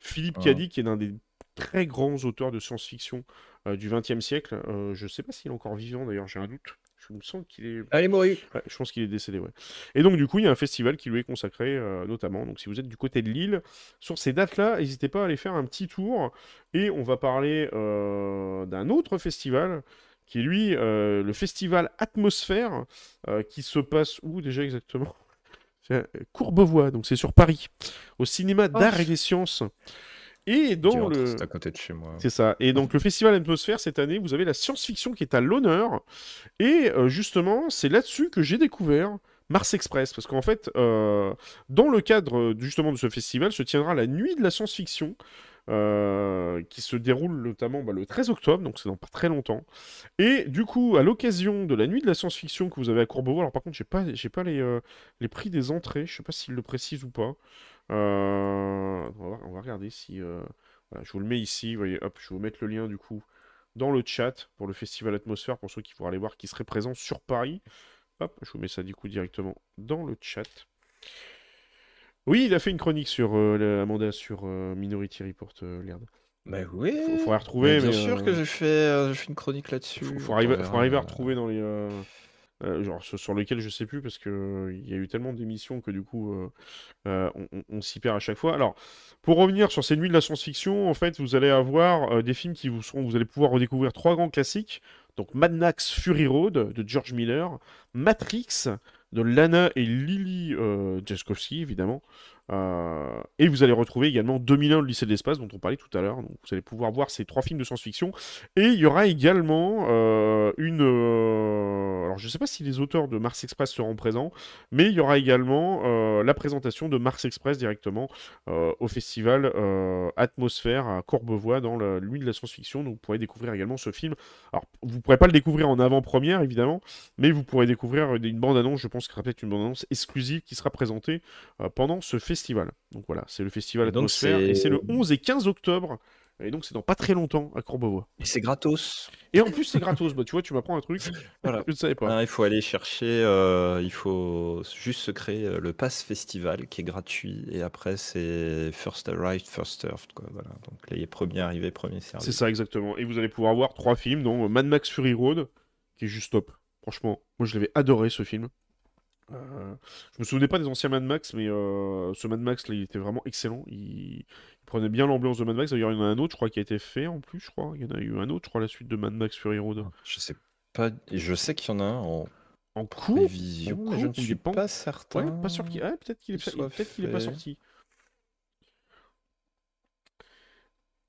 Philip K. Dick est l'un des très grands auteurs de science-fiction du XXe siècle, je sais pas s'il est encore vivant d'ailleurs, j'ai un doute, je me sens qu'il est... Allez, mourir. Ouais, je pense qu'il est décédé, ouais. Et donc du coup, il y a un festival qui lui est consacré notamment, donc si vous êtes du côté de Lille, sur ces dates-là, n'hésitez pas à aller faire un petit tour, et on va parler d'un autre festival, qui est lui, le festival Atmosphère, qui se passe où déjà exactement? C'est Courbevoie, donc c'est sur Paris, au cinéma d'art et des sciences. Et dans le... c'est à côté de chez moi. C'est ça. Et donc, le Festival Atmosphère, cette année, vous avez la science-fiction qui est à l'honneur. Et justement, c'est là-dessus que j'ai découvert Mars Express. Parce qu'en fait, dans le cadre justement de ce festival, se tiendra la nuit de la science-fiction. Qui se déroule notamment le 13 octobre, donc c'est dans pas très longtemps. Et du coup, à l'occasion de la nuit de la science-fiction que vous avez à Courbevoie, alors par contre, j'ai pas les prix des entrées, je sais pas s'il le précise ou pas. On va regarder si... Voilà, je vous le mets ici, voyez, hop, je vais vous mettre le lien du coup dans le chat pour le Festival Atmosphère, pour ceux qui vont aller voir qui seraient présents sur Paris. Hop, je vous mets ça du coup directement dans le chat. Oui, il a fait une chronique sur Amanda sur Minority Report, Laird. Bah oui. Faut la retrouver. Mais bien sûr que j'ai fait une chronique là-dessus. Faut arriver à retrouver dans les genre sur lequel je sais plus parce que il y a eu tellement d'émissions que du coup on s'y perd à chaque fois. Alors pour revenir sur ces nuits de la science-fiction, en fait vous allez avoir des films qui vous allez pouvoir redécouvrir 3 grands classiques. Donc Mad Max Fury Road de George Miller, Matrix de Lana et Lily Jaskowski, évidemment. Et vous allez retrouver également 2001 l'Odyssée de l'espace, dont on parlait tout à l'heure. Donc vous allez pouvoir voir ces 3 films de science-fiction. Et il y aura également alors je ne sais pas si les auteurs de Mars Express seront présents, mais il y aura également la présentation de Mars Express directement au festival Atmosphère à Courbevoie dans la nuit de la science-fiction. Donc vous pourrez découvrir également ce film. Alors vous ne pourrez pas le découvrir en avant-première, évidemment, mais vous pourrez découvrir une bande-annonce, je pense qu'il y aura peut-être une bande-annonce exclusive qui sera présentée pendant ce festival. Donc voilà, c'est le festival Atmosphère, et c'est le 11 et 15 octobre Et donc c'est dans pas très longtemps à Courbevoie. Et c'est gratos. Et en plus c'est gratos, bah, tu vois, tu m'apprends un truc, voilà. Je ne savais pas. Ah, il faut aller chercher, il faut juste se créer le Pass Festival qui est gratuit et après c'est First Arrived, First Served. Quoi, voilà. Donc là il est premier arrivé, premier servi. C'est ça exactement. Et vous allez pouvoir voir 3 films, dont Mad Max Fury Road, qui est juste top. Franchement, moi je l'avais adoré ce film. Je me souvenais pas des anciens Mad Max, mais ce Mad Max là il était vraiment excellent. Il prenait bien l'ambiance de Mad Max. D'ailleurs, il y en a un autre, je crois, qui a été fait en plus. Je crois, il y en a eu un autre, je crois, la suite de Mad Max Fury Road. Je sais pas, je sais qu'il y en a un en cours, je ne suis pas certain. Ouais, pas sûr qu'il... Ah, peut-être qu'il est pas sorti.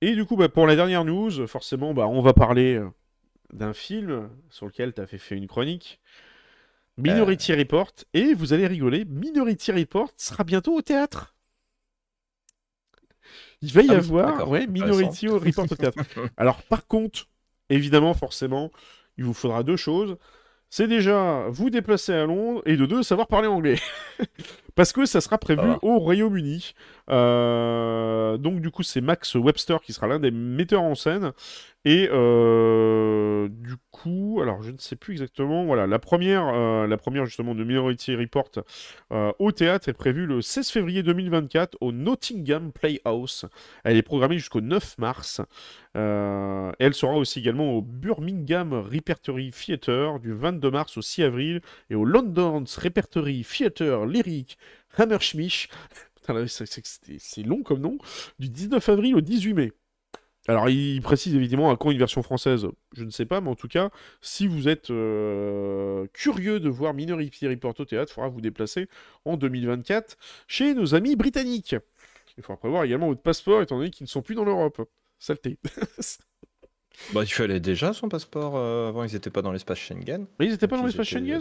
Et du coup, bah, pour la dernière news, forcément, bah, on va parler d'un film sur lequel tu as fait une chronique. Minority Report, et vous allez rigoler, Minority Report sera bientôt au théâtre. Il va y avoir Minority Report au théâtre. Alors par contre, évidemment, forcément, il vous faudra 2 choses. C'est déjà vous déplacer à Londres, et de 2, savoir parler anglais. Parce que ça sera prévu au Royaume-Uni. Donc du coup, c'est Max Webster qui sera l'un des metteurs en scène. Et du coup, alors je ne sais plus exactement, voilà, la première justement de Minority Report au théâtre est prévue le 16 février 2024 au Nottingham Playhouse. Elle est programmée jusqu'au 9 mars. Et elle sera aussi également au Birmingham Repertory Theatre du 22 mars au 6 avril et au London's Repertory Theatre Lyric Hammerschmidt, c'est long comme nom, du 19 avril au 18 mai. Alors, il précise évidemment à quand une version française, je ne sais pas, mais en tout cas, si vous êtes curieux de voir Minority Report au théâtre, il faudra vous déplacer en 2024 chez nos amis britanniques. Il faudra prévoir également votre passeport, étant donné qu'ils ne sont plus dans l'Europe. Saleté. Bah, tu fallais déjà son passeport avant, ils n'étaient pas dans l'espace Schengen. Mais ils n'étaient pas dans l'espace Schengen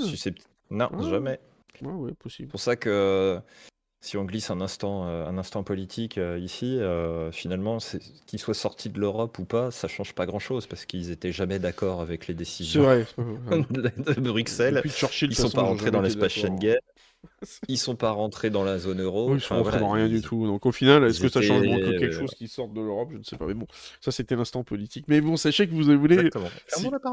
Non, jamais. Ouais, ouais, possible. C'est pour ça que... Si on glisse un instant politique ici, finalement, qu'ils soient sortis de l'Europe ou pas, ça change pas grand-chose parce qu'ils étaient jamais d'accord avec les décisions de Bruxelles. Ils sont pas rentrés dans l'espace Schengen. Ils sont pas rentrés dans la zone euro. Ils sont rentrés dans rien du tout. Donc au final, est-ce que ça change quelque chose qui sort de l'Europe? Je ne sais pas. Mais bon, ça c'était l'instant politique. Mais bon, sachez que vous voulez...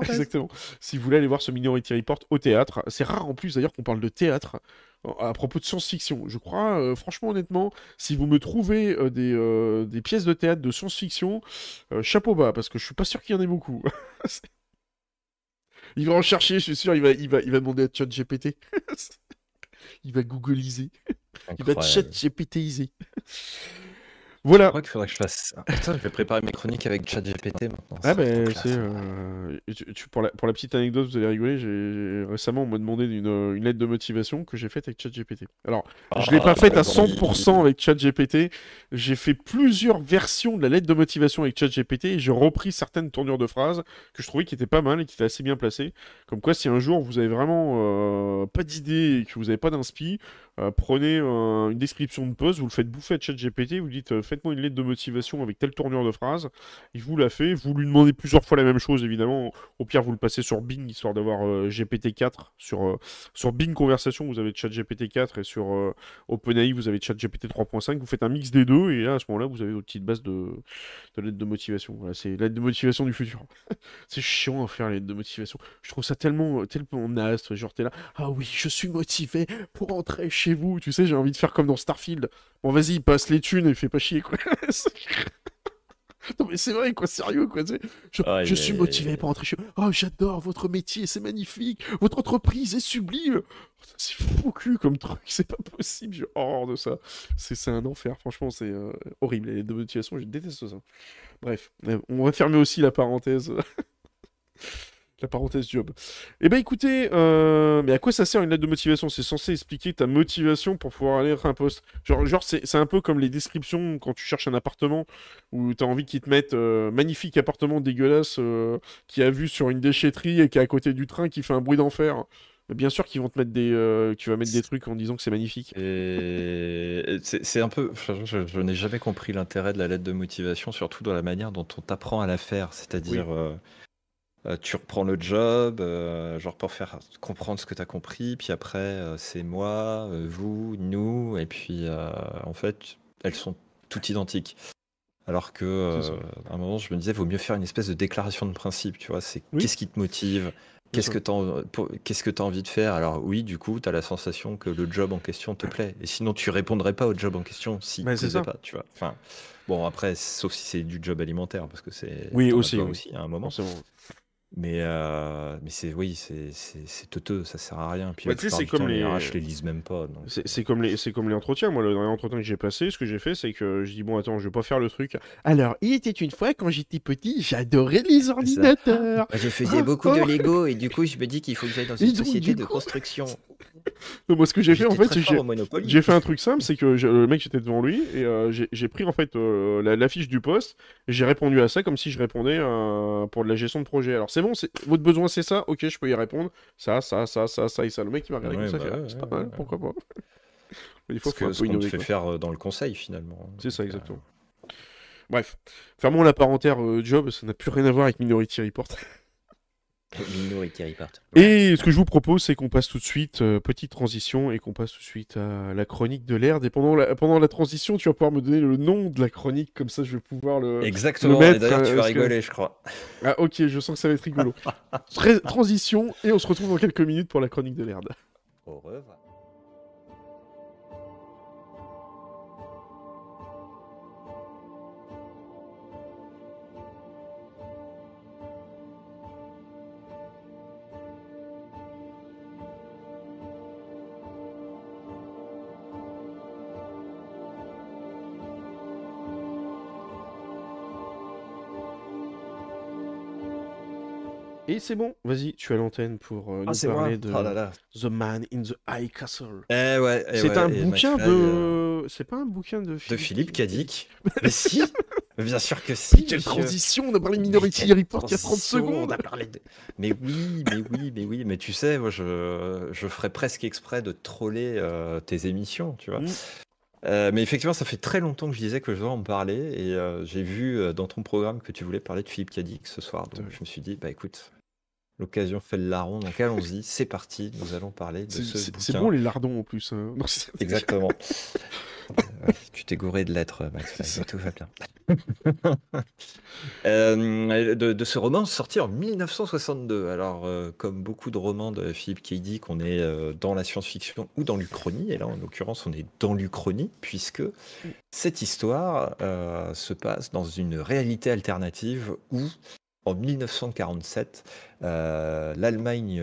Exactement. Si vous voulez aller voir ce Minority Report au théâtre, c'est rare en plus d'ailleurs qu'on parle de théâtre à propos de science-fiction, je crois, franchement, honnêtement, si vous me trouvez des pièces de théâtre de science-fiction, chapeau bas, parce que je suis pas sûr qu'il y en ait beaucoup. Il va en chercher, je suis sûr, il va demander à ChatGPT. Il va googliser. Incroyable. Il va ChatGPTiser. Voilà. Je crois qu'il faudrait que je fasse ça. Putain, je vais préparer mes chroniques avec ChatGPT maintenant. Ah ben, pour la petite anecdote, vous allez rigoler, récemment, on m'a demandé une lettre de motivation que j'ai faite avec ChatGPT. Alors, je ne l'ai pas faite à 100% avec ChatGPT. J'ai fait plusieurs versions de la lettre de motivation avec ChatGPT et j'ai repris certaines tournures de phrases que je trouvais qui étaient pas mal et qui étaient assez bien placées. Comme quoi, si un jour, vous avez vraiment pas d'idée et que vous n'avez pas d'inspi, prenez une description de poste, vous le faites bouffer à ChatGPT, vous dites faites-moi une lettre de motivation avec telle tournure de phrase, il vous la fait, vous lui demandez plusieurs fois la même chose évidemment, au pire vous le passez sur Bing histoire d'avoir GPT-4, sur Bing Conversation vous avez ChatGPT-4 et sur OpenAI vous avez ChatGPT-3.5, vous faites un mix des deux et là, à ce moment-là vous avez votre petite base de lettre de motivation, voilà, c'est lettre de motivation du futur. C'est chiant à faire les lettres de motivation, je trouve ça tellement naze, genre t'es là, ah oui je suis motivé pour entrer chez vous, tu sais, j'ai envie de faire comme dans Starfield. Bon, vas-y, passe les thunes et fais pas chier, quoi. Non, mais c'est vrai, quoi, sérieux, quoi. Je suis motivé pour rentrer chez vous. Oh, j'adore votre métier, c'est magnifique. Votre entreprise est sublime. C'est fou cul comme truc, c'est pas possible. J'ai horreur de ça. C'est un enfer, franchement, c'est horrible. Les deux motivations, je déteste ça. Bref, on va fermer aussi la parenthèse. La parenthèse job. Eh ben écoutez, mais à quoi ça sert une lettre de motivation? C'est censé expliquer ta motivation pour pouvoir aller à un poste. Genre c'est un peu comme les descriptions quand tu cherches un appartement où t'as envie qu'ils te mettent magnifique appartement dégueulasse qui a vue sur une déchetterie et qui est à côté du train qui fait un bruit d'enfer. Bien sûr qu'ils vont te mettre tu vas mettre des trucs en disant que c'est magnifique. Et c'est un peu, je n'ai jamais compris l'intérêt de la lettre de motivation, surtout dans la manière dont on t'apprend à la faire, c'est-à-dire. Oui. Tu reprends le job, genre pour faire comprendre ce que tu as compris, puis après c'est moi, vous, nous, et puis en fait elles sont toutes identiques. Alors que, à un moment, je me disais, vaut mieux faire une espèce de déclaration de principe, tu vois. C'est qu'est-ce qui te motive, qu'est-ce que tu as envie de faire. Alors oui, du coup, tu as la sensation que le job en question te plaît. Et sinon, tu répondrais pas au job en question si tu ne faisais pas, tu vois. Enfin, bon, après, sauf si c'est du job alimentaire, parce que c'est... Oui, aussi, aussi, à un moment. Forcément. Mais c'est c'est teuteux, ça sert à rien. Puis bah, tu sais, c'est comme les RH les lisent même pas. C'est comme les entretiens. Moi, le dernier entretien que j'ai passé, ce que j'ai fait, c'est que je dis bon, attends, je vais pas faire le truc. Alors, il était une fois quand j'étais petit, j'adorais les ordinateurs. Bah, je faisais beaucoup de Lego et du coup, je me dis qu'il faut que j'aille dans une société de construction. Donc, moi, ce que j'ai fait en fait, j'ai fait un truc simple, c'est que le mec, j'étais devant lui et j'ai pris en fait la fiche du poste. J'ai répondu à ça comme si je répondais pour de la gestion de projet. Alors c'est bon, votre besoin c'est ça, ok, je peux y répondre, ça et ça. Le mec qui m'a regardé comme ça, c'est pas mal, pourquoi pas. Il faut que ce qu'on te fait faire dans le conseil finalement. C'est ça, exactement. Bref, fermons la parenthèse job, ça n'a plus rien à voir avec Minority Report. Minority Report. Et ce que je vous propose, c'est qu'on passe tout de suite, petite transition, et qu'on passe tout de suite à la chronique de l'Herd. Et pendant la transition, tu vas pouvoir me donner le nom de la chronique, comme ça je vais pouvoir le mettre. Exactement, et d'ailleurs tu vas rigoler, je crois. Ah ok, je sens que ça va être rigolo. Transition, et on se retrouve dans quelques minutes pour la chronique de l'Herd. Au revoir. Et c'est bon, vas-y, tu as l'antenne pour nous parler de The Man in the High Castle. C'est un bouquin de... C'est pas un bouquin de Philip K. Dick. Mais si, bien sûr que si. Quelle transition, on a parlé Minority Report il y a 30 secondes. Mais oui, mais oui, mais oui. Mais tu sais, moi, je ferais presque exprès de troller tes émissions, tu vois. Mais effectivement, ça fait très longtemps que je disais que je devais en parler, et j'ai vu dans ton programme que tu voulais parler de Philip K. Dick ce soir. Donc je me suis dit, bah écoute... L'occasion fait le larron, donc allons-y, c'est parti, nous allons parler de ce bouquin. C'est bon les lardons en plus. Non, exactement. Tu t'es gouré de lettres, Max, tout va bien. De ce roman sorti en 1962. Alors, comme beaucoup de romans de Philip K. Dick, on est dans la science-fiction ou dans l'Uchronie. Et là, en l'occurrence, on est dans l'Uchronie, puisque cette histoire se passe dans une réalité alternative où... En 1947, l'Allemagne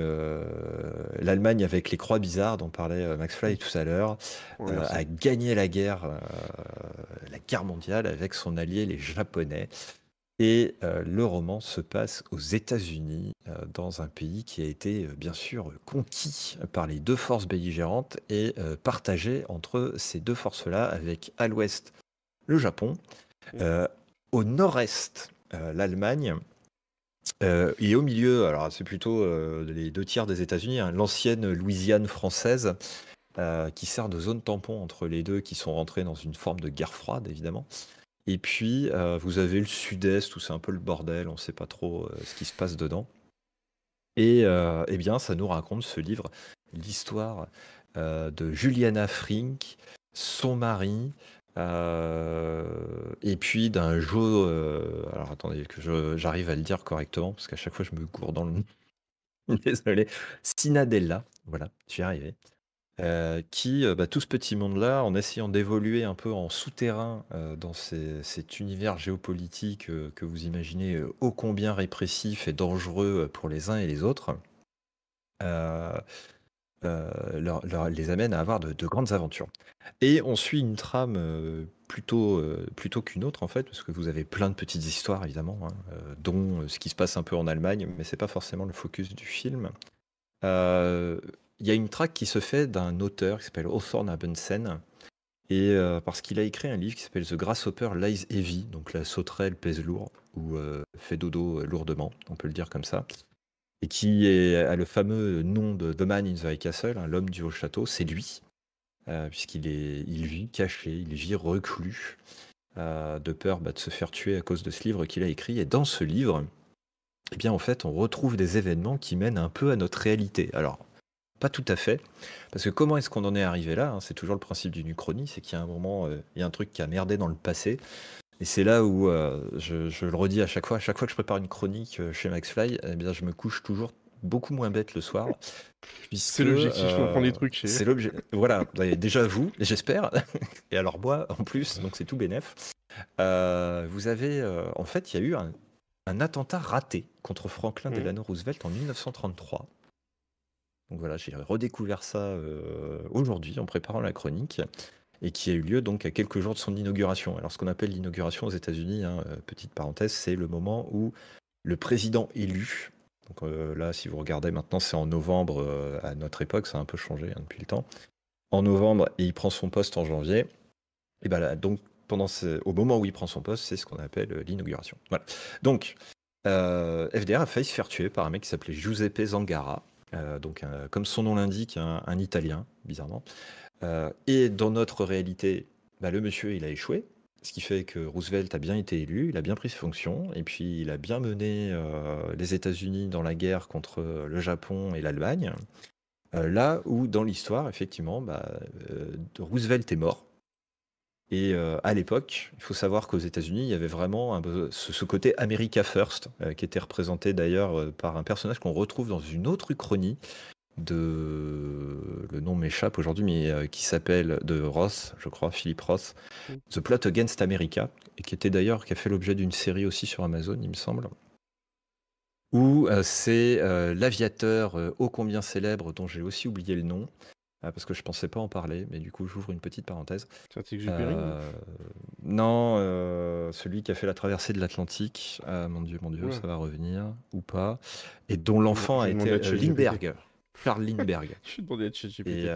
avec les croix bizarres dont parlait Max Fly tout à l'heure, a gagné la guerre mondiale avec son allié les Japonais. Et le roman se passe aux États-Unis, dans un pays qui a été bien sûr conquis par les deux forces belligérantes et partagé entre ces deux forces-là, avec à l'ouest le Japon, au nord-est l'Allemagne. Et au milieu, alors c'est plutôt les deux tiers des États-Unis, hein, l'ancienne Louisiane française qui sert de zone tampon entre les deux, qui sont rentrés dans une forme de guerre froide évidemment. Et puis vous avez le sud-est où c'est un peu le bordel, on ne sait pas trop ce qui se passe dedans. Et eh bien ça nous raconte ce livre, l'histoire de Juliana Frink, son mari. Et puis d'un jeu alors attendez que j'arrive à le dire correctement parce qu'à chaque fois je me gourre dans le nom. Désolé. Sinadella, voilà, j'y ai arrivé. Qui, bah, tout ce petit monde-là, en essayant d'évoluer un peu en souterrain dans cet univers géopolitique que vous imaginez ô combien répressif et dangereux pour les uns et les autres, les amène à avoir de grandes aventures. Et on suit une trame plutôt qu'une autre en fait, parce que vous avez plein de petites histoires évidemment, hein, dont ce qui se passe un peu en Allemagne, mais c'est pas forcément le focus du film. Y a une traque qui se fait d'un auteur qui s'appelle Hawthorne Abensen, et parce qu'il a écrit un livre qui s'appelle The Grasshopper Lies Heavy, donc la sauterelle pèse lourd, ou fait dodo lourdement, on peut le dire comme ça. Et qui a le fameux nom de The Man in the High Castle, hein, l'homme du haut château, c'est lui, puisqu'il vit caché, il vit reclus, de peur de se faire tuer à cause de ce livre qu'il a écrit. Et dans ce livre, eh bien, en fait, on retrouve des événements qui mènent un peu à notre réalité. Alors, pas tout à fait, parce que comment est-ce qu'on en est arrivé là, hein ? C'est toujours le principe d'une uchronie, c'est qu'il y a un moment, il y a un truc qui a merdé dans le passé, Et c'est là où, je le redis à chaque fois que je prépare une chronique chez MaxFly, eh bien, je me couche toujours beaucoup moins bête le soir. C'est l'objectif, je comprends les trucs. C'est l'objet. Voilà, déjà vous, j'espère. Et alors moi, en plus, donc c'est tout bénef. Vous avez, en fait, il y a eu un attentat raté contre Franklin Delano Roosevelt en 1933. Donc voilà, j'ai redécouvert ça aujourd'hui en préparant la chronique, et qui a eu lieu donc à quelques jours de son inauguration. Alors ce qu'on appelle l'inauguration aux États-Unis, hein, petite parenthèse, c'est le moment où le président élu, donc là si vous regardez maintenant c'est en novembre, à notre époque ça a un peu changé hein, depuis le temps, en novembre, et il prend son poste en janvier, et ben là, donc pendant au moment où il prend son poste, c'est ce qu'on appelle l'inauguration. Voilà. Donc FDR a failli se faire tuer par un mec qui s'appelait Giuseppe Zangara, donc comme son nom l'indique, un Italien, bizarrement. Et dans notre réalité, bah, le monsieur il a échoué, ce qui fait que Roosevelt a bien été élu, il a bien pris ses fonctions, et puis il a bien mené les États-Unis dans la guerre contre le Japon et l'Allemagne. Là où dans l'histoire, effectivement, bah, Roosevelt est mort. Et à l'époque, il faut savoir qu'aux États-Unis, il y avait vraiment ce côté America First, qui était représenté d'ailleurs par un personnage qu'on retrouve dans une autre uchronie, le nom m'échappe aujourd'hui, mais qui s'appelle de Ross, je crois, Philip Ross, The Plot Against America, et qui était d'ailleurs, qui a fait l'objet d'une série aussi sur Amazon, il me semble, où c'est l'aviateur ô combien célèbre, dont j'ai aussi oublié le nom, parce que je pensais pas en parler, mais du coup j'ouvre une petite parenthèse. Non, celui qui a fait la traversée de l'Atlantique, mon dieu, ouais. Ça va revenir, ou pas, et dont l'enfant a été Lindbergh. Charles Lindbergh. Je suis demandé à ChatGPT.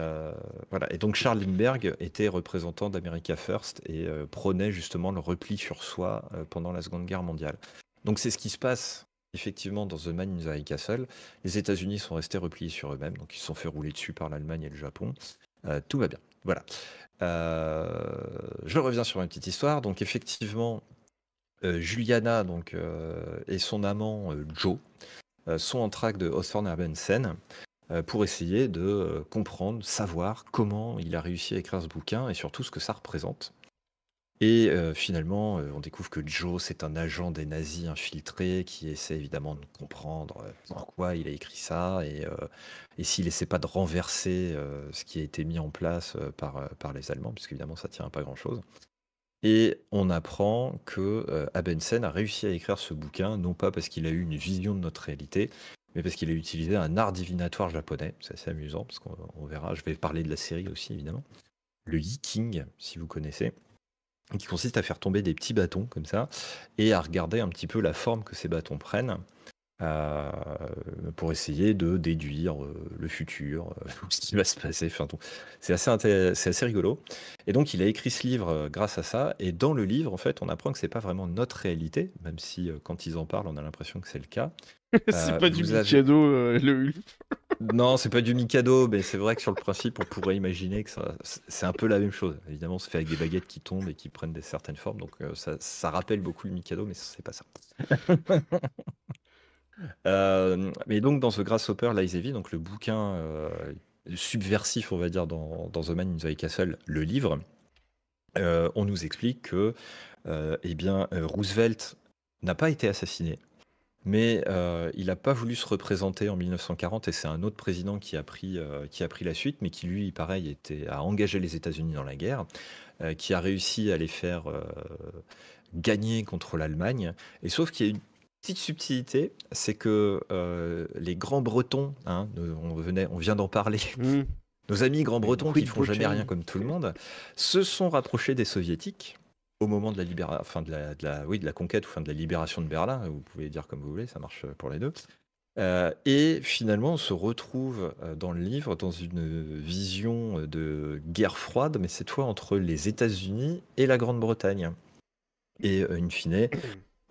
Voilà. Et donc Charles Lindbergh était représentant d'America First et prônait justement le repli sur soi pendant la Seconde Guerre mondiale. Donc c'est ce qui se passe effectivement dans The Man in the High Castle. Les États-Unis sont restés repliés sur eux-mêmes, donc ils se sont fait rouler dessus par l'Allemagne et le Japon. Tout va bien. Voilà. Je reviens sur ma petite histoire. Donc effectivement, Juliana donc, et son amant Joe sont en traque de Hawthorne Abbenson pour essayer de comprendre, savoir comment il a réussi à écrire ce bouquin et surtout ce que ça représente. Et finalement, on découvre que Joe, c'est un agent des nazis infiltré qui essaie évidemment de comprendre pourquoi il a écrit ça et s'il n'essaie pas de renverser ce qui a été mis en place par les Allemands, puisqu'évidemment ça ne tient à pas grand-chose. Et on apprend que Abbenson a réussi à écrire ce bouquin, non pas parce qu'il a eu une vision de notre réalité, mais parce qu'il a utilisé un art divinatoire japonais. C'est assez amusant, parce qu'on verra, je vais parler de la série aussi, évidemment. Le yiking, si vous connaissez, qui consiste à faire tomber des petits bâtons, comme ça, et à regarder un petit peu la forme que ces bâtons prennent, pour essayer de déduire le futur, ce qui va se passer. Enfin, c'est assez rigolo. Et donc, il a écrit ce livre grâce à ça, et dans le livre, en fait, on apprend que c'est pas vraiment notre réalité, même si, quand ils en parlent, on a l'impression que c'est le cas. C'est pas du Mikado, le... Non, c'est pas du Mikado, mais c'est vrai que sur le principe, on pourrait imaginer que c'est un peu la même chose. Évidemment, c'est fait avec des baguettes qui tombent et qui prennent des certaines formes, donc ça rappelle beaucoup le Mikado, mais c'est pas ça. Mais donc, dans The Grasshopper Lies Heavy, donc le bouquin subversif, on va dire, dans The Man in the High Castle, le livre, on nous explique que eh bien, Roosevelt n'a pas été assassiné. Mais il n'a pas voulu se représenter en 1940, et c'est un autre président qui a pris la suite, mais qui lui, pareil, a engagé les États-Unis dans la guerre, qui a réussi à les faire gagner contre l'Allemagne. Et sauf qu'il y a une petite subtilité, c'est que les grands Bretons, hein, on vient d'en parler, nos amis grands Bretons qui ne font jamais rien comme tout le monde, se sont rapprochés des Soviétiques au moment de la libération, enfin de la conquête ou fin de la libération de Berlin, vous pouvez dire comme vous voulez, ça marche pour les deux. Et finalement, on se retrouve dans le livre dans une vision de guerre froide, mais cette fois entre les États-Unis et la Grande-Bretagne. Et in fine,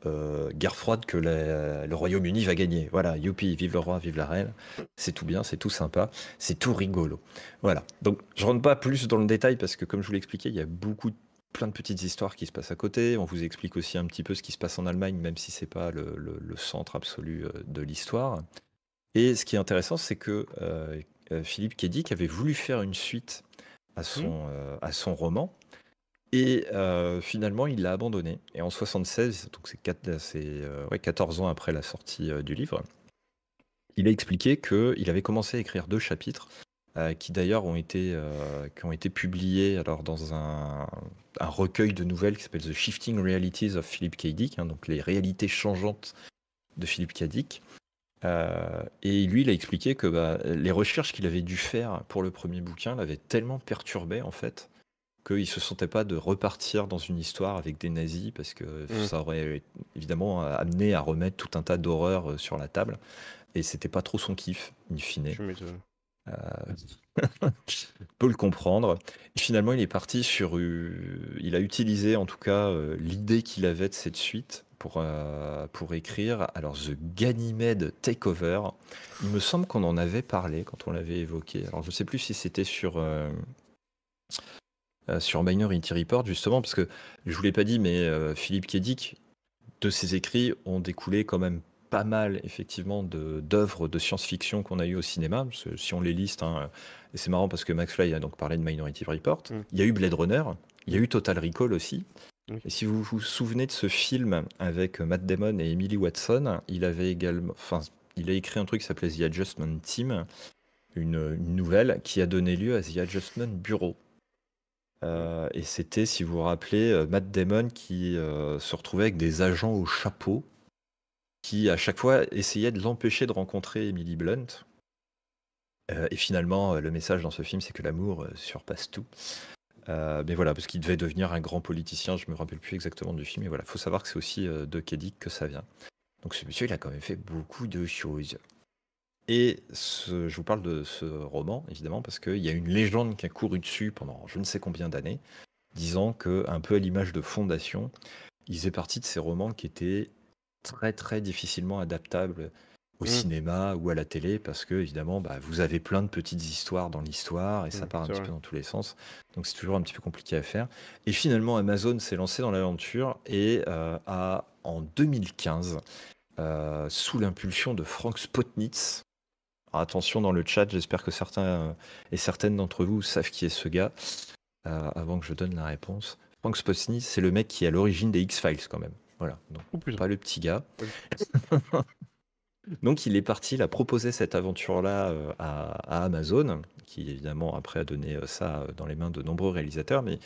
guerre froide que le Royaume-Uni va gagner. Voilà, youpi, vive le roi, vive la reine. C'est tout bien, c'est tout sympa, c'est tout rigolo. Voilà, donc je rentre pas plus dans le détail parce que comme je vous l'expliquais, il y a plein de petites histoires qui se passent à côté. On vous explique aussi un petit peu ce qui se passe en Allemagne, même si c'est pas le centre absolu de l'histoire. Et ce qui est intéressant, c'est que Philip K. Dick avait voulu faire une suite à son roman, Et finalement, il l'a abandonné. Et en 76, donc c'est 14 ans après la sortie du livre, il a expliqué qu'il avait commencé à écrire 2 chapitres qui d'ailleurs ont été publiés alors, dans un recueil de nouvelles qui s'appelle The Shifting Realities of Philip K. Dick, hein, donc les réalités changeantes de Philip K. Dick. Et lui, il a expliqué que les recherches qu'il avait dû faire pour le premier bouquin l'avaient tellement perturbé en fait, qu'il ne se sentait pas de repartir dans une histoire avec des nazis, parce que ça aurait évidemment amené à remettre tout un tas d'horreurs sur la table, et c'était pas trop son kiff, in fine. On peut le comprendre. Et finalement, il est parti sur... Il a utilisé en tout cas l'idée qu'il avait de cette suite pour écrire alors The Ganymede Takeover. Il me semble qu'on en avait parlé quand on l'avait évoqué. Alors je ne sais plus si c'était sur Minority Report, justement, parce que je ne vous l'ai pas dit, mais Philip K. Dick, de ses écrits, ont découlé quand même pas mal, effectivement, d'œuvres de science-fiction qu'on a eues au cinéma, parce que si on les liste, hein, et c'est marrant parce que McFly a donc parlé de Minority Report, il y a eu Blade Runner, il y a eu Total Recall aussi, et si vous vous souvenez de ce film avec Matt Damon et Emily Watson, il a écrit un truc qui s'appelait The Adjustment Team, une nouvelle qui a donné lieu à The Adjustment Bureau. Et c'était, si vous vous rappelez, Matt Damon qui se retrouvait avec des agents au chapeau qui à chaque fois essayaient de l'empêcher de rencontrer Emily Blunt. Et finalement, le message dans ce film, c'est que l'amour surpasse tout. Mais voilà, parce qu'il devait devenir un grand politicien, je ne me rappelle plus exactement du film, mais voilà, il faut savoir que c'est aussi de K. Dick que ça vient. Donc ce monsieur, il a quand même fait beaucoup de choses. Et je vous parle de ce roman, évidemment, parce qu'il y a une légende qui a couru dessus pendant je ne sais combien d'années, disant qu'un peu à l'image de Fondation, il faisait partie de ces romans qui étaient très très difficilement adaptables au cinéma ou à la télé, parce que évidemment, vous avez plein de petites histoires dans l'histoire, et ça part un petit peu dans tous les sens, donc c'est toujours un petit peu compliqué à faire. Et finalement, Amazon s'est lancé dans l'aventure, et en 2015, sous l'impulsion de Frank Spotnitz. Alors attention dans le chat, j'espère que certains et certaines d'entre vous savent qui est ce gars, avant que je donne la réponse. Frank Spotnitz, c'est le mec qui est à l'origine des X-Files quand même. Voilà, donc pas le petit gars. Donc il est parti, il a proposé cette aventure-là à Amazon, qui évidemment après a donné ça dans les mains de nombreux réalisateurs, mais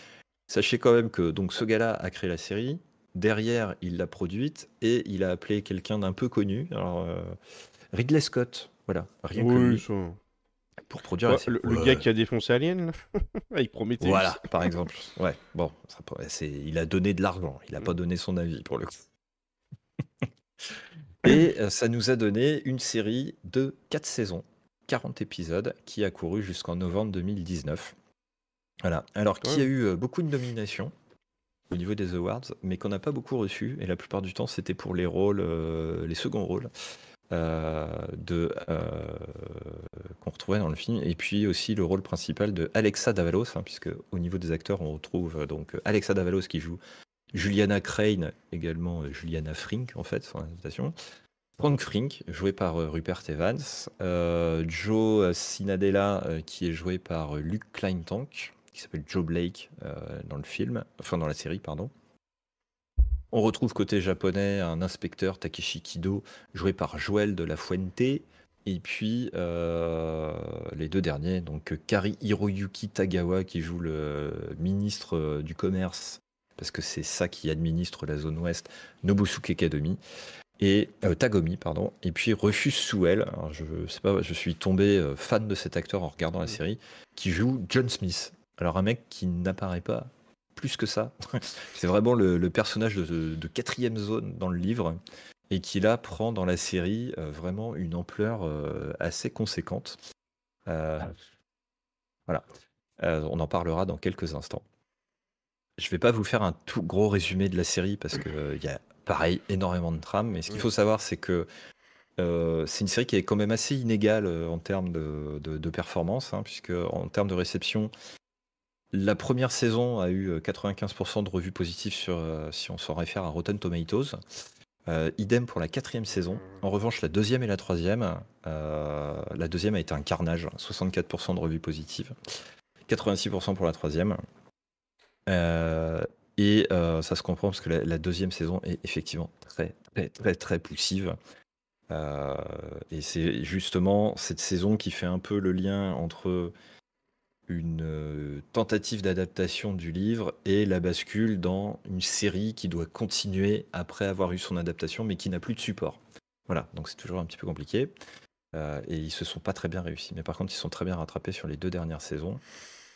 sachez quand même que donc, ce gars-là a créé la série, derrière il l'a produite, et il a appelé quelqu'un d'un peu connu, alors, Ridley Scott. Voilà, rien que lui. Ça... Pour produire le gars qui a défoncé Alien, il promettait. Voilà, par exemple. Ouais, bon, il a donné de l'argent, il n'a pas donné son avis pour le coup. Et ça nous a donné une série de 4 saisons, 40 épisodes, qui a couru jusqu'en novembre 2019. Voilà, alors qui a eu beaucoup de nominations au niveau des awards, mais qu'on n'a pas beaucoup reçu, et la plupart du temps c'était pour les rôles, les seconds rôles. Qu'on retrouvait dans le film, et puis aussi le rôle principal de Alexa Davalos, hein, puisque au niveau des acteurs on retrouve donc Alexa Davalos qui joue Juliana Crane, également Juliana Frink en fait, son adaptation, Frank Frink joué par Rupert Evans, Joe Sinadella qui est joué par Luke Kleintank, qui s'appelle Joe Blake dans la série, pardon. On retrouve côté japonais un inspecteur, Takeshi Kido, joué par Joel de la Fuente. Et puis les 2 derniers, donc Kari Hiroyuki Tagawa qui joue le ministre du commerce, parce que c'est ça qui administre la zone ouest, Nobusuke Akademi, et Tagomi, pardon. Et puis Rufus Sewell, alors je sais pas, je suis tombé fan de cet acteur en regardant la série, qui joue John Smith. Alors un mec qui n'apparaît pas plus que ça, c'est vraiment le personnage de 4e zone dans le livre, et qui là prend dans la série vraiment une ampleur assez conséquente. Voilà, on en parlera dans quelques instants. Je vais pas vous faire un tout gros résumé de la série parce que y a pareil énormément de trames, mais ce qu'il faut savoir c'est que c'est une série qui est quand même assez inégale en termes de performance, hein, puisque en termes de réception, la première saison a eu 95% de revues positives si on s'en réfère à Rotten Tomatoes. Idem pour la 4e saison. En revanche, la 2e et la 3e, la 2e a été un carnage, 64% de revues positives, 86% pour la 3e. Ça se comprend parce que la deuxième saison est effectivement très poussive. Et c'est justement cette saison qui fait un peu le lien entre une tentative d'adaptation du livre et la bascule dans une série qui doit continuer après avoir eu son adaptation mais qui n'a plus de support. Voilà, donc c'est toujours un petit peu compliqué. Et ils se sont pas très bien réussis. Mais par contre, ils sont très bien rattrapés sur les deux dernières saisons.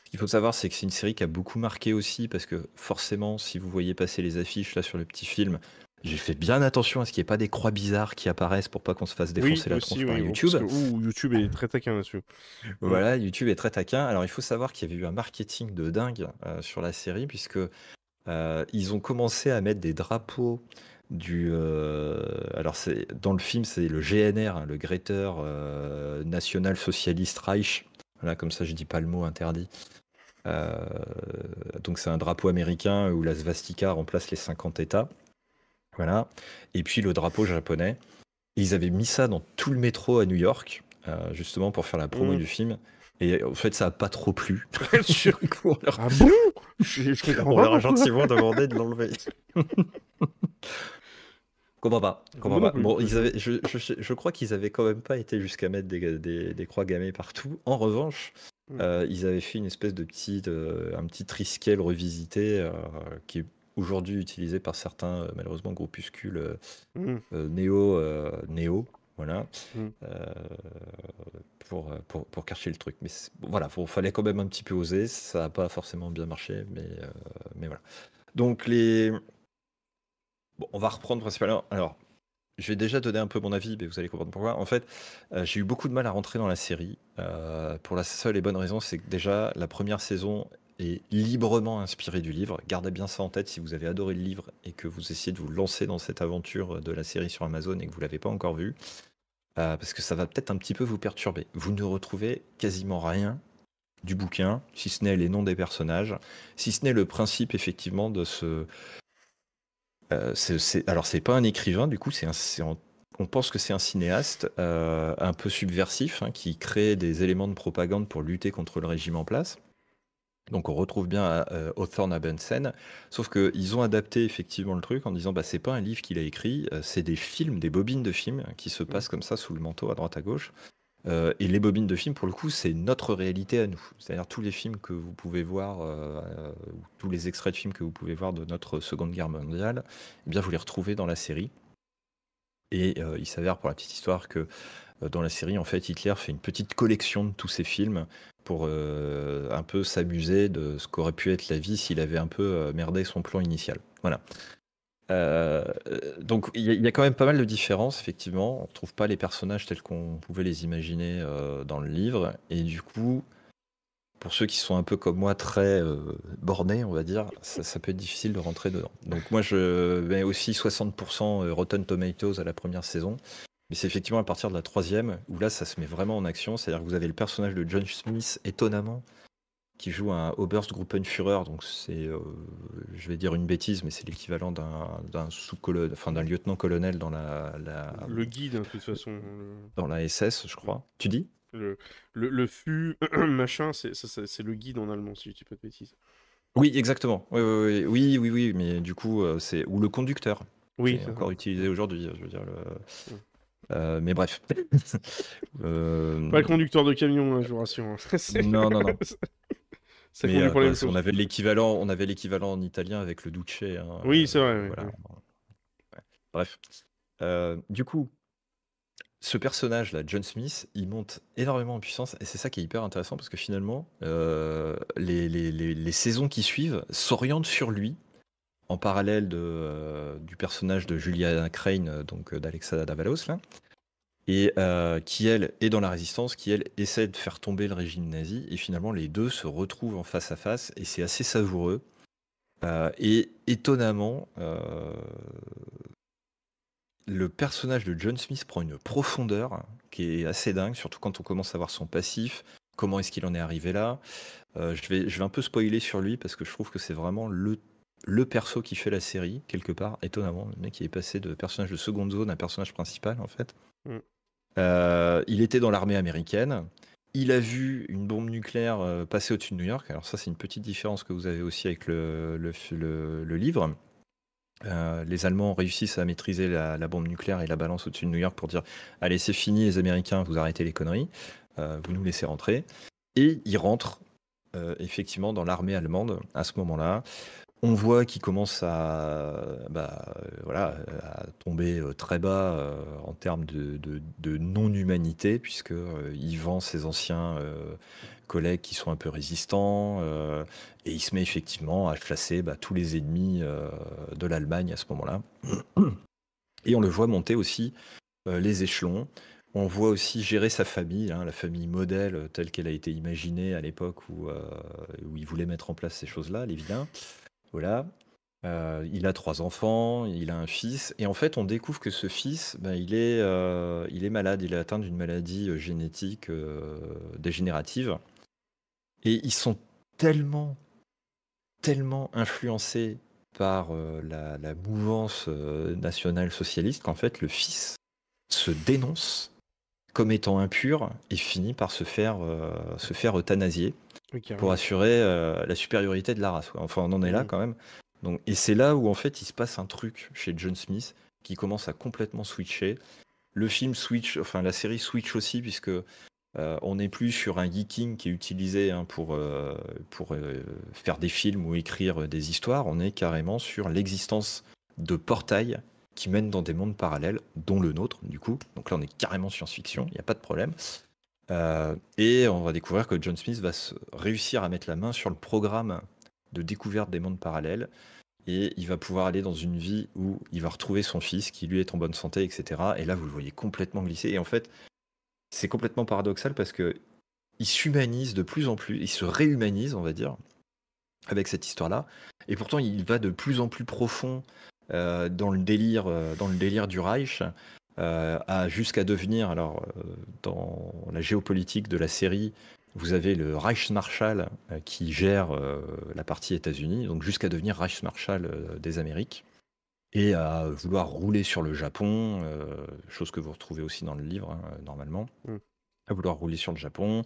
Ce qu'il faut savoir, c'est que c'est une série qui a beaucoup marqué aussi, parce que forcément, si vous voyez passer les affiches là sur le petit film, j'ai fait bien attention à ce qu'il n'y ait pas des croix bizarres qui apparaissent pour pas qu'on se fasse défoncer la tronche par YouTube. Parce que, YouTube est très taquin là-dessus. Voilà, YouTube est très taquin. Alors, il faut savoir qu'il y avait eu un marketing de dingue sur la série, puisque ils ont commencé à mettre des drapeaux alors c'est dans le film, c'est le GNR, le Greater National Socialist Reich. Voilà, comme ça je dis pas le mot interdit. Donc c'est un drapeau américain où la svastika remplace les 50 États. Voilà. Et puis le drapeau japonais. Et ils avaient mis ça dans tout le métro à New York, justement pour faire la promo du film. Et en fait, ça n'a pas trop plu. On leur a gentiment demandé de l'enlever. Comprends pas. Bon, je crois qu'ils avaient quand même pas été jusqu'à mettre des croix gammées partout. En revanche, ils avaient fait une espèce de petit triskel revisité qui est aujourd'hui utilisé par certains, malheureusement, groupuscules néo. Voilà, pour cacher le truc. Mais voilà, fallait quand même un petit peu oser. Ça n'a pas forcément bien marché, mais voilà. Donc on va reprendre principalement. Alors, je vais déjà donner un peu mon avis, mais vous allez comprendre pourquoi. En fait, j'ai eu beaucoup de mal à rentrer dans la série pour la seule et bonne raison, c'est que déjà la première saison est librement inspirée du livre. Gardez bien ça en tête si vous avez adoré le livre et que vous essayez de vous lancer dans cette aventure de la série sur Amazon et que vous l'avez pas encore vue. Parce que ça va peut-être un petit peu vous perturber. Vous ne retrouvez quasiment rien du bouquin, si ce n'est les noms des personnages, si ce n'est le principe effectivement de ce... Alors c'est pas un écrivain, du coup on pense que c'est un cinéaste un peu subversif, hein, qui crée des éléments de propagande pour lutter contre le régime en place. Donc on retrouve bien Hawthorne Abensen, sauf qu'ils ont adapté effectivement le truc en disant c'est pas un livre qu'il a écrit, c'est des films, des bobines de films qui se passent comme ça sous le manteau à droite à gauche. Et les bobines de films, pour le coup, c'est notre réalité à nous. C'est-à-dire tous les films que vous pouvez voir, tous les extraits de films que vous pouvez voir de notre Seconde Guerre mondiale, eh bien vous les retrouvez dans la série. Et il s'avère pour la petite histoire que dans la série, en fait, Hitler fait une petite collection de tous ces films pour un peu s'amuser de ce qu'aurait pu être la vie s'il avait un peu merdé son plan initial. Voilà. Donc il y a quand même pas mal de différences, effectivement. On ne retrouve pas les personnages tels qu'on pouvait les imaginer dans le livre. Et du coup, pour ceux qui sont un peu comme moi, très bornés, on va dire, ça peut être difficile de rentrer dedans. Donc moi, je mets aussi 60% Rotten Tomatoes à la première saison. Mais c'est effectivement à partir de la troisième où là, ça se met vraiment en action. C'est-à-dire que vous avez le personnage de John Smith, étonnamment, qui joue un Oberstgruppenführer. Donc c'est, je vais dire une bêtise, mais c'est l'équivalent d'un lieutenant-colonel dans le guide, de toute façon. Dans la SS, je crois. Tu dis le fût, machin, c'est le guide en allemand, si je dis pas de bêtises. Oui, exactement. Oui, mais du coup, c'est... Ou le conducteur. Oui. C'est encore utilisé aujourd'hui, je veux dire... mais bref. Pas le conducteur de camion, hein, je vous rassure. Non. Ça conduit pour les choses. On avait l'équivalent en italien avec le duce. Hein, oui, c'est vrai. Voilà. Ouais. Bref. Du coup, ce personnage-là, John Smith, il monte énormément en puissance et c'est ça qui est hyper intéressant parce que finalement, les saisons qui suivent s'orientent sur lui. En parallèle du personnage de Julia Crane, donc d'Alexa Davalos, là, et qui, elle, est dans la résistance, qui, elle, essaie de faire tomber le régime nazi, et finalement, les deux se retrouvent en face à face, et c'est assez savoureux. Et étonnamment, le personnage de John Smith prend une profondeur qui est assez dingue, surtout quand on commence à voir son passif. Comment est-ce qu'il en est arrivé là ? Je vais un peu spoiler sur lui, parce que je trouve que c'est vraiment le perso qui fait la série, quelque part, étonnamment, le mec qui est passé de personnage de seconde zone à personnage principal, en fait. Il était dans l'armée américaine, Il a vu une bombe nucléaire passer au-dessus de New York. Alors ça, c'est une petite différence que vous avez aussi avec le livre. Les Allemands réussissent à maîtriser la bombe nucléaire et la balance au-dessus de New York pour dire « Allez, c'est fini les Américains, vous arrêtez les conneries, vous nous laissez rentrer. » Et ils rentrent effectivement dans l'armée allemande à ce moment-là. On voit qu'ils commencent à tomber très bas en termes de non-humanité, puisqu'il vend ses anciens collègues qui sont un peu résistants, et il se met effectivement à chasser tous les ennemis de l'Allemagne à ce moment-là. Et on le voit monter aussi les échelons. On voit aussi gérer sa famille, la famille modèle telle qu'elle a été imaginée à l'époque où il voulait mettre en place ces choses-là, les vilains. Voilà. Il a 3 enfants, il a un fils, et en fait on découvre que ce fils, il est malade, il est atteint d'une maladie génétique dégénérative, et ils sont tellement influencés par la mouvance nationale socialiste qu'en fait le fils se dénonce comme étant impur et finit par se faire euthanasier. Oui, pour assurer la supériorité de la race. Ouais. Enfin, on en est là quand même. Donc, et c'est là où en fait il se passe un truc chez John Smith qui commence à complètement switcher. Le film switch, enfin la série switch aussi, puisque on n'est plus sur un geeking qui est utilisé pour faire des films ou écrire des histoires. On est carrément sur l'existence de portails qui mènent dans des mondes parallèles, dont le nôtre du coup. Donc là, on est carrément science-fiction, il n'y a pas de problème. Et on va découvrir que John Smith va réussir à mettre la main sur le programme de découverte des mondes parallèles, et il va pouvoir aller dans une vie où il va retrouver son fils qui lui est en bonne santé, etc. Et là vous le voyez complètement glisser, et en fait c'est complètement paradoxal parce que il s'humanise de plus en plus, il se réhumanise on va dire avec cette histoire là, et pourtant il va de plus en plus profond dans le délire du Reich. Jusqu'à devenir, dans la géopolitique de la série, vous avez le Reichsmarschall qui gère la partie États-Unis, donc jusqu'à devenir Reichsmarschall des Amériques, et à vouloir rouler sur le Japon, chose que vous retrouvez aussi dans le livre, normalement, à vouloir rouler sur le Japon,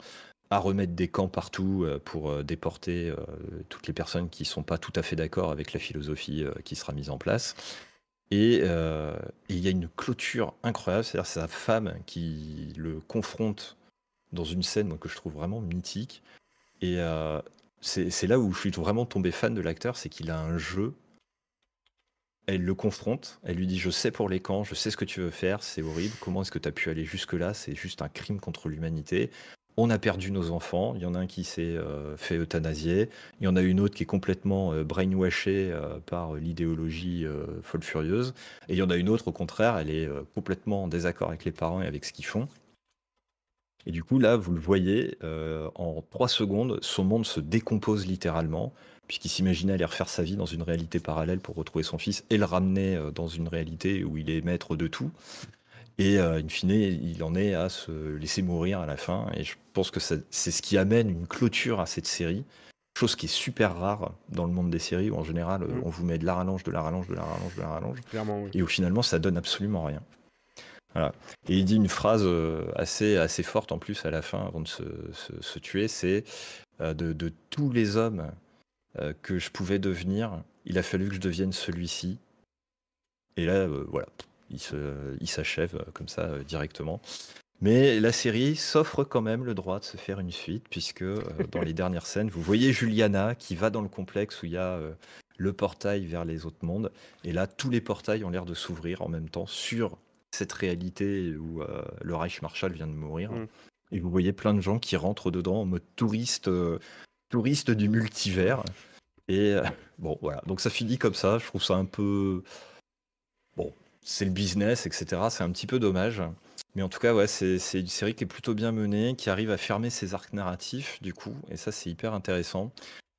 à remettre des camps partout pour déporter toutes les personnes qui ne sont pas tout à fait d'accord avec la philosophie qui sera mise en place. Et il y a une clôture incroyable, c'est-à-dire sa femme qui le confronte dans une scène que je trouve vraiment mythique. Et c'est là où je suis vraiment tombé fan de l'acteur, c'est qu'il a un jeu. Elle le confronte, elle lui dit « Je sais pour les camps, je sais ce que tu veux faire, c'est horrible, comment est-ce que tu as pu aller jusque-là, c'est juste un crime contre l'humanité. On a perdu nos enfants, il y en a un qui s'est fait euthanasier, il y en a une autre qui est complètement brainwashée par l'idéologie folle furieuse, et il y en a une autre au contraire, elle est complètement en désaccord avec les parents et avec ce qu'ils font. Et du coup là, vous le voyez, en 3 secondes, son monde se décompose littéralement, puisqu'il s'imaginait aller refaire sa vie dans une réalité parallèle pour retrouver son fils et le ramener dans une réalité où il est maître de tout. Et in fine, il en est à se laisser mourir à la fin. Et je pense que c'est ce qui amène une clôture à cette série. Chose qui est super rare dans le monde des séries, où en général, on vous met de la rallonge, de la rallonge, de la rallonge, de la rallonge. Clairement, oui. Et où finalement, ça donne absolument rien. Voilà. Et il dit une phrase assez forte en plus à la fin, avant de se tuer, c'est de tous les hommes que je pouvais devenir, il a fallu que je devienne celui-ci. Et là, voilà. Il s'achève comme ça directement. Mais la série s'offre quand même le droit de se faire une suite, puisque dans les dernières scènes, vous voyez Juliana qui va dans le complexe où il y a le portail vers les autres mondes. Et là, tous les portails ont l'air de s'ouvrir en même temps sur cette réalité où le Reichsmarschall vient de mourir. Mmh. Et vous voyez plein de gens qui rentrent dedans en mode touriste du multivers. Et bon, voilà. Donc ça finit comme ça. Je trouve ça un peu... Bon... C'est le business, etc. C'est un petit peu dommage. Mais en tout cas, ouais, c'est une série qui est plutôt bien menée, qui arrive à fermer ses arcs narratifs, du coup. Et ça, c'est hyper intéressant.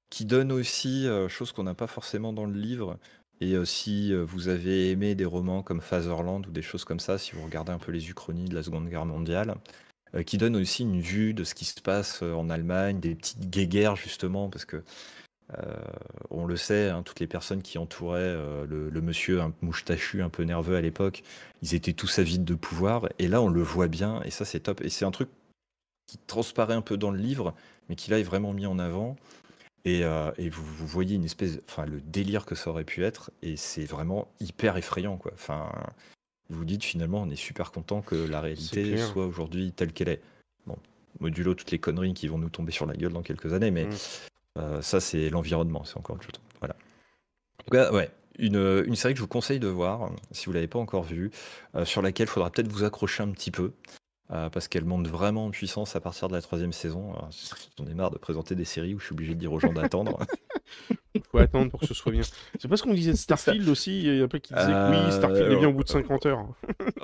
Qui donne aussi, chose qu'on n'a pas forcément dans le livre. Et si vous avez aimé des romans comme Fatherland ou des choses comme ça, si vous regardez un peu les uchronies de la Seconde Guerre mondiale, qui donne aussi une vue de ce qui se passe en Allemagne, des petites guéguerres, justement, parce que on le sait, toutes les personnes qui entouraient le monsieur moustachu un peu nerveux à l'époque, ils étaient tous avides de pouvoir, et là on le voit bien, et ça c'est top, et c'est un truc qui transparaît un peu dans le livre, mais qui là est vraiment mis en avant. Et vous voyez une espèce, enfin le délire que ça aurait pu être, et c'est vraiment hyper effrayant, quoi. Enfin, vous vous dites finalement, on est super content que la réalité soit aujourd'hui telle qu'elle est. Bon, modulo toutes les conneries qui vont nous tomber sur la gueule dans quelques années, mais ça c'est l'environnement, c'est encore autre chose. Voilà. En tout cas, ouais. Une série que je vous conseille de voir, si vous ne l'avez pas encore vue, sur laquelle il faudra peut-être vous accrocher un petit peu, parce qu'elle monte vraiment en puissance à partir de la 3e saison. J'en ai marre de présenter des séries où je suis obligé de dire aux gens d'attendre. Il faut attendre pour que ce soit bien. C'est pas ce qu'on disait de Starfield aussi, il y a pas qui disait que oui, Starfield est bien au bout de 50 heures.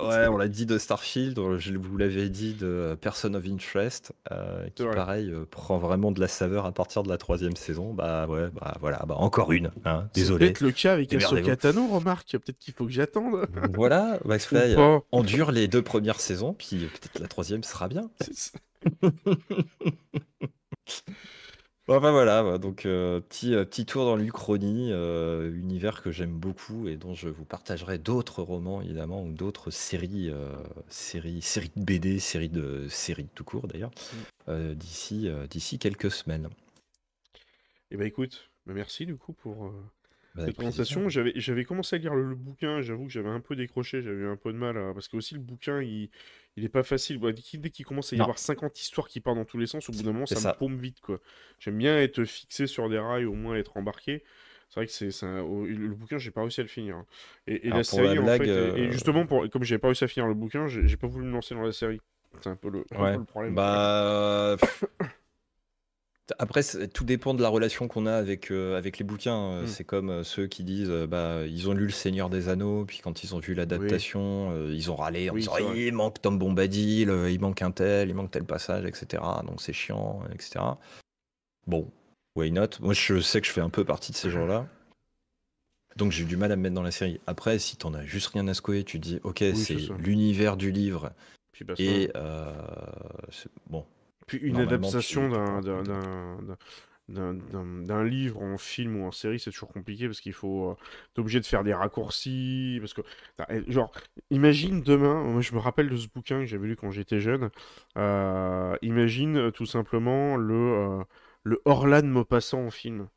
Ouais, on l'a dit de Starfield, je vous l'avais dit de Person of Interest, qui pareil prend vraiment de la saveur à partir de la 3e saison. Bah ouais, bah voilà, bah encore une, hein, désolé. C'est peut-être le cas avec Ahsoka Tano, remarque, peut-être qu'il faut que j'attende. Voilà, Max Fay endure les 2 premières saisons, puis peut-être la 3e sera bien. Bon, ben voilà, donc petit tour dans l'Uchronie, univers que j'aime beaucoup et dont je vous partagerai d'autres romans évidemment, ou d'autres séries, séries de BD, séries tout court d'ailleurs, d'ici quelques semaines. Et eh ben écoute, merci du coup pour cette présentation. J'avais commencé à lire le bouquin, j'avoue que j'avais un peu décroché, j'avais eu un peu de mal, parce que aussi le bouquin il est pas facile. Dès qu'il commence à y avoir 50 histoires qui partent dans tous les sens, au bout d'un moment, ça me paume vite, quoi. J'aime bien être fixé sur des rails, au moins être embarqué. C'est vrai que le bouquin, j'ai pas réussi à le finir. Et la série, en fait... Et justement, comme j'ai pas réussi à finir le bouquin, j'ai pas voulu me lancer dans la série. C'est un peu le problème. Bah... Après, tout dépend de la relation qu'on a avec les bouquins. C'est comme ceux qui disent ils ont lu Le Seigneur des Anneaux, puis quand ils ont vu l'adaptation, ils ont râlé en disant il manque Tom Bombadil, il manque un tel, il manque tel passage, etc. Donc c'est chiant, etc. Bon, why not? Moi, je sais que je fais un peu partie de ces gens-là. Donc j'ai eu du mal à me mettre dans la série. Après, si t'en as juste rien à secouer, tu te dis ok, c'est l'univers du livre. Et bon. Puis une adaptation d'un livre en film ou en série, c'est toujours compliqué parce qu'il faut t'es obligé de faire des raccourcis parce que genre imagine demain, moi je me rappelle de ce bouquin que j'avais lu quand j'étais jeune, imagine tout simplement le Orlan Maupassant en film.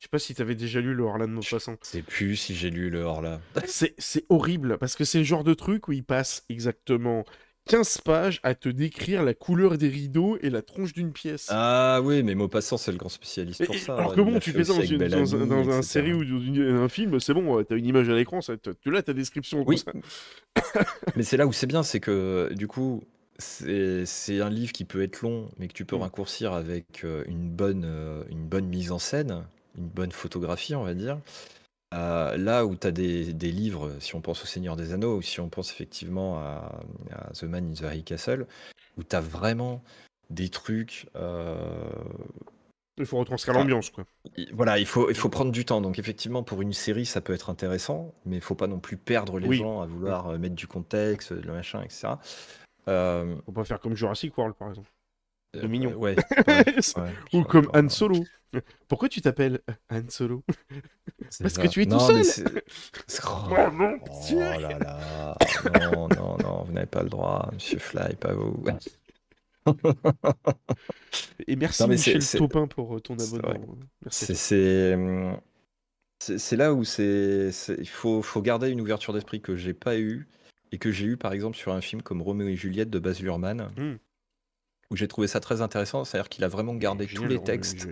Je sais pas si t'avais déjà lu le Orlan Maupassant. Je sais plus si j'ai lu le Orlan. C'est horrible parce que c'est le genre de truc où il passe exactement 15 pages à te décrire la couleur des rideaux et la tronche d'une pièce. Ah oui, mais Maupassant, c'est le grand spécialiste pour ça. Alors que bon, tu fais ça dans une série ou dans un film, c'est bon, t'as une image à l'écran, tu l'as ta description. Oui. Mais c'est là où c'est bien, c'est que du coup, c'est un livre qui peut être long, mais que tu peux raccourcir avec une bonne mise en scène, une bonne photographie, on va dire. Là où tu as des livres, si on pense au Seigneur des Anneaux, ou si on pense effectivement à The Man in the High Castle, où tu as vraiment des trucs... Il faut retranscrire l'ambiance, quoi. Voilà, il faut prendre du temps. Donc effectivement, pour une série, ça peut être intéressant, mais il ne faut pas non plus perdre les gens à vouloir mettre du contexte, le machin, etc. Faut pas faire comme Jurassic World, par exemple. C'est mignon. Ou comme Han Solo. Pourquoi tu t'appelles Han Solo? Parce que tu es tout seul. Oh mon Dieu. Oh là là. Non, vous n'avez pas le droit, monsieur Fly, pas vous. Et merci Michel Taupin pour ton abonnement. C'est là où il faut garder une ouverture d'esprit que j'ai pas eue et que j'ai eue par exemple sur un film comme Roméo et Juliette de Baz Luhrmann. Où j'ai trouvé ça très intéressant, c'est-à-dire qu'il a vraiment gardé tous les textes.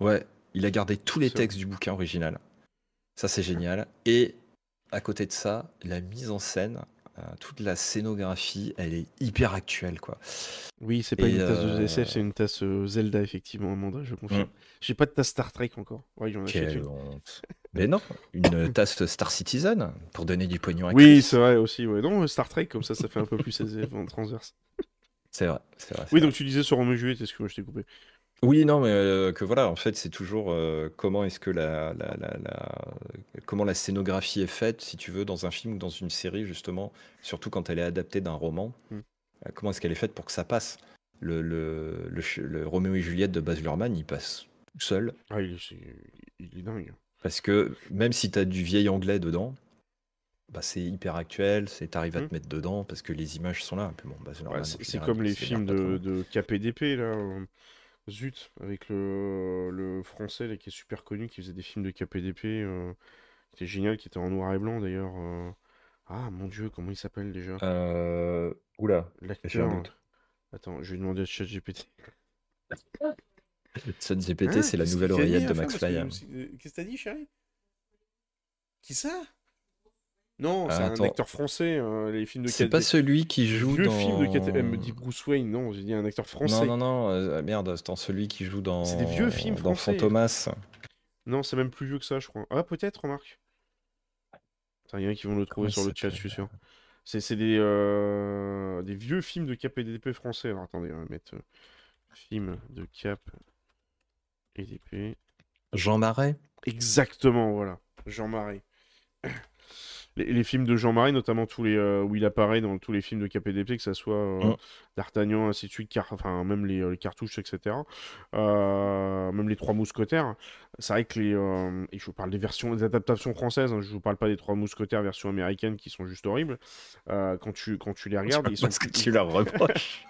Ouais, il a gardé tous les textes du bouquin original. Ça, c'est génial. Et à côté de ça, la mise en scène, toute la scénographie, elle est hyper actuelle, quoi. Oui, c'est pas une tasse de SF, c'est une tasse Zelda, effectivement, Amanda, je confirme. J'ai pas de tasse Star Trek encore. Ouais, j'en ai acheté une. Mais non, une tasse Star Citizen, pour donner du pognon à Chris. Oui, c'est vrai aussi. Ouais. Non, Star Trek, comme ça, ça fait un peu plus SF en transverse. C'est vrai, c'est vrai. Oui, donc tu disais sur Roméo et Juliette, est-ce que moi je t'ai coupé? Oui, non, mais que voilà, en fait, c'est toujours comment est-ce que comment la scénographie est faite, si tu veux, dans un film ou dans une série, justement, surtout quand elle est adaptée d'un roman, comment est-ce qu'elle est faite pour que ça passe? Le Roméo et Juliette de Baz Luhrmann, il passe tout seul. Ah, il est dingue. Parce que même si tu as du vieil anglais dedans, c'est hyper actuel, t'arrives à te mettre dedans parce que les images sont là. Bon, c'est comme les films de KPDP, là. Zut, avec le français là, qui est super connu, qui faisait des films de KPDP, qui était génial, qui était en noir et blanc d'ailleurs. Ah mon dieu, comment il s'appelle déjà? Oula, l'acteur. Attends, je vais demander à ChatGPT. ChatGPT, c'est la nouvelle oreillette de Max Flyer. Qu'est-ce que t'as dit, chérie? Qui ça? Non, c'est un acteur français, les films de KPDP. C'est pas celui qui joue dans... Le film de KPDP, me dit Bruce Wayne, non, j'ai dit un acteur français. Non, non, non, merde, c'est celui qui joue dans... C'est des vieux films français. Dans Fantomas. Non, c'est même plus vieux que ça, je crois. Ah, peut-être, remarque. Putain, il y en a qui vont le trouver sur le chat, je suis sûr. C'est des vieux films de KPDP français. Alors, attendez, on va mettre film de KPDP. Jean Marais. Exactement, voilà. Jean Marais. Les films de Jean Marais, notamment tous les où il apparaît dans tous les films de KPDP, que ce soit D'Artagnan, ainsi de suite, enfin même les cartouches, etc. Même les Trois Mousquetaires. C'est vrai que les, et je vous parle des versions, des adaptations françaises. Hein, je vous parle pas des Trois Mousquetaires version américaine qui sont juste horribles. Quand tu les regardes, ils sont. Parce que tu leur reproches.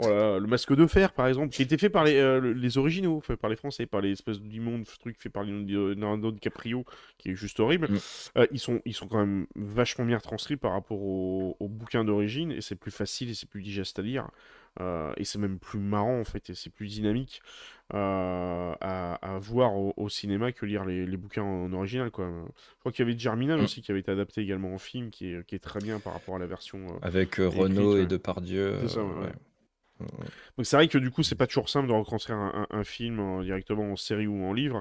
Voilà, le Masque de Fer, par exemple, qui était fait par les originaux, fait par les Français, par les espèces d'immondes trucs fait par Leonardo DiCaprio, qui est juste horrible. Ils sont quand même vachement bien transcrits par rapport au bouquin d'origine, et c'est plus facile, et c'est plus digeste à lire, et c'est même plus marrant, en fait, et c'est plus dynamique à voir au cinéma que lire les bouquins en original, quoi. Je crois qu'il y avait Germinal aussi, qui avait été adapté également en film, qui est très bien par rapport à la version... avec Renaud et Depardieu. C'est ça, ouais. Donc c'est vrai que du coup c'est pas toujours simple de reconstruire un film directement en série ou en livre,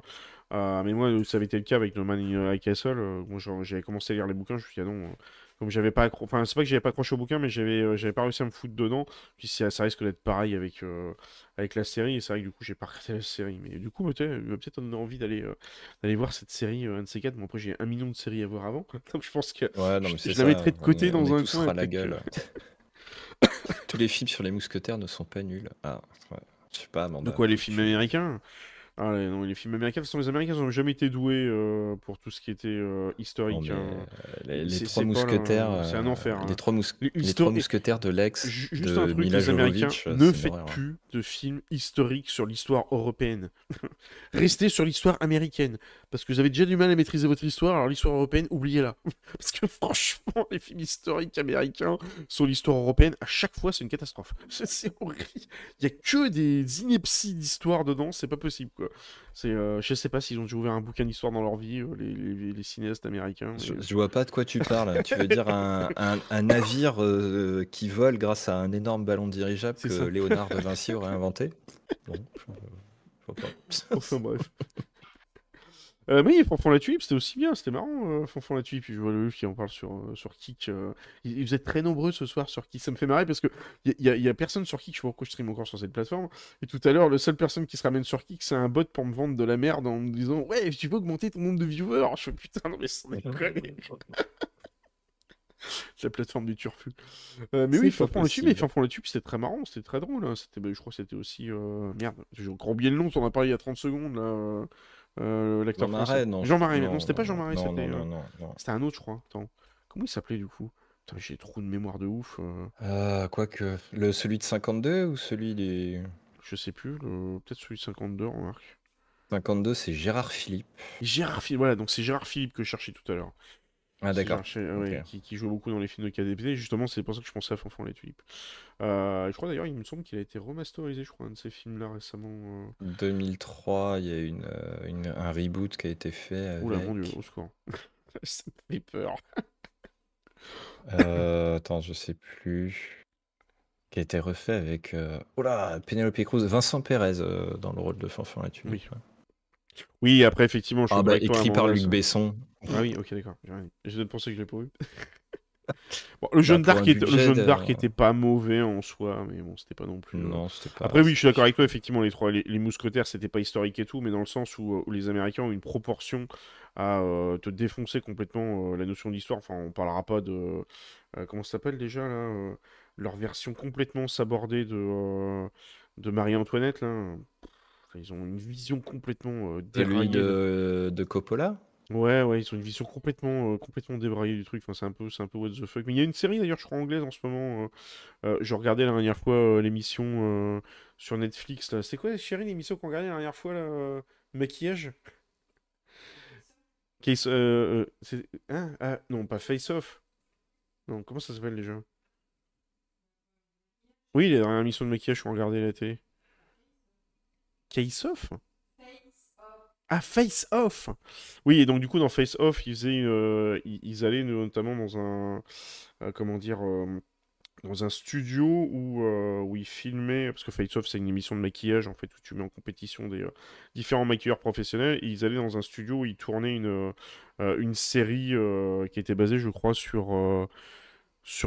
mais moi ça avait été le cas avec No Man's Sky. Moi j'avais commencé à lire les bouquins, je me suis dit ah non, comme j'avais pas accroché, enfin c'est pas que j'avais pas accroché au bouquin, mais j'avais pas réussi à me foutre dedans, puis ça risque d'être pareil avec la série, et c'est vrai que du coup j'ai pas regardé la série, mais du coup peut-être on a envie d'aller voir cette série, un de ces quatre, mais après j'ai 1 million de séries à voir avant, donc je pense que je la mettrai de côté dans un coin. La gueule. Tous les films sur les mousquetaires ne sont pas nuls. Ah, ouais. Je sais pas, Amanda. De quoi, les films américains? Ah, non, les films américains, de toute façon, les Américains n'ont jamais été doués pour tout ce qui était historique. Non, les Trois Mousquetaires, c'est un enfer. Les Trois Mousquetaires de l'ex, de Mila Jovovich. Ne faites plus de films historiques sur l'histoire européenne. Restez sur l'histoire américaine. Parce que vous avez déjà du mal à maîtriser votre histoire, alors l'histoire européenne, oubliez-la. Parce que franchement, les films historiques américains sur l'histoire européenne, à chaque fois, c'est une catastrophe. C'est horrible. Il n'y a que des inepties d'histoire dedans, c'est pas possible, quoi. Je sais pas s'ils ont déjà ouvert un bouquin d'histoire dans leur vie, les cinéastes américains. Mais... Je vois pas de quoi tu parles. Tu veux dire un navire qui vole grâce à un énorme ballon dirigeable que Léonard de Vinci aurait inventé? Bon, je vois pas. Enfin bref. Oui, Fanfan la Tulipe, c'était aussi bien, c'était marrant, Fanfan la Tulipe, je vois le qui en parle sur Kik, vous êtes très nombreux ce soir sur Kik, ça me fait marrer parce que il y a personne sur Kik, je sais pas pourquoi je stream encore sur cette plateforme, et tout à l'heure, la seule personne qui se ramène sur Kik, c'est un bot pour me vendre de la merde en me disant « Ouais, tu peux augmenter ton nombre de viewers !» Je fais « Putain, non mais sans déconner !» La plateforme du turfu. Mais oui, Fanfan la Tulipe, c'était très marrant, c'était très drôle, hein. Je crois que c'était aussi... Merde, j'ai encore oublié le nom, on en a parlé il y a 30 secondes, là... l'acteur français. Jean Marais, non, c'était pas Jean Marais, c'était un autre, je crois. Attends, comment il s'appelait du coup? J'ai trop de mémoire de ouf. Quoique, celui de 52 ou celui des... Je sais plus, peut-être celui de 52, remarque. 52, c'est Gérard Philippe. Gérard Philippe, voilà, donc c'est Gérard Philippe que je cherchais tout à l'heure. Ah d'accord. Okay. Qui joue beaucoup dans les films de KDP, justement c'est pour ça que je pensais à Fanfan les Tulipes. Je crois d'ailleurs, il me semble qu'il a été remasterisé, je crois, un de ces films-là récemment. 2003, il y a un reboot qui a été fait avec... Oula, mon dieu, au secours. Ça me fait peur. Attends, je sais plus... Qui a été refait avec... Oula, Penelope Cruz, Vincent Pérez dans le rôle de Fanfan les Tulipes. Oui. Oui, après, effectivement, je suis écrit par Luc Besson. Ah oui, ok, d'accord. J'ai peut-être pensé que je l'ai pas vu. Bon, le Jeune d'Arc était pas mauvais en soi, mais bon, c'était pas non plus. Non, pas... Après, oui, je suis d'accord avec toi, effectivement, les mousquetaires, c'était pas historique et tout, mais dans le sens où les Américains ont une proportion à te défoncer complètement la notion d'histoire. Enfin, on parlera pas de. Comment ça s'appelle déjà, là leur version complètement sabordée de Marie-Antoinette, là. Ils ont une vision complètement déraillée de Coppola. Ouais, ils ont une vision complètement débraillée du truc. Enfin, c'est un peu what the fuck. Mais il y a une série d'ailleurs, je crois anglaise en ce moment. Je regardais la dernière fois l'émission sur Netflix. Là. C'est quoi, chérie, l'émission qu'on regardait la dernière fois là, maquillage? Ah, non, pas Face Off. Non, comment ça s'appelle déjà? Oui, la dernière émission de maquillage qu'on regardait à la télé. Case Off? Ah, Face Off! Oui, et donc du coup, dans Face Off, ils allaient notamment dans un... comment dire... dans un studio où ils filmaient, parce que Face Off c'est une émission de maquillage en fait, où tu mets en compétition des différents maquilleurs professionnels, et ils allaient dans un studio où ils tournaient une série qui était basée je crois sur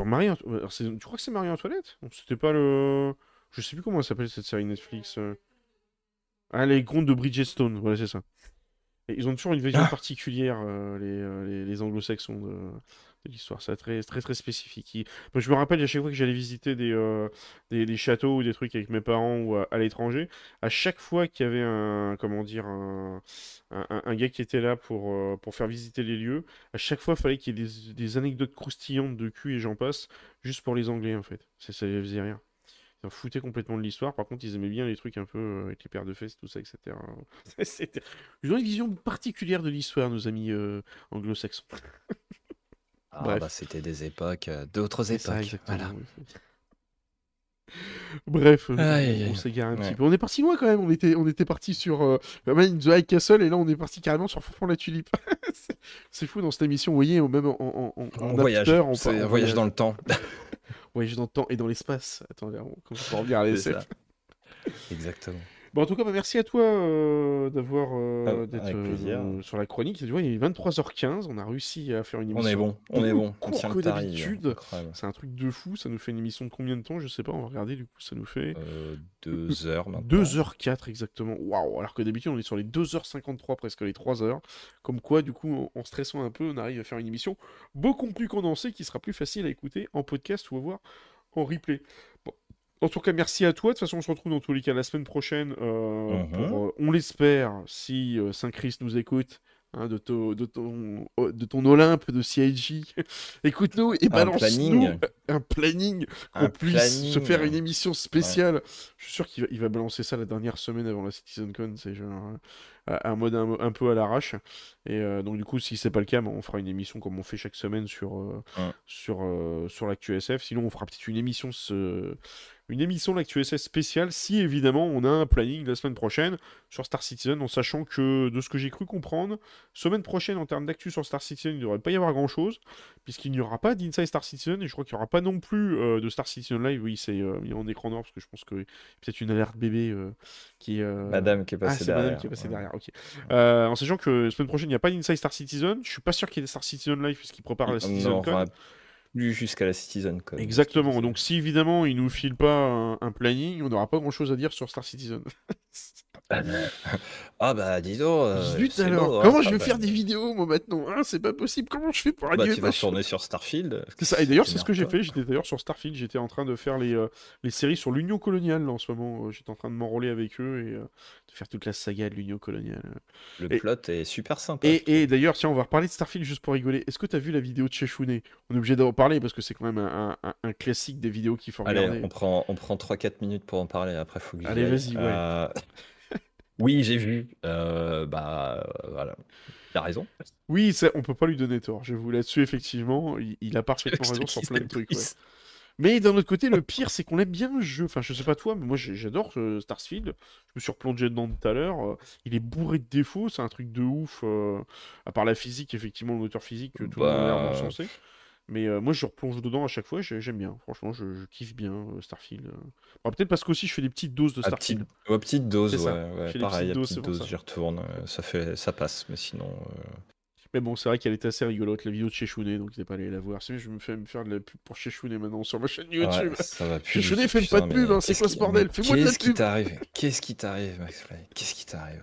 Marie-Antoinette. Tu crois que c'est Marie-Antoinette? Donc c'était pas le... Je sais plus comment elle s'appelle cette série Netflix. Ah, les contes de Bridgestone, voilà c'est ça. Et ils ont toujours une vision particulière, les anglo-saxons de l'histoire. C'est très, très, très spécifique. Moi, je me rappelle, à chaque fois que j'allais visiter des châteaux ou des trucs avec mes parents ou à l'étranger, à chaque fois qu'il y avait un gars qui était là pour faire visiter les lieux, à chaque fois, il fallait qu'il y ait des anecdotes croustillantes de cul et j'en passe, juste pour les Anglais, en fait. Ça les faisait rien. Ils en foutaient complètement de l'histoire. Par contre, ils aimaient bien les trucs un peu avec les paires de fesses, tout ça, etc. Ils ont une vision particulière de l'histoire, nos amis anglo-saxons. Ah, bref. Bah, c'était des époques, d'autres époques. Ça, voilà. Bref, on s'égare un petit peu. On est parti loin quand même. On était parti sur Man in the High Castle et là on est parti carrément sur Fonfon la Tulipe. C'est fou dans cette émission. Vous voyez, même en voyage, after, on voyage dans le temps. Voyage dans le temps et dans l'espace. Attends, là, comment on peut revenir à l'ESF. Exactement. Bon, en tout cas, bah, merci à toi d'être sur la chronique. Tu vois, il est 23h15, on a réussi à faire une émission. On est bon. Comme d'habitude, c'est un truc de fou. Ça nous fait une émission de combien de temps? Je sais pas, on va regarder. Du coup, ça nous fait 2 heures maintenant. 2h04 exactement. Waouh. Alors que d'habitude, on est sur les 2h53 presque les 3h. Comme quoi, du coup, en stressant un peu, on arrive à faire une émission beaucoup plus condensée, qui sera plus facile à écouter en podcast ou à voir en replay. Bon. En tout cas, merci à toi. De toute façon, on se retrouve dans tous les cas la semaine prochaine. Pour, on l'espère, si Saint-Christ nous écoute, hein, de ton Olympe, de CIG, écoute-nous et balance-nous un planning qu'on puisse se faire une émission spéciale. Ouais. Je suis sûr qu'il va balancer ça la dernière semaine avant la CitizenCon. C'est genre un mode un peu à l'arrache. Et donc du coup, si c'est pas le cas, on fera une émission comme on fait chaque semaine sur l'actu SF. Sinon, on fera peut-être une émission de l'actu SF spéciale, si évidemment on a un planning la semaine prochaine sur Star Citizen, en sachant que, de ce que j'ai cru comprendre, semaine prochaine en termes d'actu sur Star Citizen, il ne devrait pas y avoir grand-chose, puisqu'il n'y aura pas d'Inside Star Citizen, et je crois qu'il n'y aura pas non plus de Star Citizen Live. Oui, c'est mis en écran noir, parce que je pense que peut-être une alerte bébé qui est... Madame qui est passée derrière. Madame qui est passée derrière, ok. En sachant que semaine prochaine, il n'y a pas d'Inside Star Citizen, je suis pas sûr qu'il y ait des Star Citizen Live, puisqu'ils préparent la CitizenCon. Jusqu'à la CitizenCon. Exactement, donc si évidemment il nous file pas un planning, on n'aura pas grand chose à dire sur Star Citizen. Ah bah dis donc. Zut alors, comment je vais faire des vidéos moi maintenant, hein, c'est pas possible, comment je fais pour animer? Bah tu vas tourner sur Starfield. C'est ça. Et d'ailleurs c'est ce que j'ai fait, j'étais d'ailleurs sur Starfield, j'étais en train de faire les séries sur l'Union Coloniale là, en ce moment, j'étais en train de m'enrôler avec eux et de faire toute la saga de l'Union Coloniale. Le plot est super sympa. Et d'ailleurs tiens, on va reparler de Starfield juste pour rigoler. Est-ce que t'as vu la vidéo de Chechouné? On est obligé d'en parler parce que c'est quand même un classique des vidéos qu'il faut regarder. Allez, on prend 3-4 minutes pour en parler, après faut que... Allez vas-y, ouais. Oui, j'ai vu. Voilà. Il a raison. Oui, on peut pas lui donner tort. Je vous là-dessus, effectivement. Il a parfaitement raison sur plein de trucs. Ouais. Mais d'un autre côté, le pire, c'est qu'on aime bien le jeu. Enfin, je sais pas toi, mais moi, j'adore Starfield. Je me suis replongé dedans tout à l'heure. Il est bourré de défauts. C'est un truc de ouf. À part la physique, effectivement, l'auteur physique, que tout le monde a l'air d'encenser. Mais moi, je replonge dedans à chaque fois, j'aime bien. Franchement, je kiffe bien Starfield. Enfin, peut-être parce qu'aussi, je fais des petites doses de Starfield. Petites doses, ouais. Pareil, petites doses, j'y retourne. Ça passe, mais sinon... Mais bon, c'est vrai qu'elle était assez rigolote, la vidéo de Chechouné, donc je n'ai pas allé la voir. C'est mieux, je me faire de la pub pour Chechouné maintenant sur ma chaîne YouTube. Chechouné, fais pas de pub, hein, c'est quoi ce bordel? Fais-moi de la pub. Qu'est-ce qui t'arrive, Max Fly? Qu'est-ce qui t'arrive?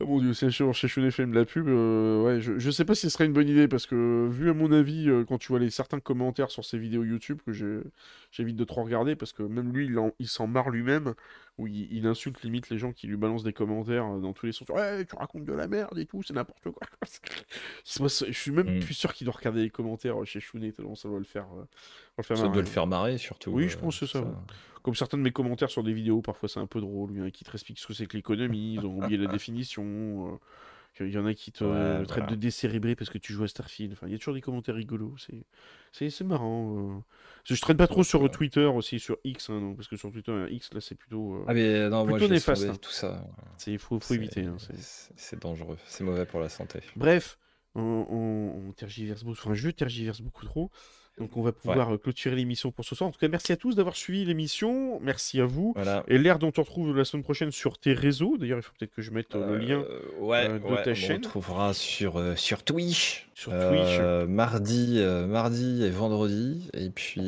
Ah mon dieu, c'est sûr, Chechouné fait de la pub, ouais, je sais pas si ce serait une bonne idée, parce que, vu à mon avis, quand tu vois certains commentaires sur ces vidéos YouTube, que j'évite de trop regarder, parce que même lui, il s'en marre lui-même, où il insulte limite les gens qui lui balancent des commentaires dans tous les sens. Ouais, tu racontes de la merde et tout, c'est n'importe quoi. Je suis même plus sûr qu'il doit regarder les commentaires chez Shounet, tellement ça doit le faire marrer. Ça doit le faire marrer surtout. Oui, je pense que c'est ça. Comme certains de mes commentaires sur des vidéos, parfois c'est un peu drôle. Il y en a qui te expliquent ce que c'est que l'économie, ils ont oublié la définition. Il y en a qui te traitent de décérébré parce que tu joues à Starfield. Enfin, il y a toujours des commentaires rigolos. C'est marrant. Je traîne pas trop sur Twitter aussi, sur X, hein, non, parce que sur Twitter, X, là, c'est plutôt, plutôt néfaste. Hein. Tout ça, il faut éviter. Hein, c'est dangereux. C'est mauvais pour la santé. Bref, on tergiverse beaucoup. Enfin, je tergiverse beaucoup trop. Donc, on va pouvoir clôturer l'émission pour ce soir. En tout cas, merci à tous d'avoir suivi l'émission. Merci à vous. Voilà. Et l'air dont on retrouve la semaine prochaine sur tes réseaux. D'ailleurs, il faut peut-être que je mette le lien de ta chaîne. On retrouvera sur Twitch. Sur Twitch. Mardi et vendredi. Et puis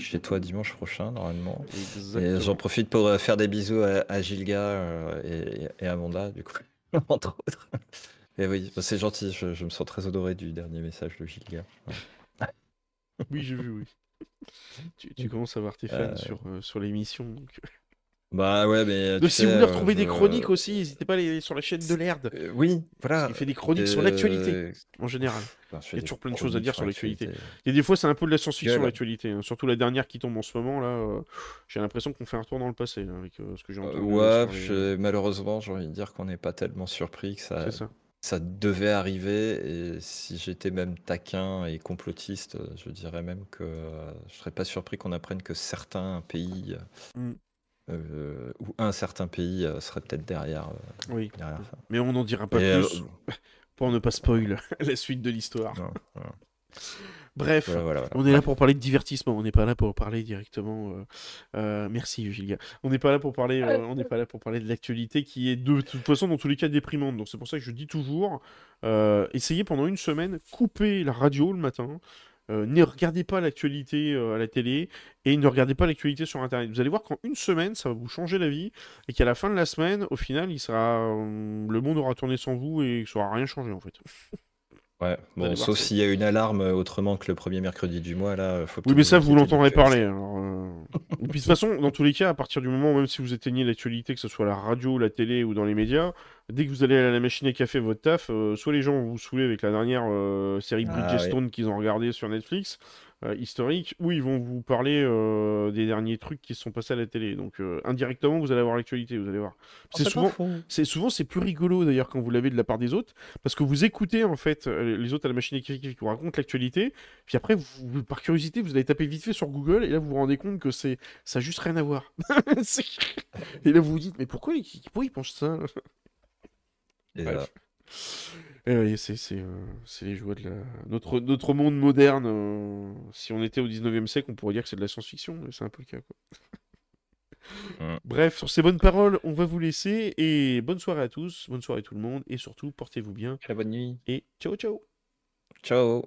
chez toi dimanche prochain, normalement. Exactement. Et j'en profite pour faire des bisous à Gilga et à Amanda, du coup, entre autres. Et oui, c'est gentil. Je me sens très honoré du dernier message de Gilga. Ouais. Oui, j'ai vu, oui. tu commences à voir tes fans sur l'émission. Donc... Bah ouais, mais. Donc, si vous voulez retrouver des chroniques aussi, n'hésitez pas à aller sur la chaîne de l'Erd. Oui, voilà. Il fait des chroniques sur l'actualité, en général. Enfin, il y a toujours plein de choses à dire sur l'actualité. Et des fois, c'est un peu de la science-fiction, l'actualité. Hein. Surtout la dernière qui tombe en ce moment, là. J'ai l'impression qu'on fait un retour dans le passé, là, avec ce que j'ai entendu. Malheureusement, j'ai envie de dire qu'on n'est pas tellement surpris que ça. C'est ça. Ça devait arriver, et si j'étais même taquin et complotiste, je dirais même que je serais pas surpris qu'on apprenne que certains pays ou un certain pays serait peut-être derrière. Oui, derrière ça. Mais on n'en dira pas plus pour ne pas spoil la suite de l'histoire. Bref, on est là pour parler de divertissement, on n'est pas là pour parler directement. Merci Gilga. On n'est pas là pour parler, de l'actualité qui est de toute façon dans tous les cas déprimante. Donc c'est pour ça que je dis toujours, essayez pendant une semaine, coupez la radio le matin. Ne regardez pas l'actualité à la télé et ne regardez pas l'actualité sur internet. Vous allez voir qu'en une semaine, ça va vous changer la vie et qu'à la fin de la semaine, au final, le monde aura tourné sans vous et ça n'aura rien changé en fait. Ouais, bon, sauf s'il y a une alarme autrement que le premier mercredi du mois, là, faut oui, mais ça, vous l'entendrez parler. Alors, et puis, de toute façon, dans tous les cas, à partir du moment où même si vous éteignez l'actualité, que ce soit la radio, la télé ou dans les médias, dès que vous allez à la machine à café, votre taf, soit les gens vont vous saouler avec la dernière série Bridgestone qu'ils ont regardée sur Netflix, historique, où ils vont vous parler des derniers trucs qui se sont passés à la télé. Donc, indirectement, vous allez avoir l'actualité, vous allez voir. C'est souvent c'est plus rigolo, d'ailleurs, quand vous l'avez de la part des autres, parce que vous écoutez, en fait, les autres à la machine à café qui vous racontent l'actualité, puis après, vous, par curiosité, vous allez taper vite fait sur Google, et là, vous vous rendez compte que ça n'a juste rien à voir. Et là, vous vous dites, mais pourquoi ils pensent ça? Et voilà. C'est les joies de notre monde moderne. Si on était au 19e siècle, on pourrait dire que c'est de la science-fiction. C'est un peu le cas, quoi. Bref, sur ces bonnes paroles, on va vous laisser. Et bonne soirée à tous, bonne soirée à tout le monde. Et surtout, portez-vous bien. Très bonne nuit. Et ciao, ciao. Ciao.